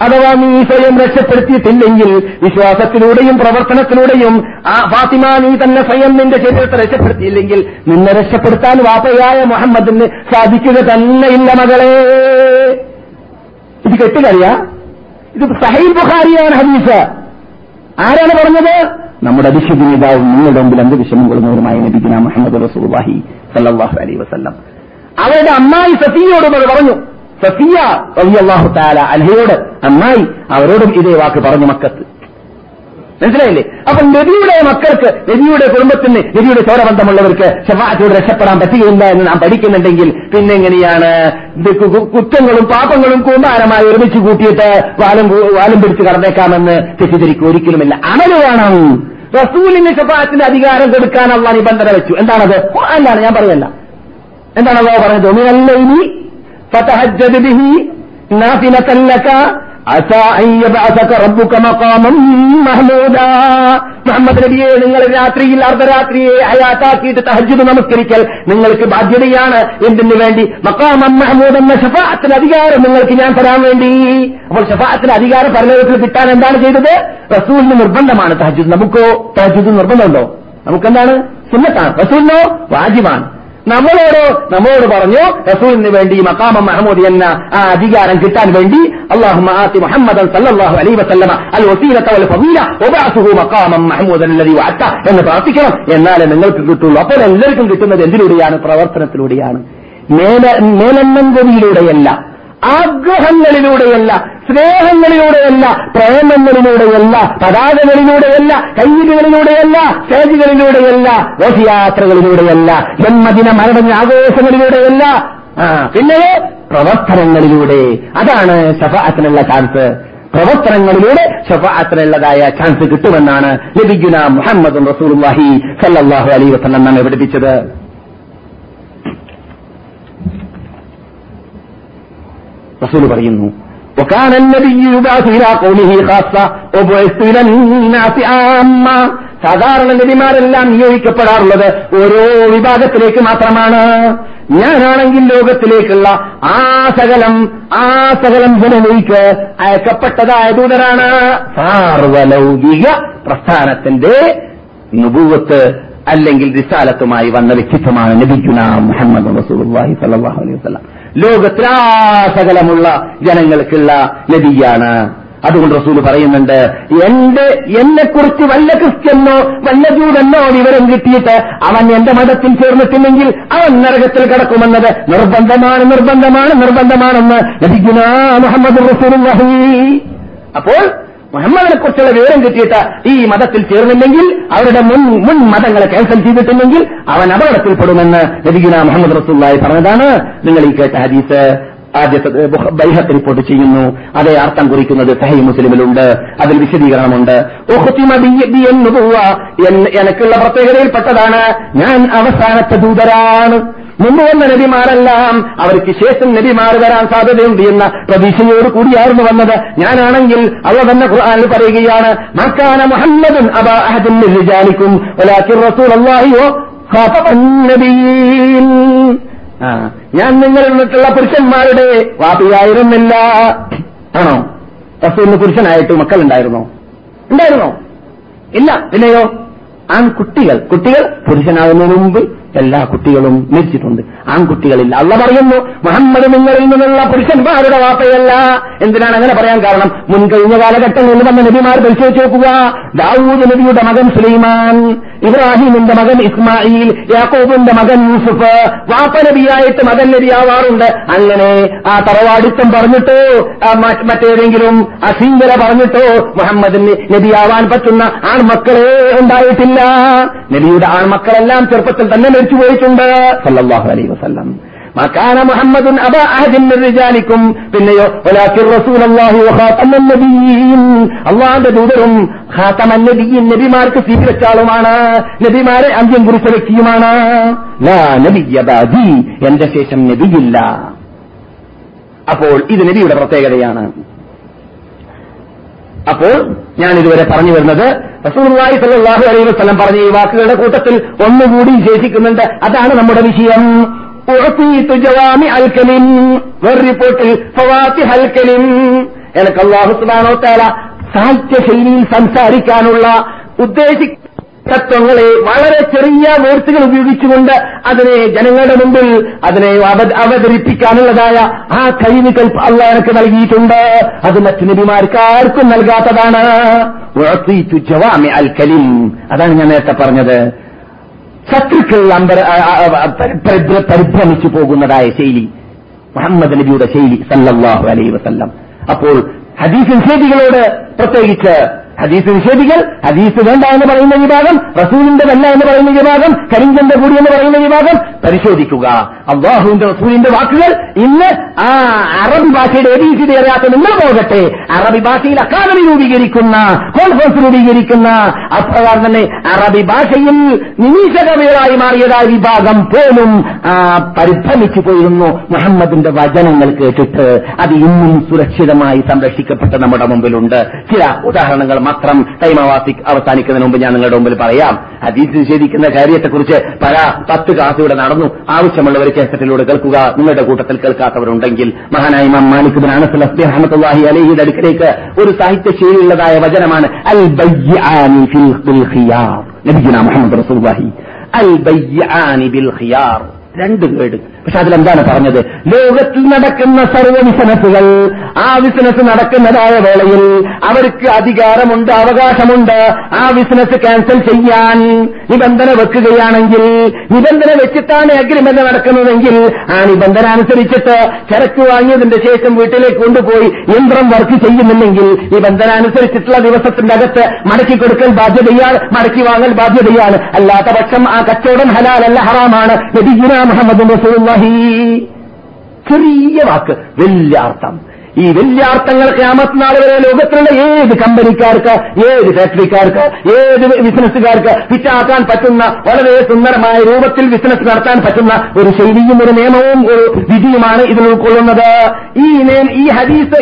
അഥവാ നീ സ്വയം രക്ഷപ്പെടുത്തിയിട്ടില്ലെങ്കിൽ വിശ്വാസത്തിലൂടെയും പ്രവർത്തനത്തിലൂടെയും ആ ഫാത്തിമ നീ തന്നെ സ്വയം നിന്റെ ശരീരത്തെ രക്ഷപ്പെടുത്തിയില്ലെങ്കിൽ നിന്നെ രക്ഷപ്പെടുത്താൻ വാപ്പയായ മുഹമ്മദിന് സാധിക്കുക തന്നെ ഇല്ല മകളെ. ഇത് കേട്ടില്ലറിയാ? ഇത് സഹീഹ് ബുഖാരിയാണ് ഹദീസ്. ആരാണ് പറഞ്ഞത്? നമ്മുടെ അധിക്ഷേപ നേതാവും നിങ്ങളുടെ മുമ്പിൽ എന്ത് വിഷമം കൊള്ളുന്നവരുമായ നബിഗുന മുഹമ്മദ് റസൂലുള്ളാഹി സ്വല്ലല്ലാഹു അലൈഹി വസല്ലം അവരുടെ അമ്മായി സഫിയയോട് പറഞ്ഞു. സഫിയ റളിയല്ലാഹു തആല അൻഹയോട് അമ്മായി അവരോടും ഇതേ വാക്ക് പറഞ്ഞു മക്കത്ത്. മനസ്സിലായില്ലേ? അപ്പൊ നബിയുടെ മക്കൾക്ക്, നബിയുടെ കുടുംബത്തിന്, നബിയുടെ ചോരബന്ധമുള്ളവർക്ക് ശഫാഅത്തോട് രക്ഷപ്പെടാൻ പറ്റുകയില്ല എന്ന് നാം പഠിക്കുന്നുണ്ടെങ്കിൽ പിന്നെ എങ്ങനെയാണ് കുറ്റങ്ങളും പാപങ്ങളും കൂമ്പാരമായി ഒരുമിച്ച് കൂട്ടിയിട്ട് വാലും വാലും പിടിച്ച് കടന്നേക്കാമെന്ന് തെറ്റിദ്ധരിക്കുക? ഒരിക്കലുമില്ല. അമല് വേണം. റസൂലിന് ശഫാഅത്തിന്റെ അധികാരം കൊടുക്കാൻ അള്ളാഹ് നിബന്ധന വെച്ചു. എന്താണത്? ഖുർആനിലാണ്, ഞാൻ പറയല്ല. എന്താണ് അള്ളാഹ് പറഞ്ഞത്? മിനല്ലൈലി ഫതഹജ്ജദ് ബിഹി നാഫിലതൻ ലക അസാ അൻ യബഅസക റബ്ബുക മഖാമൻ മഹ്മൂദാ. മുഹമ്മദ് നബിയെ, നിങ്ങൾ രാത്രിയിൽ അർദ്ധരാത്രിയെ ഹയാത്താക്കിയിട്ട് തഹജ്ജുദ് നമസ്കരിക്കൽ നിങ്ങൾക്ക് ബാധ്യതയാണ്. എന്തിനു വേണ്ടി? മഖാമൻ മഹ്മൂദ് എന്ന ശഫാഅത്തിന്റെ അധികാരം നിങ്ങൾക്ക് ഞാൻ തരാൻ വേണ്ടി. അപ്പോൾ ശഫാഅത്തിന്റെ അധികാരം പരലോകത്തിൽ കിട്ടാൻ എന്താണ് ചെയ്തത്? റസൂലിന് നിർബന്ധമാണ് തഹജ്ജുദ്. നമുക്കോ തഹജ്ജുദ് നിർബന്ധമുണ്ടോ? നമുക്കെന്താണ്? സുന്നത്താണ്. റസൂലിനോ വാജിബാണ്. നമ്മളോടോ? നമ്മളോട് പറഞ്ഞു റസൂലിന് വേണ്ടി മഖാമ മഹ്മൂദ് എന്ന ആ അധികാരം കിട്ടാൻ വേണ്ടി അല്ലാഹുമ്മ ആതി മുഹമ്മദൻ സല്ലല്ലാഹു അലൈഹി വസല്ലമ അൽ വസീലത വൽ ഫളീല വബഅസുഹു മഖാമൻ മഹ്മൂദൻ അല്ലദീ വഅത എന്ന് പ്രാർത്ഥിക്കണം. എന്നാലേ നിങ്ങൾക്ക് കിട്ടുള്ളൂ. അപ്പോൾ എല്ലാവർക്കും കിട്ടുന്നത് എന്തിലൂടെയാണ്? പ്രവർത്തനത്തിലൂടെയാണ്, മേലന്മൻ ഗതിയിലൂടെയല്ല, ആഗ്രഹങ്ങളിലൂടെയല്ല, സ്നേഹങ്ങളിലൂടെയല്ല, പ്രേമങ്ങളിലൂടെയല്ല, പതാകകളിലൂടെയല്ല, കൈകളിലൂടെയല്ല, സ്റ്റേജുകളിലൂടെയല്ല, ഘോഷയാത്രകളിലൂടെയല്ല, ജന്മദിന മരണ ആഘോഷങ്ങളിലൂടെയല്ല, ആ പിന്നെയോ പ്രവർത്തനങ്ങളിലൂടെ. അതാണ് ശഫാഅത്തിനുള്ള ചാൻസ്. പ്രവർത്തനങ്ങളിലൂടെ ശഫാഅത്തിനുള്ളതായ ചാൻസ് കിട്ടുമെന്നാണ് നബിയുന മുഹമ്മദ് റസൂലുള്ളാഹി സല്ലല്ലാഹു അലൈഹി വസല്ലം നമ്മെ പഠിപ്പിച്ചത്. റസൂൽ പറയുന്നു, وكان النبي يبعث إلى قومه خاصة وبعث إلى الناس عامة. സാധാരണ നബിമാരെല്ലാം നിയോഗിക്കപ്പെടാറുള്ളത് ഓരോ വിഭാഗത്തിലേക്ക് മാത്രമാണ്. ഞാനാണെങ്കിൽ ലോകത്തിലേക്കുള്ള ആ സകലം ആ സകലം ജനങ്ങൾക്ക് അയക്കപ്പെട്ടതായ ദൂതരാണ്. സാർവലൗകിക പ്രസ്ഥാനത്തിന്റെ നുബുവത്ത് അല്ലെങ്കിൽ റിസാലത്തുമായി വന്ന വ്യക്തിത്വമാണ് നബിയുനാ മുഹമ്മദ് റസൂലുള്ളാഹി സ്വല്ലല്ലാഹു അലൈഹി വസല്ലം. ലോകത്തിലാ സകലമുള്ള ജനങ്ങൾക്കുള്ള നബിയാണ്. അതുകൊണ്ട് റസൂല് പറയുന്നുണ്ട്, എന്റെ എന്നെക്കുറിച്ച് വല്ല ക്രിസ്ത്യനോ വല്ല ജൂതനോ വിവരം കിട്ടിയിട്ട് അവൻ എന്റെ മതത്തിൽ ചേർന്നിട്ടില്ലെങ്കിൽ അവൻ നരകത്തിൽ കിടക്കുമെന്നത് നിർബന്ധമാണ്, നിർബന്ധമാണ്, നിർബന്ധമാണെന്ന് നബിയുനാ മുഹമ്മദ് റസൂലുള്ളാഹി. അപ്പോൾ മുഹമ്മദിനെ കുറിച്ചുള്ള വിവരം കിട്ടിയിട്ട് ഈ മതത്തിൽ ചേർന്നില്ലെങ്കിൽ, അവരുടെ മുൻ മുൻ മതങ്ങളെ ക്യാൻസൽ ചെയ്തിട്ടില്ലെങ്കിൽ അവൻ അപകടത്തിൽപ്പെടുമെന്ന് നബിയുനാ മുഹമ്മദ് റസൂലുള്ളാഹി പറഞ്ഞതാണ്. നിങ്ങൾ ഈ കേട്ട ഹദീസ് ആദ്യത്തെ ബൈഹഖ് റിപ്പോർട്ട് ചെയ്യുന്നു. അതേ അർത്ഥം കുറിക്കുന്നത് സഹീഹ് മുസ്ലിമിലുണ്ട്. അതിൽ വിശദീകരണമുണ്ട്. എനിക്കുള്ള പ്രത്യേകതയിൽപ്പെട്ടതാണ് ഞാൻ അവസാനത്തെ ദൂതരാണ്. മുമ്പ് വന്ന നബിമാരെല്ലാം അവർക്ക് ശേഷം നബിമാർ വരാൻ സാധ്യതയുണ്ട് എന്ന പ്രതീക്ഷയോട് കൂടിയായിരുന്നു വന്നത്. ഞാനാണെങ്കിൽ അല്ലാഹു തന്നെ ഖുർആനിൽ പറയുകയാണ്, മക്കാന മുഹമ്മദുൻ അബാ അഹദിൻ മിൻ റിജാലിക്കും വലാകിൻ റസൂലുള്ളാഹി വ ഖാതബൻ നബിയീൻ. ഞാൻ നിങ്ങളിൽ നിന്നുള്ള പുരുഷന്മാരുടെ വാപ്പിയായിരുന്നില്ല. ആണോ? റസൂലിന് പുരുഷനായിട്ട് മക്കൾ ഉണ്ടായിരുന്നോ? ഉണ്ടായിരുന്നോ? ഇല്ല. പിന്നെയോ ആൺകുട്ടികൾ, കുട്ടികൾ പുരുഷനാകുന്നതിന് മുമ്പ് എല്ലാ കുട്ടികളും മരിച്ചിട്ടുണ്ട്. ആൺകുട്ടികളില്ല. അള്ള പറയുന്നു, മുഹമ്മദ് നിങ്ങളിൽ നിന്നുള്ള പുരുഷന്മാരുടെ വാപ്പയല്ല. എന്തിനാണ് അങ്ങനെ പറയാൻ കാരണം? മുൻകഴിഞ്ഞ കാലഘട്ടങ്ങളിൽ വന്ന നബിമാർ പരിശോധിച്ചു നോക്കുക. ദാവൂദ് നബിയുടെ മകൻ സുലൈമാൻ, ഇബ്രാഹിമിന്റെ മകൻ ഇസ്മായിൽ, യാക്കൂബിന്റെ മകൻ യൂസുഫ്. വാപ്പ നബിയായിട്ട് മകൻ നബിയാവാറുണ്ട്. അങ്ങനെ ആ തറവാടിത്തം പറഞ്ഞിട്ടോ മറ്റേതെങ്കിലും അസീങ്കര പറഞ്ഞിട്ടോ മുഹമ്മദിന് നബിയാവാൻ പറ്റുന്ന ആൺമക്കളെ ഉണ്ടായിട്ടില്ല. നബിയുടെ ആൺമക്കളെല്ലാം ചെറുപ്പത്തിൽ തന്നെ ുണ്ട് സല്ലല്ലാഹു അലൈഹി വസല്ലം. മകാന മുഹമ്മദുൻ അബാ അഹദിൻ മിൻ റിജാലിക്കും പിന്നെയോ വലാകിൻ റസൂലുള്ളാഹി വ ഖാതമൻ നബിയീൻ. അല്ലാഹുവിന്റെ ദൂതരും ഖാതമൻ നബിയീൻ നബിമാർക്ക് സ്വീകരിച്ചാളുമാണ്, നബിമാരെ അന്ത്യം കുറിച്ച വ്യക്തിയുമാണ്. ലാ നബിയ ബഅദി, എന്റെ ശേഷം നബിയില്ല. അപ്പോൾ ഇത് നബിയുടെ പ്രത്യേകതയാണ്. അപ്പോൾ ഞാൻ ഇതുവരെ പറഞ്ഞു വരുന്നത് റസൂലുള്ളാഹി സ്വല്ലല്ലാഹു അലൈഹി വസല്ലം പറഞ്ഞ ഈ വാക്കുകളുടെ കൂട്ടത്തിൽ ഒന്നുകൂടി ശേഷിക്കുന്നുണ്ട്. അതാണ് നമ്മുടെ വിഷയം. എനിക്ക് അല്ലാഹു സുബ്ഹാനഹു വ തആല സാഹിത്യശൈലിയിൽ സംസാരിക്കാനുള്ള ഉദ്ദേശിക്കുന്ന തത്വങ്ങളെ വളരെ ചെറിയ വേർത്തുകൾ ഉപയോഗിച്ചുകൊണ്ട് അതിനെ ജനങ്ങളുടെ മുമ്പിൽ അതിനെ അവതരിപ്പിക്കാനുള്ളതായ ആ കഴിവ് കൽപ്പ് അല്ലാഹു എനിക്ക് നൽകിയിട്ടുണ്ട്. അത് മറ്റു നബിമാർക്കാർക്കും നൽകാത്തതാണ്. അതാണ് ഞാൻ നേരത്തെ പറഞ്ഞത്, ശത്രുക്കൾ പരിഭ്രമിച്ചു പോകുന്നതായ ശൈലി, മുഹമ്മദ് നബിയുടെ ശൈലി സല്ലല്ലാഹു അലൈഹി വസല്ലം. അപ്പോൾ ഹദീസ് നിഷേധികളോട്, പ്രത്യേകിച്ച് ഹദീസ് നിഷേധികൾ, ഹദീസ് വേണ്ട എന്ന് പറയുന്ന വിഭാഗം, റസൂലിന്റെ വല്ല എന്ന് പറയുന്ന വിഭാഗം, കരിഞ്ചന്റെ കൂടി എന്ന് പറയുന്ന വിഭാഗം പരിശോധിക്കുക. അല്ലാഹുവിന്റെ റസൂലിന്റെ വാക്കുകൾ ഇന്ന് ആ അറബി ഭാഷയുടെ എബിസിഡി അറിയാത്ത നിങ്ങൾ പോകട്ടെ, അറബി ഭാഷയിൽ അക്കാദമി രൂപീകരിക്കുന്ന, കോൺഫറൻസ് രൂപീകരിക്കുന്ന, അപ്രകാരം തന്നെ അറബി ഭാഷയിൽ നിരീക്ഷകവികളായി മാറിയതായ വിഭാഗം പോലും പരിഭ്രമിച്ചു പോയിരുന്നു മുഹമ്മദിന്റെ വചനങ്ങൾ കേട്ടിട്ട്. അത് ഇന്നും സുരക്ഷിതമായി സംരക്ഷിക്കപ്പെട്ട് നമ്മുടെ മുമ്പിലുണ്ട്. ചില ഉദാഹരണങ്ങൾ മാത്രം ടൈം അവസാനിക്കുന്നതിന് മുമ്പ് ഞാൻ നിങ്ങളുടെ മുമ്പിൽ പറയാം. ഹദീസ് നിഷേധിക്കുന്ന കാര്യത്തെക്കുറിച്ച് പല പത്ത് ക്ലാസുകൂടെ നടന്നു. ആവശ്യമുള്ളവർ കേസറ്റിലൂടെ കേൾക്കുക. നിങ്ങളുടെ കൂട്ടത്തിൽ കേൾക്കാത്തവരുണ്ടെങ്കിൽ മഹാനായ ഇമാം മാലിക് ഇബ്നു അനസ് റഹ്മത്തുള്ളാഹി അലൈഹിയുടെ അടുക്കലേക്ക് ഒരു സാഹിത്യശൈലിയുള്ളതായ വചനമാണ് അൽ ബയ്യാനി ഫിൽ ഖിയാർ. നബിയുനാ മുഹമ്മദ് റസൂലുള്ളാഹി അൽ ബയ്യാനി ബിൽ ഖിയാർ. രണ്ട് വേർഡ്, പക്ഷെ അതിലെന്താണ് പറഞ്ഞത്? ലോകത്തിൽ നടക്കുന്ന സർവ്വ ബിസിനസ്സുകൾ, ആ ബിസിനസ് നടക്കുന്നതായ വേളയിൽ അവർക്ക് അധികാരമുണ്ട്, അവകാശമുണ്ട് ആ ബിസിനസ് ക്യാൻസൽ ചെയ്യാൻ. നിബന്ധന വെക്കുകയാണെങ്കിൽ, നിബന്ധന വെച്ചിട്ടാണ് അഗ്രിമെന്റ് നടക്കുന്നതെങ്കിൽ ആ നിബന്ധന അനുസരിച്ചിട്ട് ചരക്ക് വാങ്ങിയതിന്റെ ശേഷം വീട്ടിലേക്ക് കൊണ്ടുപോയി യന്ത്രം വർക്ക് ചെയ്യുന്നുണ്ടെങ്കിൽ നിബന്ധന അനുസരിച്ചിട്ടുള്ള ദിവസത്തിന്റെ അകത്ത് മടക്കി കൊടുക്കൽ ബാധ്യതയാണ്, മടക്കി വാങ്ങൽ ബാധ്യതയാണ്. അല്ലാത്ത പക്ഷം ആ കച്ചവടം ഹലാലല്ല, ഹറാമാണ്. നബിയുനാ മുഹമ്മദ് റസൂലുള്ളാഹി. ചെറിയ വാക്ക് വലിയ അർത്ഥം. ഈ വലിയ അർത്ഥങ്ങൾ ഖിയാമത്ത് നാൾ വരെ ലോകത്തിലുള്ള ഏത് കമ്പനിക്കാർക്ക്, ഏത് ഫാക്ടറിക്കാർക്ക്, ഏത് ബിസിനസ്സുകാർക്ക് വിറ്റാക്കാൻ പറ്റുന്ന വളരെ സുന്ദരമായ രൂപത്തിൽ ബിസിനസ് നടത്താൻ പറ്റുന്ന ഒരു ശൈലിയും ഒരു നിയമവും ഒരു വിധിയുമാണ് ഇതിൽ ഉൾക്കൊള്ളുന്നത്. ഈ ഈ ഹദീസ്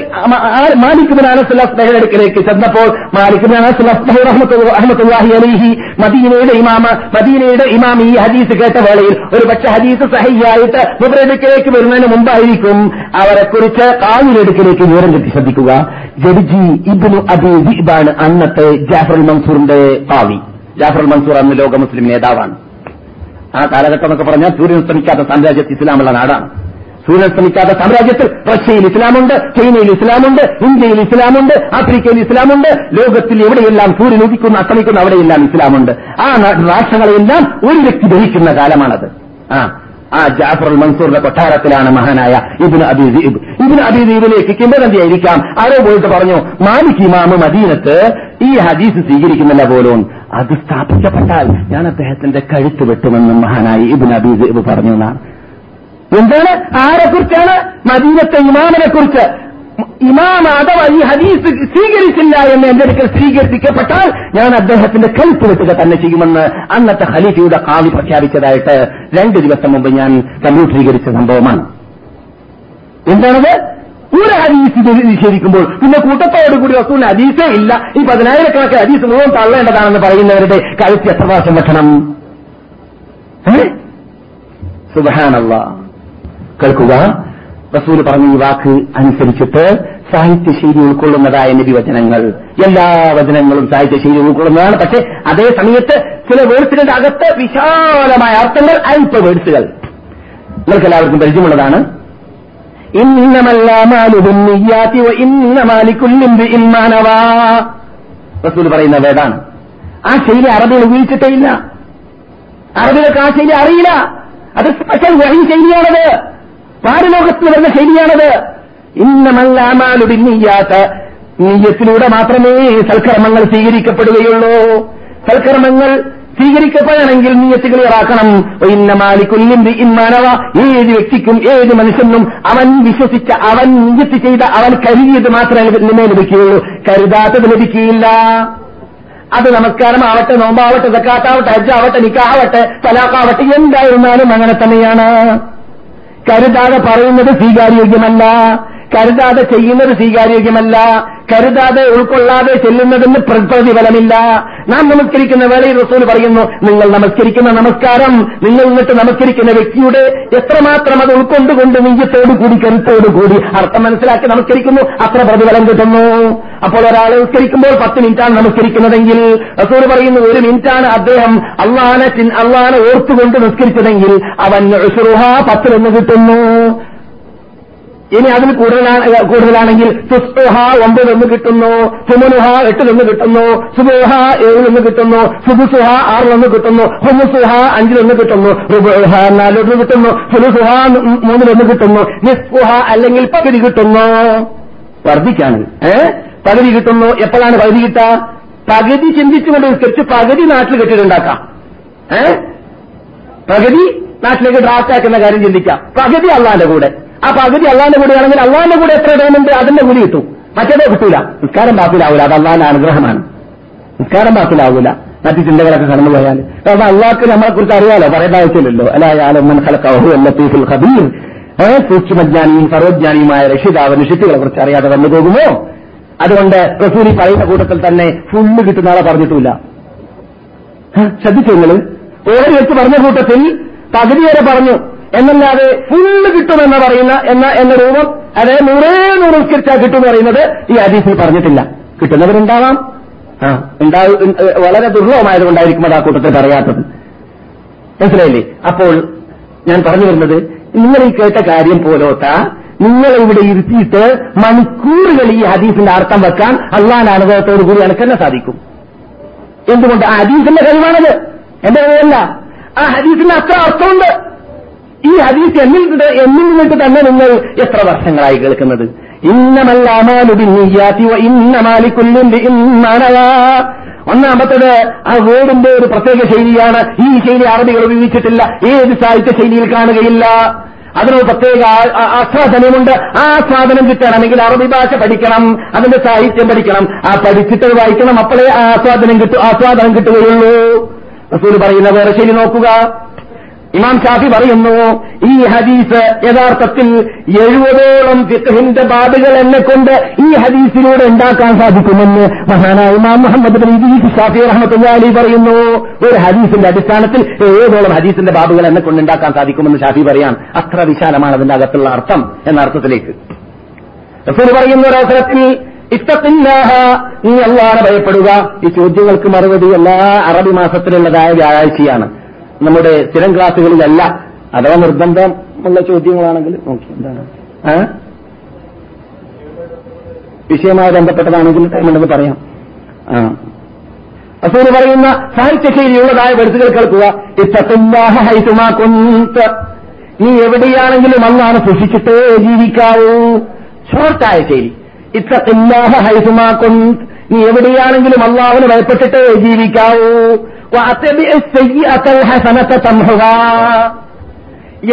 മാലിക് ബിൻ അനസ് അസ്ബഹി അടുക്കലേക്ക് ചെന്നപ്പോൾ മാലിക് ബിൻ അനസ് അസ്ബഹി റഹ്മത്തുള്ളാഹി അലൈഹി മദീനയുടെ ഇമാമ്, മദീനയുടെ ഇമാം ഈ ഹദീസ് കേട്ട വേളയിൽ, ഒരു പക്ഷെ ഹദീസ് സഹിയായിട്ട് മുബറദിലേക്ക് വരുന്നതിന് മുമ്പായിരിക്കും അവരെക്കുറിച്ച് കാവിലെടുക്കുക ിലേക്ക് വിവരം കിട്ടി. ശ്രദ്ധിക്കുക, ജർജി ഇബ്നു അബീ ദിഅബാണ് അന്നത്തെ ജാഫർ അൽ മൻസൂറിന്റെ പാവി. ജാഫർ അൽ മൻസൂർ അന്ന് ലോക മുസ്ലിം നേതാവാണ്. ആ കാലഘട്ടം എന്നൊക്കെ പറഞ്ഞാൽ സൂര്യൻ അസ്തമിക്കാത്ത സാമ്രാജ്യത്തിൽ ഇസ്ലാമുള്ള നാടാണ്. സൂര്യൻ അസ്തമിക്കാത്ത സാമ്രാജ്യത്തിൽ റഷ്യയിൽ ഇസ്ലാമുണ്ട്, ചൈനയിൽ ഇസ്ലാമുണ്ട്, ഇന്ത്യയിൽ ഇസ്ലാമുണ്ട്, ആഫ്രിക്കയിൽ ഇസ്ലാമുണ്ട്, ലോകത്തിൽ എവിടെയെല്ലാം സൂര്യൻ ഉദിക്കുന്ന അസ്തമിക്കുന്ന അവിടെയെല്ലാം ഇസ്ലാമുണ്ട്. ആ രാഷ്ട്രങ്ങളെല്ലാം ഒരു വ്യക്തി ഭരിക്കുന്ന കാലമാണത്. ആ ആ ജാഫർ അൽ മൻസൂറിന്റെ കൊട്ടാരത്തിലാണ് മഹാനായ ഇബ്നു അബീ ദിഅബ്. ഇബ്നു അബീ ദിഅബിലേക്ക് കിംവദന്തിയായിരിക്കാം ആരോ പോയിട്ട് പറഞ്ഞു, മാലിക് ഇമാമ് മദീനത്ത് ഈ ഹദീസ് സ്വീകരിക്കുന്നില്ല പോലും, അത് സ്ഥാപിക്കപ്പെട്ടാൽ ഞാൻ അദ്ദേഹത്തിന്റെ കഴുത്ത് വെട്ടുമെന്ന് മഹാനായ ഇബ്നു അബീ ദിഅബ് പറഞ്ഞു. എന്നാണ്. എന്താണ്? ആരെക്കുറിച്ചാണ്? മദീനത്തെ ഇമാമിനെ കുറിച്ച്. ഇമാം അഥവാ ഈ ഹദീസ് സ്വീകരിച്ചില്ല എന്ന് എന്റെ അടുക്കൽ സ്വീകരിപ്പിക്കപ്പെട്ടാൽ ഞാൻ അദ്ദേഹത്തിന്റെ കഴുത്ത് വെട്ടുക തന്നെ ചെയ്യുമെന്ന് അന്നത്തെ ഖലീഫയുടെ ഖാദി പ്രഖ്യാപിച്ചതായിട്ട് രണ്ട് ദിവസം മുമ്പ് ഞാൻ കമ്പ്യൂട്ടീകരിച്ച സംഭവമാണ്. എന്താണത്? ഒരു ഹദീസ് നിഷേധിക്കുമ്പോൾ പിന്നെ കൂട്ടത്തോടുകൂടി റസൂലിന് ഹദീസേ ഇല്ല, ഈ പതിനായിരക്കണക്കിന് ഹദീസ് മുഴുവൻ തള്ളേണ്ടതാണെന്ന് പറയുന്നവരുടെ കഴുത്ത് എത്ര പ്രാവശ്യം വെട്ടണം? സുബ്ഹാനല്ലാഹ്. കേൾക്കുക, റസൂൽ പറഞ്ഞ ഈ വാക്ക് അനുസരിച്ചിട്ട് സാഹിത്യശൈലി ഉൾക്കൊള്ളുന്നതായ നബി വചനങ്ങൾ, എല്ലാ വചനങ്ങളും സാഹിത്യശൈലി ഉൾക്കൊള്ളുന്നതാണ്. പക്ഷെ അതേ സമയത്ത് ചില വേർഡ്സിന്റെ അകത്ത് വിശാലമായ അർത്ഥങ്ങൾ, അല്പ വേർഡ്സുകൾ നിങ്ങൾക്ക് എല്ലാവർക്കും പരിചയമുള്ളതാണ്. റസൂൽ പറയുന്ന വേർഡാണ്. ആ ശൈലി അറബികൾ ഉപയോഗിച്ചിട്ടേ ഇല്ല. അറബികൾക്ക് ആ ശൈലി അറിയില്ല. അത് സ്പെഷ്യൽ വഹി ശൈലിയാണത്. പാരലോകത്തിൽ വരുന്ന ശൈലിയാണത്. ഇന്നമല്ല മാലുബിന്നിയ്യാത്ത, നിയ്യത്തിലൂടെ മാത്രമേ സൽക്കർമ്മങ്ങൾ സ്വീകരിക്കപ്പെടുകയുള്ളൂ. സൽക്കർമ്മങ്ങൾ സ്വീകരിക്കപ്പെടുകയാണെങ്കിൽ നിയ്യത്തുകൾ ഇറാക്കണം. ഇന്നമാലിക്കുല്ലിന്റെ ഇമ്മാനവ, ഏത് വ്യക്തിക്കും ഏത് മനുഷ്യനും അവൻ വിശ്വസിച്ച, അവൻ നിയ്യത്ത് ചെയ്ത, അവൻ കരുതിയത് മാത്രമേ ലഭിക്കുകയുള്ളൂ, കരുതാത്തത് ലഭിക്കുകയില്ല. അത് നമസ്കാരമാവട്ടെ, നോമ്പാവട്ടെ, സക്കാത്താവട്ടെ, ഹജ്ജാവട്ടെ, നിക്കാഹാവട്ടെ, തലാഖാവട്ടെ, എന്തായിരുന്നാലും അങ്ങനെ തന്നെയാണ്. കരുതാതെ പറയുന്നത് സ്വീകാര്യോഗ്യമല്ല, കരുതാതെ ചെയ്യുന്നത് സ്വീകാര്യോഗ്യമല്ല, കരുതാതെ ഉൾക്കൊള്ളാതെ ചെല്ലുന്നതെന്ന് പ്രതിഫലമില്ല. നാം നമസ്കരിക്കുന്ന വേളയിൽ റസൂൽ പറയുന്നു, നിങ്ങൾ നമസ്കരിക്കുന്ന നമസ്കാരം, നിങ്ങൾ എന്നിട്ട് നമസ്കരിക്കുന്ന വ്യക്തിയുടെ എത്രമാത്രം അത് ഉൾക്കൊണ്ടുകൊണ്ട് നിയ്യത്തോടുകൂടി കരുത്തോടുകൂടി അർത്ഥം മനസ്സിലാക്കി നമസ്കരിക്കുന്നു, അത്ര പ്രതിഫലം കിട്ടുന്നു. അപ്പോൾ ഒരാൾ നമസ്കരിക്കുമ്പോൾ പത്ത് മിനിറ്റാണ് നമസ്കരിക്കുന്നതെങ്കിൽ റസൂൽ പറയുന്നു, ഒരു മിനിറ്റാണ് അദ്ദേഹം അള്ളാനെ അള്ളാനെ ഓർത്തുകൊണ്ട് നമസ്കരിച്ചതെങ്കിൽ അവൻ ഉസ്റുഹാ പത്തിലൊന്ന് കിട്ടുന്നു. ഇനി അതിൽ കൂടുതലാണ് കൂടുതലാണെങ്കിൽ സുസ്തുഹ ഒമ്പത് എന്ന് കിട്ടുന്നു, സുമനുഹ എട്ട് നിന്ന് കിട്ടുന്നു, സുബുഹ ഏഴ് നിന്ന് കിട്ടുന്നു, സുബുസുഹ ആറ് നിന്ന് കിട്ടുന്നു, ഹുമുസുഹ അഞ്ചിലൊന്ന് കിട്ടുന്നു, റുബുഹ നാലിലൊന്ന് കിട്ടുന്നു, സുലുസുഹ മൂന്നിലൊന്ന് കിട്ടുന്നു, നിസ്ഫുഹ അല്ലെങ്കിൽ പകുതി കിട്ടുന്നു. പകുതിക്കാണ് ഏഹ് പകുതി കിട്ടുന്നു. എപ്പോഴാണ് പകുതി കിട്ടുക? പകുതി ചിന്തിച്ചുകൊണ്ട് നിസ്കരിച്ച് പകുതി നാട്ടിൽ കെട്ടിട്ടുണ്ടാക്കാം. ഏഹ് പകുതി നാട്ടിലേക്ക് ഡ്രാഫ്റ്റ് ആക്കുന്ന കാര്യം ചിന്തിക്കാം. പകുതി അള്ളാന്റെ കൂടെ, ആ പകുതി അള്ളാന്റെ കൂടെയാണെങ്കിൽ അള്ളാന്റെ കൂടെ എത്ര ടൈമുണ്ട് അതിന്റെ കൂടി കിട്ടും, മറ്റേതോ കിട്ടൂല. നിസ്കാരം ബാക്കിലാവൂല, അത് അള്ളാന്റെ അനുഗ്രഹമാണ്. നിസ്കാരം ബാക്കിലാവൂല. മറ്റു ചിന്തകളൊക്കെ കടന്നു പോയാൽ കാരണം അള്ളാഹ്ക്ക് നമ്മളെ കുറിച്ച് അറിയാലോ, പറയേണ്ട ആവശ്യമില്ലല്ലോ. അല്ലാഹുൽ സൂക്ഷ്മജ്ഞാനിയും സർവജ്ഞാനിയുമായ രക്ഷിതാവ് നിഷിത്തുകളെ കുറിച്ച് അറിയാതെ വന്നു പോകുമോ? അതുകൊണ്ട് റസൂലി പറയുന്ന കൂട്ടത്തിൽ തന്നെ ഫുള്ള് കിട്ടുന്ന ആളെ പറഞ്ഞിട്ടില്ല. ശ്രദ്ധിച്ചു, നിങ്ങൾ ഓരോ വെച്ച് പറഞ്ഞ കൂട്ടത്തിൽ പകുതി വരെ പറഞ്ഞു എന്നല്ലാതെ ഫുള്ള് കിട്ടുമെന്ന് പറയുന്ന എന്ന എന്ന രൂപം, അതായത് നൂറേ നൂറ് ഉസ്കരിച്ചാൽ കിട്ടുമെന്ന് പറയുന്നത് ഈ ഹദീസിൽ പറഞ്ഞിട്ടില്ല. കിട്ടുന്നവരുണ്ടാവാം, ആ ഉണ്ടാവും, വളരെ ദുർലഭമായതുകൊണ്ടായിരിക്കും അത് ആ കൂട്ടത്തിൽ പറയാത്തത്. മനസ്സിലായില്ലേ? അപ്പോൾ ഞാൻ പറഞ്ഞു വരുന്നത്, നിങ്ങൾ ഈ കേട്ട കാര്യം പോലോത്ത നിങ്ങൾ ഇവിടെ ഇരുത്തിയിട്ട് മണിക്കൂറുകൾ ഈ ഹദീസിന്റെ അർത്ഥം വെക്കാൻ അള്ളാന്റെ അനുഭവത്തോടു കൂടി അനക്കെന്നെ സാധിക്കും. എന്തുകൊണ്ട്? ആ ഹദീസിന്റെ കഴിവാണത്, എന്റെ കഴിവല്ല. ആ ഹദീസിന് അത്ര അർത്ഥമുണ്ട്. ഈ ഹദീസ് എന്നിൽ എന്നിൽ നിന്നിട്ട് തന്നെ നിങ്ങൾ എത്ര വർഷങ്ങളായി കേൾക്കുന്നത്. ഇന്നമൽ അമാലു ബിന്നിയ്യാതി വ ഇന്നമാ ലികുല്ലി ഇംരിഇൻ മാ നവാ. ഒന്നാമത്തത് ആ വേർഡിന്റെ ഒരു പ്രത്യേക ശൈലിയാണ്. ഈ ശൈലി അറബികൾ ഉപയോഗിച്ചിട്ടില്ല, ഏത് സാഹിത്യ ശൈലിയിൽ കാണുകയില്ല. അതിനൊരു പ്രത്യേക ആസ്വാദനമുണ്ട്. ആ ആസ്വാദനം കിട്ടണമെങ്കിൽ അറബി ഭാഷ പഠിക്കണം, അതിന്റെ സാഹിത്യം പഠിക്കണം, ആ പഠിച്ചിട്ട് വായിക്കണം. അപ്പോഴേ ആ ആസ്വാദനം കിട്ടും ആസ്വാദനം കിട്ടുകയുള്ളൂ. റസൂൽ പറയുന്ന വേറെ ശൈലി നോക്കുക. ഇമാം ഷാഫി പറയുന്നു, ഈ ഹദീസ് യഥാർത്ഥത്തിൽ എഴുപതോളം ഫിഖ്ഹിന്റെ ബാബുകൾ എന്നെ കൊണ്ട് ഈ ഹദീസിലൂടെ ഉണ്ടാക്കാൻ സാധിക്കുമെന്ന് മഹാനായ ഇമാം മുഹമ്മദ് ബിൻ ഇദ്രീസ് ഷാഫി റഹ്മത്തുള്ളാഹി അലൈഹി പറയുന്നു. ഒരു ഹദീസിന്റെ അടിസ്ഥാനത്തിൽ എഴുപതോളം ഹദീസിന്റെ ബാബുകൾ എന്നെ കൊണ്ട് ഉണ്ടാക്കാൻ സാധിക്കുമെന്ന് ഷാഫി പറയാൻ അത്ര വിശാലമാണ് അതിന്റെ അകത്തുള്ള അർത്ഥം എന്ന അർത്ഥത്തിലേക്ക്. റസൂൽ പറയുന്ന ഒരവസരത്തിൽ ഇത്തഖില്ലാഹ, നീ അല്ലാഹുവിനെ ഭയപ്പെടുക. ഈ ചോദ്യങ്ങൾക്ക് മറുപടി എല്ലാ അറബി മാസത്തിലുള്ളതായ വ്യാഴാഴ്ചയാണ്, നമ്മുടെ സ്ഥിരം ക്ലാസുകളിലല്ല. അഥവാ നിർബന്ധമുള്ള ചോദ്യങ്ങളാണെങ്കിൽ നോക്കി എന്താണ് വിഷയമായി ബന്ധപ്പെട്ടതാണെങ്കിൽ ടൈമുണ്ടെന്ന് പറയാം. ആ അസൂര് പറയുന്ന സാഹിത്യശൈലിയുള്ളതായ വെടുത്തുകൾ കേൾക്കുക. ഇത്തഖില്ലാഹ ഹൈതുമാ കുന്ത, നീ എവിടെയാണെങ്കിലും അല്ലാഹുവിനെ സൂക്ഷിച്ചിട്ടേ ജീവിക്കാവൂ. ഷോർട്ടായ ശൈലി. ഇത്തഖില്ലാഹ ഹൈതുമാ കുന്ത, നീ എവിടെയാണെങ്കിലും അല്ലാഹുവിനെ ഭയപ്പെട്ടിട്ടേ ജീവിക്കാവൂ.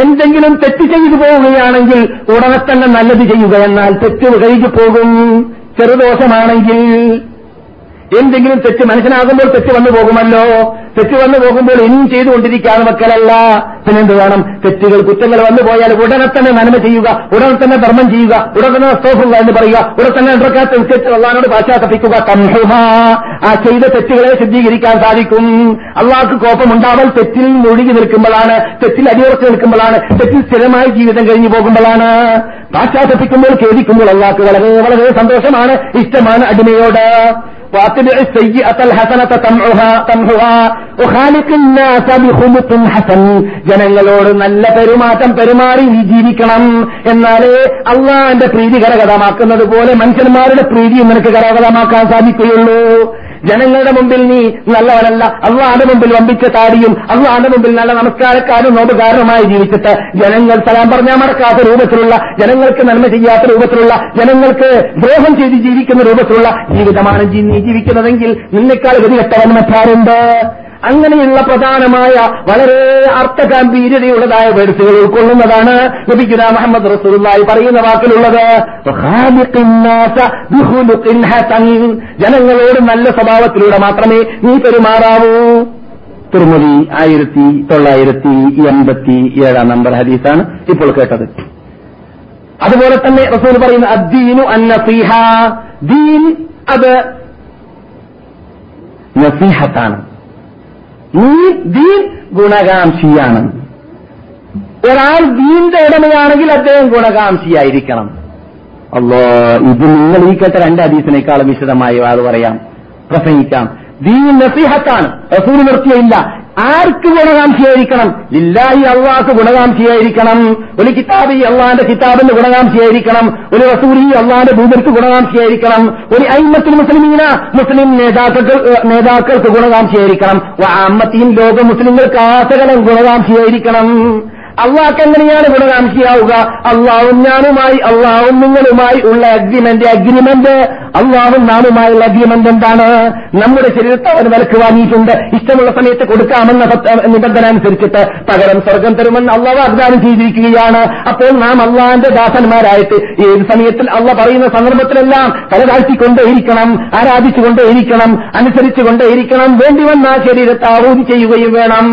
എന്തെങ്കിലും തെറ്റ് ചെയ്തു പോവുകയാണെങ്കിൽ ഉടനെ തന്നെ നല്ലത് ചെയ്യുക, എന്നാൽ തെറ്റ് കഴിഞ്ഞു പോകും. ചെറുദോഷമാണെങ്കിൽ എന്തെങ്കിലും തെറ്റ് മനസ്സിലാകുമ്പോൾ തെറ്റ് വന്നു പോകുമല്ലോ. തെറ്റ് വന്നു പോകുമ്പോൾ ഇനിയും ചെയ്തുകൊണ്ടിരിക്കാതെ വെക്കലല്ല. പിന്നെന്ത് വേണം? തെറ്റുകൾ കുറ്റങ്ങൾ വന്നു പോയാൽ ഉടനെ തന്നെ നന്മ ചെയ്യുക, ഉടനെ തന്നെ ധർമ്മം ചെയ്യുക, ഉടനെ തന്നെ സ്തോഫുക എന്ന് പറയുക, ഉടനെ തന്നെ ഇടക്കാത്ത തെറ്റ് അള്ളാഹിനോട് പാശ്ചാത്തപിക്കുക. തംഹുഹ, ആ ചെയ്ത തെറ്റുകളെ ശുദ്ധീകരിക്കാൻ സാധിക്കും. അള്ളാഹ്ക്ക് കോപമുണ്ടാവൽ തെറ്റിൽ മുഴുകി നിൽക്കുമ്പോഴാണ്, തെറ്റിൽ അടിയുറച്ചു നിൽക്കുമ്പോഴാണ്, തെറ്റിൽ സ്ഥിരമായി ജീവിതം കഴിഞ്ഞു പോകുമ്പോഴാണ്. പാശ്ചാത്തപിക്കുമ്പോൾ ഖേദിക്കുമ്പോൾ അള്ളാഹ്ക്ക് വളരെ വളരെ സന്തോഷമാണ്, ഇഷ്ടമാണ് അടിമയോട്. ജനങ്ങളോട് നല്ല പെരുമാറ്റം പെരുമാറി ജീവിക്കണം, എന്നാലേ അള്ളാന്റെ പ്രീതി കരകതമാക്കുന്നത് പോലെ മനുഷ്യന്മാരുടെ പ്രീതിയും നിനക്ക് കരകതമാക്കാൻ സാധിക്കുകയുള്ളൂ. ജനങ്ങളുടെ മുമ്പിൽ നീ നല്ലവനല്ല, അള്ളാന്റെ മുമ്പിൽ വമ്പിച്ച താടിയും അള്ളാന്റെ മുമ്പിൽ നല്ല നമസ്കാരക്കാരും നോമ്പുകാരനുമായി ജീവിച്ചിട്ട് ജനങ്ങൾ സലാം പറഞ്ഞാൽ മറക്കാത്ത രൂപത്തിലുള്ള, ജനങ്ങൾക്ക് നന്മ ചെയ്യാത്ത രൂപത്തിലുള്ള, ജനങ്ങൾക്ക് ദ്രോഹം ചെയ്ത് ജീവിക്കുന്ന രൂപത്തിലുള്ള ജീവിതമാണ് നീ ജീവിക്കുന്നതെങ്കിൽ നിന്നെക്കാൾ ഗതികെട്ടവൻ മറ്റാരുണ്ട്? അങ്ങനെയുള്ള പ്രധാനമായ വളരെ അർത്ഥഗാംഭീര്യതയുള്ളതായ വേർഡുകൾ ഉൾക്കൊള്ളുന്നതാണ് നബിഗുന മുഹമ്മദ് റസൂലുള്ളാഹി പറയുന്ന വാക്കിലുള്ളത്. ജനങ്ങളോട് നല്ല സ്വഭാവത്തിലൂടെ മാത്രമേ നീ പെരുമാറാവൂ. തിരുമതി ആയിരത്തി തൊള്ളായിരത്തി എൺപത്തി ഏഴാം നമ്പർ ഹദീസാണ് ഇപ്പോൾ കേട്ടത്. അതുപോലെ തന്നെ റസൂൽ പറയുന്ന അദ്ദീനു അന്നസീഹ, ദീൻ അത് നസീഹത്താണ്, ദീൻ ഗുണകാംക്ഷിയാണ്. ഒരാൾ ദീന്റെ ഉടമയാണെങ്കിൽ അദ്ദേഹം ഗുണകാംക്ഷിയായിരിക്കണം. അല്ലോ, ഇത് നിങ്ങൾ ഈ കേട്ട രണ്ട് ഹദീസിനേക്കാളും വിശദമായി അത് പറയാം, പ്രസംഗിക്കാം. ദീൻ നസീഹത്താണ്, റസൂൽ നിർത്തിയില്ല. ആർക്ക് ഗുണകാംക്ഷിയായിരിക്കണം? ലില്ലാഹി, അള്ളാഹ്ക്ക് ഗുണകാംക്ഷിയായിരിക്കണം. ഒരു കിതാബ്, ഈ അള്ളാഹിന്റെ കിതാബിന് ഗുണകാംക്ഷിയായിരിക്കണം. ഒരു റസൂൽ, ഈ അള്ളാഹിന്റെ ദൂതർക്ക് ഗുണകാംക്ഷിയായിരിക്കണം. ഒരു അയിമത്തുൽ മുസ്ലിമീന, മുസ്ലിം നേതാക്കൾക്ക് നേതാക്കൾക്ക് ഗുണകാംക്ഷിയായിരിക്കണം. അമ്മത്തിയും ലോക മുസ്ലിങ്ങൾക്ക് ആസകലം ഗുണകാംക്ഷിയായിരിക്കണം. അള്ളാഹ്ക്ക് എങ്ങനെയാണ് ഗുണകാംക്ഷിയാവുക? അള്ളാഹും ഞാനുമായി, അള്ളാഹും നിങ്ങളുമായി ഉള്ള അഗ്രിമെന്റ് അഗ്രിമെന്റ് അള്ളാഹും നാമുമായുള്ള അഗ്രിമെന്റ് എന്താണ്? നമ്മുടെ ശരീരത്തെ അവൻ വിലക്ക് വാങ്ങിയിട്ടുണ്ട്. ഇഷ്ടമുള്ള സമയത്ത് കൊടുക്കാമെന്ന നിബന്ധന അനുസരിച്ചിട്ട് പകരം സ്വർഗം തരുമെന്ന് അള്ളാഹ് വാഗ്ദാനം ചെയ്തിരിക്കുകയാണ്. അപ്പോൾ നാം അള്ളാഹിന്റെ ദാസന്മാരായിട്ട് ഏത് സമയത്തിൽ അള്ളാഹ് പറയുന്ന സന്ദർഭത്തിലെല്ലാം തലതാഴ്ത്തിക്കൊണ്ടേയിരിക്കണം, ആരാധിച്ചുകൊണ്ടേയിരിക്കണം, അനുസരിച്ചുകൊണ്ടേയിരിക്കണം. വേണ്ടിവന്ന ആ ശരീരത്തെ ആവൂതി ചെയ്യുകയും വേണം.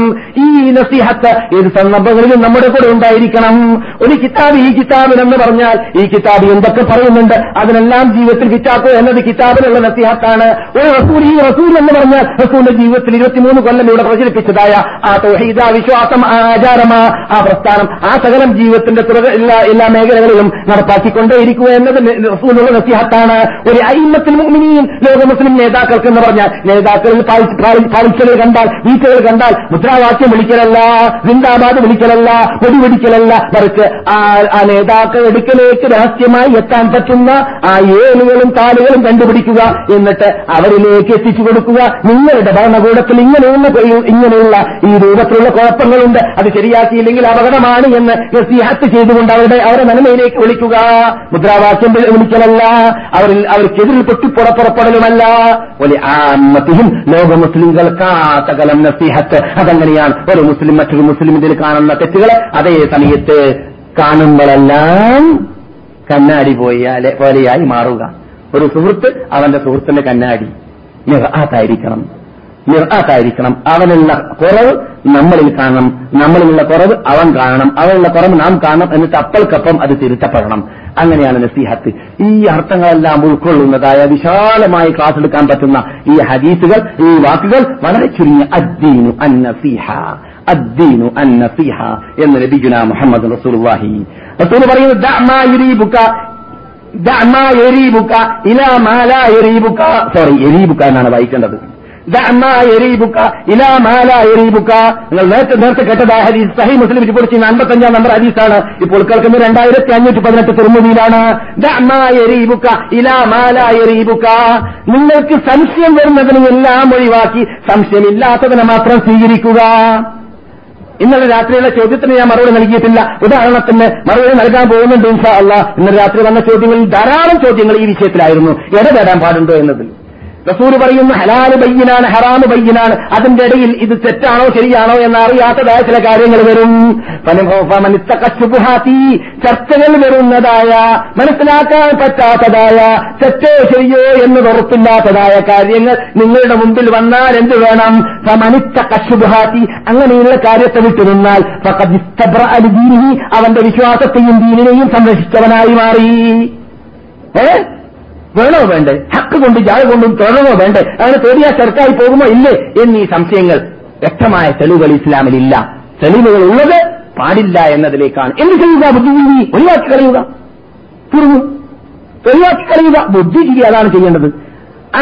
ഈ നസീഹത്ത് ഏത് സന്ദർഭങ്ങളിലും നമ്മുടെ കൂടെ ഉണ്ടായിരിക്കണം. ഒരു കിതാബ്, ഈ കിതാബിനെന്ന് പറഞ്ഞാൽ ഈ കിതാബ് എന്തൊക്കെ പറയുന്നുണ്ട് അതിനെല്ലാം ജീവിതത്തിൽ കിറ്റാക്കുക എന്നത് കിതാബിനുള്ള നസീഹത്താണ്. ഒരു റസൂൽ, ഈ റസൂൽ എന്ന് പറഞ്ഞാൽ റസൂലിന്റെ ജീവിതത്തിൽ ഇരുപത്തിമൂന്ന് കൊല്ലം ഇവിടെ പ്രചരിപ്പിച്ചതായ ആ തൗഹീദ്, ആ വിശ്വാസം, ആ ആചാരം, ആ പ്രസ്ഥാനം, ആ സകലം ജീവിതത്തിന്റെ തുറ എല്ലാ എല്ലാ മേഖലകളിലും നടപ്പാക്കിക്കൊണ്ടേയിരിക്കുക എന്നത് റസൂലുള്ള നസീഹത്താണ്. ഒരു അയിമത്തുൽ മുഅ്മിനീൻ, ലോക മുസ്ലിം നേതാക്കൾക്ക് എന്ന് പറഞ്ഞാൽ നേതാക്കളിൽ പാളിച്ചകൾ കണ്ടാൽ, വീഴ്ചകൾ കണ്ടാൽ മുദ്രാവാക്യം വിളിക്കലല്ല, സിന്ദാബാദ് വിളിക്കലല്ല, പൊടിപിടിക്കലല്ല മറിച്ച് ആ നേതാക്കൾ എടുക്കലേക്ക് രഹസ്യമായി എത്താൻ പറ്റുന്ന ആ ഏലുകളും താലുകളും കണ്ടുപിടിക്കുക, എന്നിട്ട് അവരിലേക്ക് എത്തിച്ചു കൊടുക്കുക. നിങ്ങളുടെ ഭരണകൂടത്തിൽ ഇങ്ങനെയുള്ള ഇങ്ങനെയുള്ള ഈ രൂപത്തിലുള്ള കുഴപ്പങ്ങളുണ്ട്, അത് ശരിയാക്കിയില്ലെങ്കിൽ അപകടമാണ് എന്ന് നസീഹത്ത് ചെയ്തുകൊണ്ട് അവരുടെ അവരെ നന്മയിലേക്ക് വിളിക്കുക. മുദ്രാവാക്യം വിളിക്കലല്ല, അവരിൽ അവർക്കെതിരിൽ പൊട്ടിപ്പുറപ്പുറപ്പെടലുമല്ല. വലിയ ആമത്തിയും ലോക മുസ്ലിംകൾക്കാത്തകലം നസീഹത്ത്. അതങ്ങനെയാണ് ഒരു മുസ്ലിം മറ്റൊരു മുസ്ലിമിൽ കാണുന്ന തെറ്റുകളെ അതേ സമയത്ത് കാണുമ്പോഴെല്ലാം കണ്ണാടി പോയാലെ പോലെയായി മാറുക. ഒരു സുഹൃത്ത് അവന്റെ സുഹൃത്തിന്റെ കണ്ണാടി മിർആത്തായിരിക്കണം, മിർആത്തായിരിക്കണം. അവനുള്ള കുറവ് നമ്മളിൽ കാണണം, നമ്മളിലുള്ള കുറവ് അവൻ കാണണം, അവനുള്ള കുറവ് നാം കാണണം. എന്നിട്ട് അപ്പൾക്കപ്പം അത് തിരുത്തപ്പെടണം. അങ്ങനെയാണ് നസീഹത്ത്. ഈ അർത്ഥങ്ങളെല്ലാം ഉൾക്കൊള്ളുന്നതായ വിശാലമായി ക്ലാസ് എടുക്കാൻ പറ്റുന്ന ഈ ഹദീസുകൾ, ഈ വാക്കുകൾ വളരെ ചുരുങ്ങിയ അദ്ദീനു അന്നസീഹ, അദ്ദീനു അന്നസീഹ എന്ന് നബിയുനാ മുഹമ്മദ് റസൂലുള്ളാഹി റസൂൽ പറയുന്നു, ദഅ മാ യുരീബുക ദഅ മാ യുരീബുക ഇലാ മാ ലാ യുരീബുക. സോറി, യുരീബുക എന്നാണ് വായിക്കേണ്ടത്. ദഅ മാ യുരീബുക ഇലാ മാ ലാ യുരീബുക. നിങ്ങൾ നേരത്തെ നേരത്തെ കേട്ടതായ ഹദീസ് സഹീഹ് മുസ്ലിം റിപ്പോർട്ട് ചെയ്യുന്ന അൻപത്തഞ്ചാം നമ്പർ ഹദീസാണ്. ഇപ്പോൾ കേൾക്കുന്നത് രണ്ടായിരത്തി അഞ്ഞൂറ്റി പതിനെട്ട് തിരുമുദിയിലാണ്. ദഅ മാ യുരീബുക ഇലാ മാ ലാ യുരീബുക. നിങ്ങൾക്ക് സംശയം വരുന്നതിനെ എല്ലാം ഒഴിവാക്കി സംശയമില്ലാത്തതിനെ മാത്രം സ്വീകരിക്കുക. ഇന്നലെ രാത്രിയുള്ള ചോദ്യത്തിന് ഞാൻ മറുപടി നൽകിയിട്ടില്ല. ഉദാഹരണത്തിന് മറുപടി നൽകാൻ പോകുന്നുണ്ട് ഇൻഷാ അല്ലാഹ്. ഇന്നലെ രാത്രി വന്ന ചോദ്യങ്ങളിൽ ധാരാളം ചോദ്യങ്ങൾ ഈ വിഷയത്തിലായിരുന്നു. ഇടപെടാൻ പാടുണ്ടോ എന്നതിൽ റസൂൽ പറയുന്നു ഹലാല് ബയ്യിനാണ്, ഹറാമ് ബയ്യിനാണ്. അതിന്റെ ഇടയിൽ ഇത് തെറ്റാണോ ശരിയാണോ എന്ന് അറിയാത്തതായ ചില കാര്യങ്ങൾ വരും. ചർച്ചകൾ വരുന്നതായ, മനസ്സിലാക്കാൻ പറ്റാത്തതായ, തെറ്റോ ശരിയോ എന്ന് ഉറപ്പില്ലാത്തതായ കാര്യങ്ങൾ നിങ്ങളുടെ മുമ്പിൽ വന്നാൽ എന്ത് വേണം? ഫമനിത്തകശുബുഹാത്തി. അങ്ങനെയുള്ള കാര്യത്തെ വിട്ടുനിന്നാൽ അവന്റെ വിശ്വാസത്തെയും ദീനിനെയും സംരക്ഷിച്ചവനായി മാറി. ഏ വേണോ വേണ്ടേ? ഹക്ക് കൊണ്ട് ജാഴ കൊണ്ടും തുടരണോ വേണ്ടേ? അങ്ങനെ പേടിയാ ചെറുക്കായി പോകുമോ ഇല്ലേ എന്നീ സംശയങ്ങൾ. വ്യക്തമായ തെളിവുകൾ ഇസ്ലാമിലില്ല. തെളിവുകൾ ഉള്ളത് പാടില്ല എന്നതിലേക്കാണ്. എന്ത് ചെയ്യുക? ബുദ്ധിജീവി ഒഴിവാക്കി കളയുക, തുറന്നു ഒഴിവാക്കി കളയുക. ബുദ്ധിജീവി അതാണ് ചെയ്യേണ്ടത്.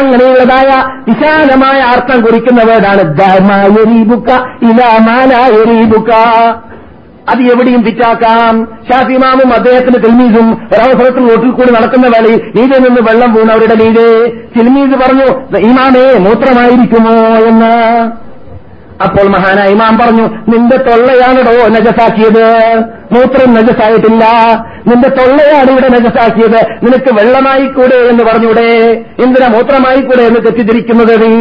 അങ്ങനെയുള്ളതായ വിശാലമായ അർത്ഥം കുറിക്കുന്ന വേർഡാണ് ദഅമായരീബുക ഇലാ മാലായരീബുക. അത് എവിടെയും ഫിറ്റാക്കാം. ഷാഫി ഇമാമും അദ്ദേഹത്തിന്റെ തിൽമീസും ഒരവസരത്തിൽ റോട്ടിൽ കൂടി നടക്കുന്ന വേളയിൽ നീതിയിൽ നിന്ന് വെള്ളം വീണ് അവരുടെ നീതി തിൽമീസ് പറഞ്ഞു, ഇമാമേ മൂത്രമായിരിക്കുമോ എന്ന്. അപ്പോൾ മഹാനായ ഇമാം പറഞ്ഞു, നിന്റെ തൊള്ളയാണോ നജസാക്കിയത്, മൂത്രം നജസായിട്ടില്ല, നിന്റെ തൊള്ളയാണ് ഇവിടെ നജസാക്കിയത്, നിനക്ക് വെള്ളമായിക്കൂടെ എന്ന് പറഞ്ഞൂടെ, എന്തിനാ മൂത്രമായിക്കൂടെ എന്ന് തെറ്റിദ്ധരിക്കുന്നത് നീ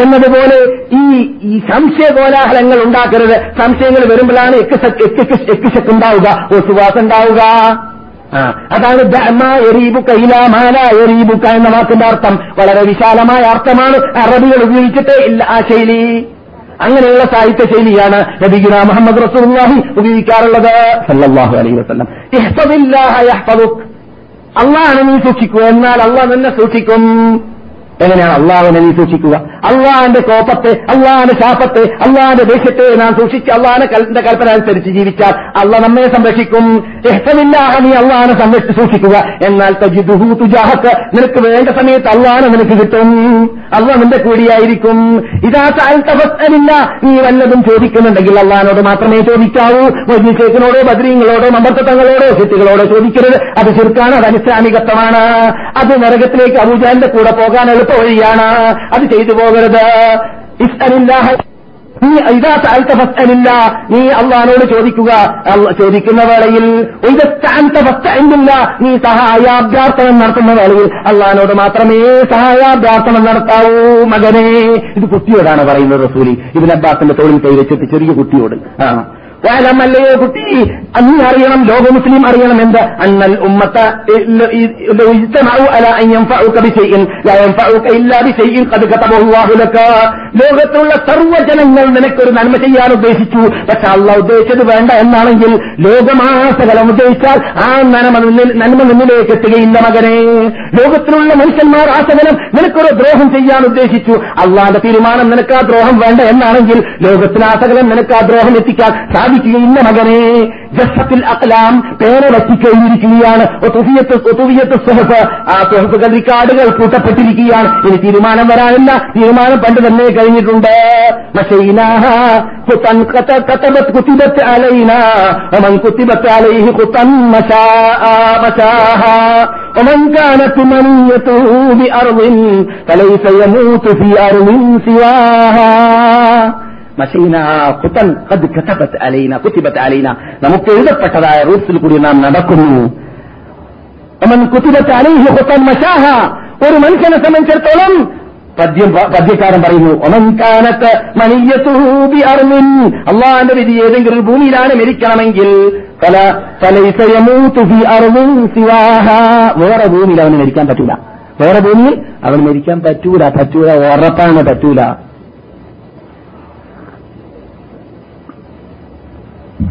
എന്നതുപോലെ ഈ ഈ സംശയ കോലാഹലങ്ങൾ ഉണ്ടാക്കരുത്. സംശയങ്ങൾ വരുമ്പോഴാണ് ഉണ്ടാവുക, ഒസുവാസം ഉണ്ടാവുക. അതാണ് എന്ന വാക്കിന്റെ അർത്ഥം. വളരെ വിശാലമായ അർത്ഥമാണ്. അറബികൾ ഉപയോഗിച്ചിട്ടേ ഇല്ല ആ ശൈലി. അങ്ങനെയുള്ള സാഹിത്യ ശൈലിയാണ് നബിയുനാ മുഹമ്മദ് റസൂലുള്ളാഹി ഉപയോഗിക്കാറുള്ളത് സല്ലല്ലാഹു അലൈഹി വസല്ലം. ഇഹ്ഫദില്ലാഹ യഹ്ഫദുക. അള്ളാഹനെ നീ സൂക്ഷിക്കുക, എന്നാൽ അള്ളാഹ് നിന്നെ സൂക്ഷിക്കും. എങ്ങനെയാണ് അള്ളാഹുവിനെ നീ സൂക്ഷിക്കുക? അള്ളാഹിന്റെ കോപത്തെ, അള്ളാഹിന്റെ ശാപത്തെ, അള്ളാഹിന്റെ ദേഷ്യത്തെ നാം സൂക്ഷിച്ച് അള്ളാഹിന്റെ കൽപ്പന അനുസരിച്ച് ജീവിച്ചാൽ അള്ളാഹ് നമ്മെ സംരക്ഷിക്കും. ഇഹ്ഫദില്ലാഹ, നീ അള്ളാഹിനെ സംരക്ഷിച്ച് സൂക്ഷിക്കുക, എന്നാൽ തജിദുഹു തുജാഹക, നിനക്ക് വേണ്ട സമയത്ത് അള്ളാഹിനെ നിനക്ക് കിട്ടും, അള്ളാഹ് നിന്റെ കൂടിയായിരിക്കും. ഇദാ സഅൽത ഫസ്അലില്ലാ, നീ വല്ലതും ചോദിക്കുന്നുണ്ടെങ്കിൽ അള്ളാഹിനോട് മാത്രമേ ചോദിക്കാവൂ. വലിയ ശേഖനോടോ ബദ്രീങ്ങളോടോ മമ്പത്തങ്ങളോടോ ശിത്തുകളോടോ ചോദിക്കരുത്. അത് ശിർക്കാണ്, അത് അനിസ്ലാമികത്വമാണ്. അത് നരകത്തിലേക്ക് അബൂജഹലിന്റെ കൂടെ പോകാൻ വഴിയാണ്. അത് ചെയ്തു പോകരുത്. നീ അള്ളാഹനോട് ചോദിക്കുക ചോദിക്കുന്ന വേളയിൽ, നീ സഹായാഭ്യർത്ഥനം നടത്തുന്ന വേളയിൽ അള്ളാഹനോട് മാത്രമേ സഹായാഭ്യർത്ഥനം നടത്താവൂ മകനെ. ഇത് കുട്ടിയോടാണ് പറയുന്നത് റസൂലി. ഇബ്നു അബ്ബാസിന്റെ തോളിൽ കൈ വെച്ചിട്ട് ചെറിയ കുട്ടിയോട്, യോ കുട്ടി, അന്ന് അറിയണം, ലോക മുസ്ലിം അറിയണം എന്ത്? അന്നൽ ഉമ്മത്തെ ലോകത്തുള്ള സർവ്വജനങ്ങൾ നിനക്കൊരു നന്മ ചെയ്യാൻ ഉദ്ദേശിച്ചു, പക്ഷെ അള്ളാഹ് ഉദ്ദേശിച്ചത് വേണ്ട എന്നാണെങ്കിൽ ലോകമാസകലം ഉദ്ദേശിച്ചാൽ ആ നന്മ നന്മ നിന്നിലേക്ക് എത്തുകയില്ല മകനെ. ലോകത്തിലുള്ള മനുഷ്യന്മാർ ആസകലം നിനക്കൊരു ദ്രോഹം ചെയ്യാൻ ഉദ്ദേശിച്ചു, അള്ളാഹുന്റെ തീരുമാനം നിനക്ക് ആ ദ്രോഹം വേണ്ട എന്നാണെങ്കിൽ ലോകത്തിനാസകലം നിനക്ക് ആ ദ്രോഹം എത്തിക്കാൻ സാധിക്കുകയില്ല മകനെ. ജസ്സത്തുൽ അഖ്ലാം പേര് വച്ചിക്കഴിഞ്ഞിരിക്കുകയാണ്. റിക്കാർഡുകൾ കൂട്ടപ്പെട്ടിരിക്കുകയാണ്. ഇനി തീരുമാനം വരാനില്ല, തീരുമാനം പണ്ട് തന്നെ കഴിഞ്ഞിട്ടുണ്ട്. നമുക്ക് എഴുതപ്പെട്ടതായ റൂട്ട്സിൽ കൂടി നാം നടക്കുന്നു. ഒരു മനുഷ്യനെ സംബന്ധിച്ചിടത്തോളം പദ്യകാരൻ പറയുന്നു, ഒമൻകാനത്ത് മനിയസൂബി അർമിൻ, അള്ളാന്റെ വിധി ഏതെങ്കിലും ഒരു ഭൂമിയിലാണ് മരിക്കണമെങ്കിൽ വേറെ ഭൂമിയിൽ അവന് മരിക്കാൻ പറ്റൂല. വേറെ ഭൂമിയിൽ അവൻ മരിക്കാൻ പറ്റൂല പറ്റൂല ഉറപ്പാണ്, പറ്റൂല.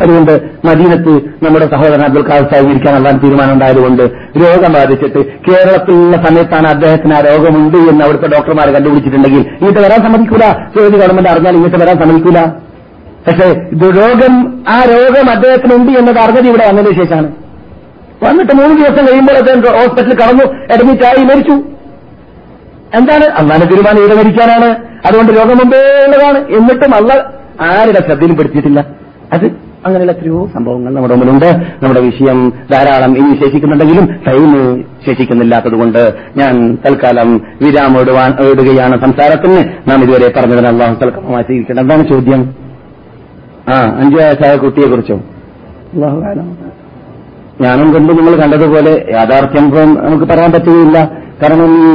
അതുകൊണ്ട് മദീനത്ത് നമ്മുടെ സഹോദരൻ അബ്ദുൽ ഖാദർ സാഹിബ് ഇരിക്കാൻ അള്ളാൻ തീരുമാനം ഉണ്ടായതുകൊണ്ട് രോഗം ബാധിച്ചിട്ട് കേരളത്തിലുള്ള സമയത്താണ് അദ്ദേഹത്തിന് ആ രോഗമുണ്ട് എന്ന് അവിടുത്തെ ഡോക്ടർമാർ കണ്ടുപിടിച്ചിട്ടുണ്ടെങ്കിൽ ഇങ്ങോട്ട് വരാൻ സമ്മതിക്കൂല. സൗദി ഗവൺമെന്റ് അറിഞ്ഞാൽ ഇങ്ങോട്ട് വരാൻ സമ്മതിക്കൂല. പക്ഷേ ഇത് രോഗം, ആ രോഗം അദ്ദേഹത്തിനുണ്ട് എന്നത് അറിഞ്ഞത് ഇവിടെ വന്നതിന് ശേഷമാണ്. വന്നിട്ട് മൂന്ന് ദിവസം കഴിയുമ്പോൾ അദ്ദേഹം ഹോസ്പിറ്റലിൽ കടന്നു അഡ്മിറ്റായി മരിച്ചു. എന്താണ് അള്ളാന്റെ തീരുമാനം? ഇവിടെ മരിക്കാനാണ്. അതുകൊണ്ട് രോഗം മുമ്പേ ഉള്ളതാണ്. എന്നിട്ടും അള്ള ആരുടെ ശ്രദ്ധയിൽപ്പെടുത്തിയിട്ടില്ല. അത് അങ്ങനെയുള്ള എത്രയോ സംഭവങ്ങൾ നമ്മുടെ മുമ്പിലുണ്ട്. നമ്മുടെ വിഷയം ധാരാളം ഇനി ശേഷിക്കുന്നുണ്ടെങ്കിലും ടൈം ശേഷിക്കുന്നില്ലാത്തതുകൊണ്ട് ഞാൻ തൽക്കാലം വിരാമം ഇടുവാൻ ഇടുകയാണ് സംസാരത്തിന്. നാം ഇതുവരെ പറഞ്ഞതിന് അള്ളാഹു തൽക്കാലമായി സ്വീകരിക്കേണ്ട. എന്താണ് ചോദ്യം? ആ അഞ്ചു വയസ്സായ കുട്ടിയെ കുറിച്ചോ? ഞാനും കണ്ടു നിങ്ങൾ കണ്ടതുപോലെ യാഥാർത്ഥ്യം നമുക്ക് പറയാൻ പറ്റുകയില്ല. കാരണം ഈ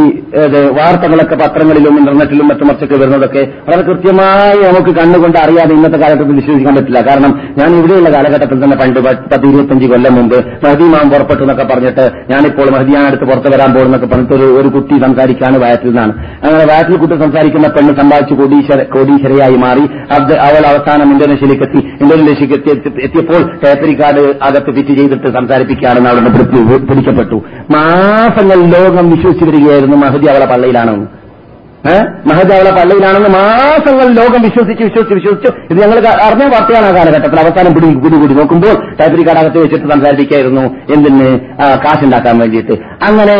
വാർത്തകളൊക്കെ പത്രങ്ങളിലും ഇന്റർനെറ്റിലും മറ്റുമൊക്കെ വരുന്നതൊക്കെ വളരെ കൃത്യമായി നമുക്ക് കണ്ണുകൊണ്ട് അറിയാതെ ഇന്നത്തെ കാലഘട്ടത്തിൽ വിശ്വസിക്കാൻ പറ്റില്ല. കാരണം ഞാൻ ഇവിടെയുള്ള കാലഘട്ടത്തിൽ തന്നെ പണ്ട് പത്ത് ഇരുപത്തഞ്ച് കൊല്ലം മുമ്പ് മഹദി മാം പുറപ്പെട്ടു എന്നൊക്കെ പറഞ്ഞിട്ട് ഞാനിപ്പോൾ മഹദിയാണ് അടുത്ത് പുറത്ത് വരാൻ പോകുന്നൊക്കെ പറഞ്ഞിട്ട് ഒരു കുട്ടി സംസാരിക്കാണ് വയറ്റിൽ നിന്നാണ്. അങ്ങനെ വയറ്റിൽ കുട്ടി സംസാരിക്കുന്ന പെണ്ണ് സമ്പാദിച്ചു കോടീശ്വര കോടീശ്വരയായി മാറി അത് അവൾ അവസാനം ഇന്തോനേഷ്യയിലേക്ക് എത്തി. ഇന്തോനേഷ്യയിലേക്ക് എത്തിയപ്പോൾ ടേപ്പറി കാർഡ് അകത്ത് ഫിറ്റ് ചെയ്തിട്ട് സംസാരിപ്പിക്കുകയാണെന്ന് അവിടെ പിടിക്കപ്പെട്ടു. മാസങ്ങൾ ലോകം വിശ്വസിച്ചു ായിരുന്നു മഹദി അവളെ പള്ളിയിലാണെന്ന് ഏഹ് മഹദി അവളെ പള്ളിയിലാണെന്ന് മാസങ്ങൾ ലോകം വിശ്വസിച്ച് വിശ്വസിച്ച് വിശ്വസിച്ചു. ഇത് ഞങ്ങൾ അറിഞ്ഞ വാർത്തയാണ് ആ കാലഘട്ടത്തിൽ. അവസാനം പിടി പിടികൂടി നോക്കുമ്പോൾ ടൈപ്പറി കാർഡകത്ത് വെച്ചിട്ട് സംസാരിപ്പിക്കായിരുന്നു. എന്തിന്? കാശുണ്ടാക്കാൻ വേണ്ടിയിട്ട്. അങ്ങനെ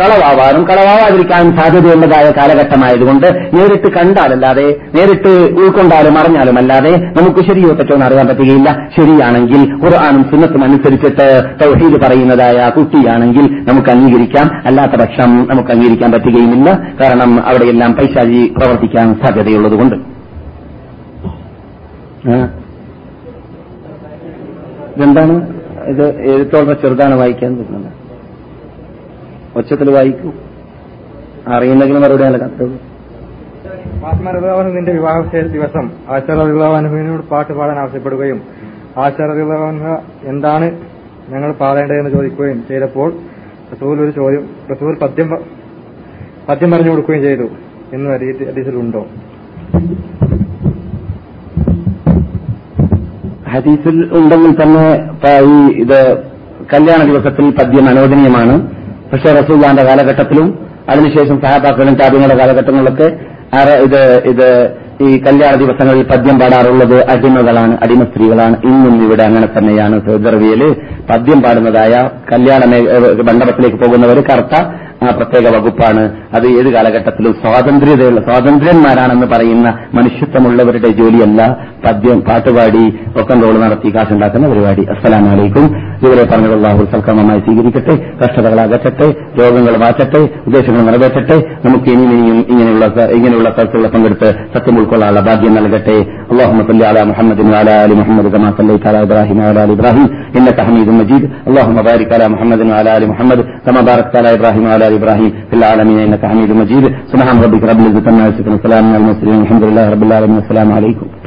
കളവാവാനും കളവാവാതിരിക്കാനും സാധ്യതയുള്ളതായ കാലഘട്ടമായതുകൊണ്ട് നേരിട്ട് കണ്ടാലല്ലാതെ, നേരിട്ട് ഉൾക്കൊണ്ടാലും അറിഞ്ഞാലും അല്ലാതെ നമുക്ക് ശരിയോ തെറ്റോ എന്ന് അറിയാൻ പറ്റുകയില്ല. ശരിയാണെങ്കിൽ ഖുർആനും സുന്നത്തും അനുസരിച്ചിട്ട് തൗഹീദ് പറയുന്നതായ കുട്ടിയാണെങ്കിൽ നമുക്ക് അംഗീകരിക്കാം. അല്ലാത്ത പക്ഷം നമുക്ക് അംഗീകരിക്കാൻ പറ്റുകയുമില്ല. കാരണം അവിടെയെല്ലാം പൈശാചി പ്രവർത്തിക്കാൻ സാധ്യതയുള്ളതുകൊണ്ട്. എന്താണ് ഇത്? എഴുത്തോളം ചെറുതാണ് വായിക്കാൻ പറ്റുന്നത്. ഒച്ചത്തിൽ വായിക്കൂ, അറിയുന്നെങ്കിലും മറുപടി നൽകാത്തത്. ഫാത്തിമ റളിയല്ലാഹു അൻഹയുടെ വിവാഹ ദിവസം ആയിഷ റളിയല്ലാഹു അൻഹയോട് പാട്ട് പാടാൻ ആവശ്യപ്പെടുകയും ആയിഷ റളിയല്ലാഹു അൻഹ എന്താണ് ഞങ്ങൾ പാടേണ്ടതെന്ന് ചോദിക്കുകയും ചെയ്തപ്പോൾ റസൂൽ ഒരു ചോദ്യം റസൂൽ പദ്യം പദ്യം പറഞ്ഞു കൊടുക്കുകയും ചെയ്തു എന്ന് ഹദീസിലുണ്ടോ? ഹദീസിൽ ഉണ്ടെങ്കിൽ തന്നെ ഈ ഇത് കല്യാണ ദിവസത്തിൽ പദ്യം അനുവദനീയമാണ്. പക്ഷേ റസൂലുള്ളാഹിന്റെ കാലഘട്ടത്തിലും അതിനുശേഷം സഹാബാക്കളും താബിഈങ്ങളുടെ കാലഘട്ടങ്ങളിലൊക്കെ ഇത് ഇത് ഈ കല്യാണ ദിവസങ്ങളിൽ പദ്യം പാടാറുള്ളത് അടിമകളാണ്, അടിമ സ്ത്രീകളാണ്. ഇന്നും ഇവിടെ അങ്ങനെ തന്നെയാണ്. സൗദി അറേബ്യയിൽ പദ്യം പാടുന്നതായ കല്യാണ മണ്ഡപത്തിലേക്ക് പോകുന്നവർ കർത്ത പ്രത്യേക വകുപ്പാണ്. അത് ഏത് കാലഘട്ടത്തിലും സ്വാതന്ത്ര്യതയുള്ള സ്വാതന്ത്ര്യന്മാരാണെന്ന് പറയുന്ന മനുഷ്യത്വമുള്ളവരുടെ ജോലിയല്ല പദ്യം പാട്ടുപാടി ഒക്കൻറോൾ നടത്തി കാശുണ്ടാക്കുന്ന പരിപാടി. അസ്സലാമു അലൈക്കും. ഇവരെ പറഞ്ഞത് അല്ലാഹു സൽക്കർമ്മമായി സ്വീകരിക്കട്ടെ, കഷ്ടതകൾ അകറ്റട്ടെ, രോഗങ്ങൾ മാറ്റട്ടെ, ഉദ്ദേശങ്ങൾ നിറവേറ്റട്ടെ. നമുക്ക് ഇനിയും ഇനിയും ഇങ്ങനെയുള്ള ഇങ്ങനെയുള്ള സ്ഥലത്തുള്ള പങ്കെടുത്ത് സത്യം ഉൾക്കൊള്ളാനുള്ള ഭാഗ്യം നൽകട്ടെ. അല്ലാഹുമ്മ സല്ലി അലാ മുഹമ്മദിൻ വഅലാ ആലി മുഹമ്മദ് കമാ സല്ലൈത അലാ ഇബ്രാഹിം വഅലാ ആലി ഇബ്രാഹിം ഇന്നക ഹമീദും മജീദ്. അല്ലാഹുമ്മ ബാരിക് അലാ മുഹമ്മദിൻ വഅലാ ആലി മുഹമ്മദ് കമാ ബാറക്ത അലാ ഇബ്രാഹിം വഅലാ إبراهيم في العالمين إنك حميد مجيد. سبحان ربك رب العزة عما يصفون وسلام على المرسلين والحمد لله رب العالمين. السلام عليكم.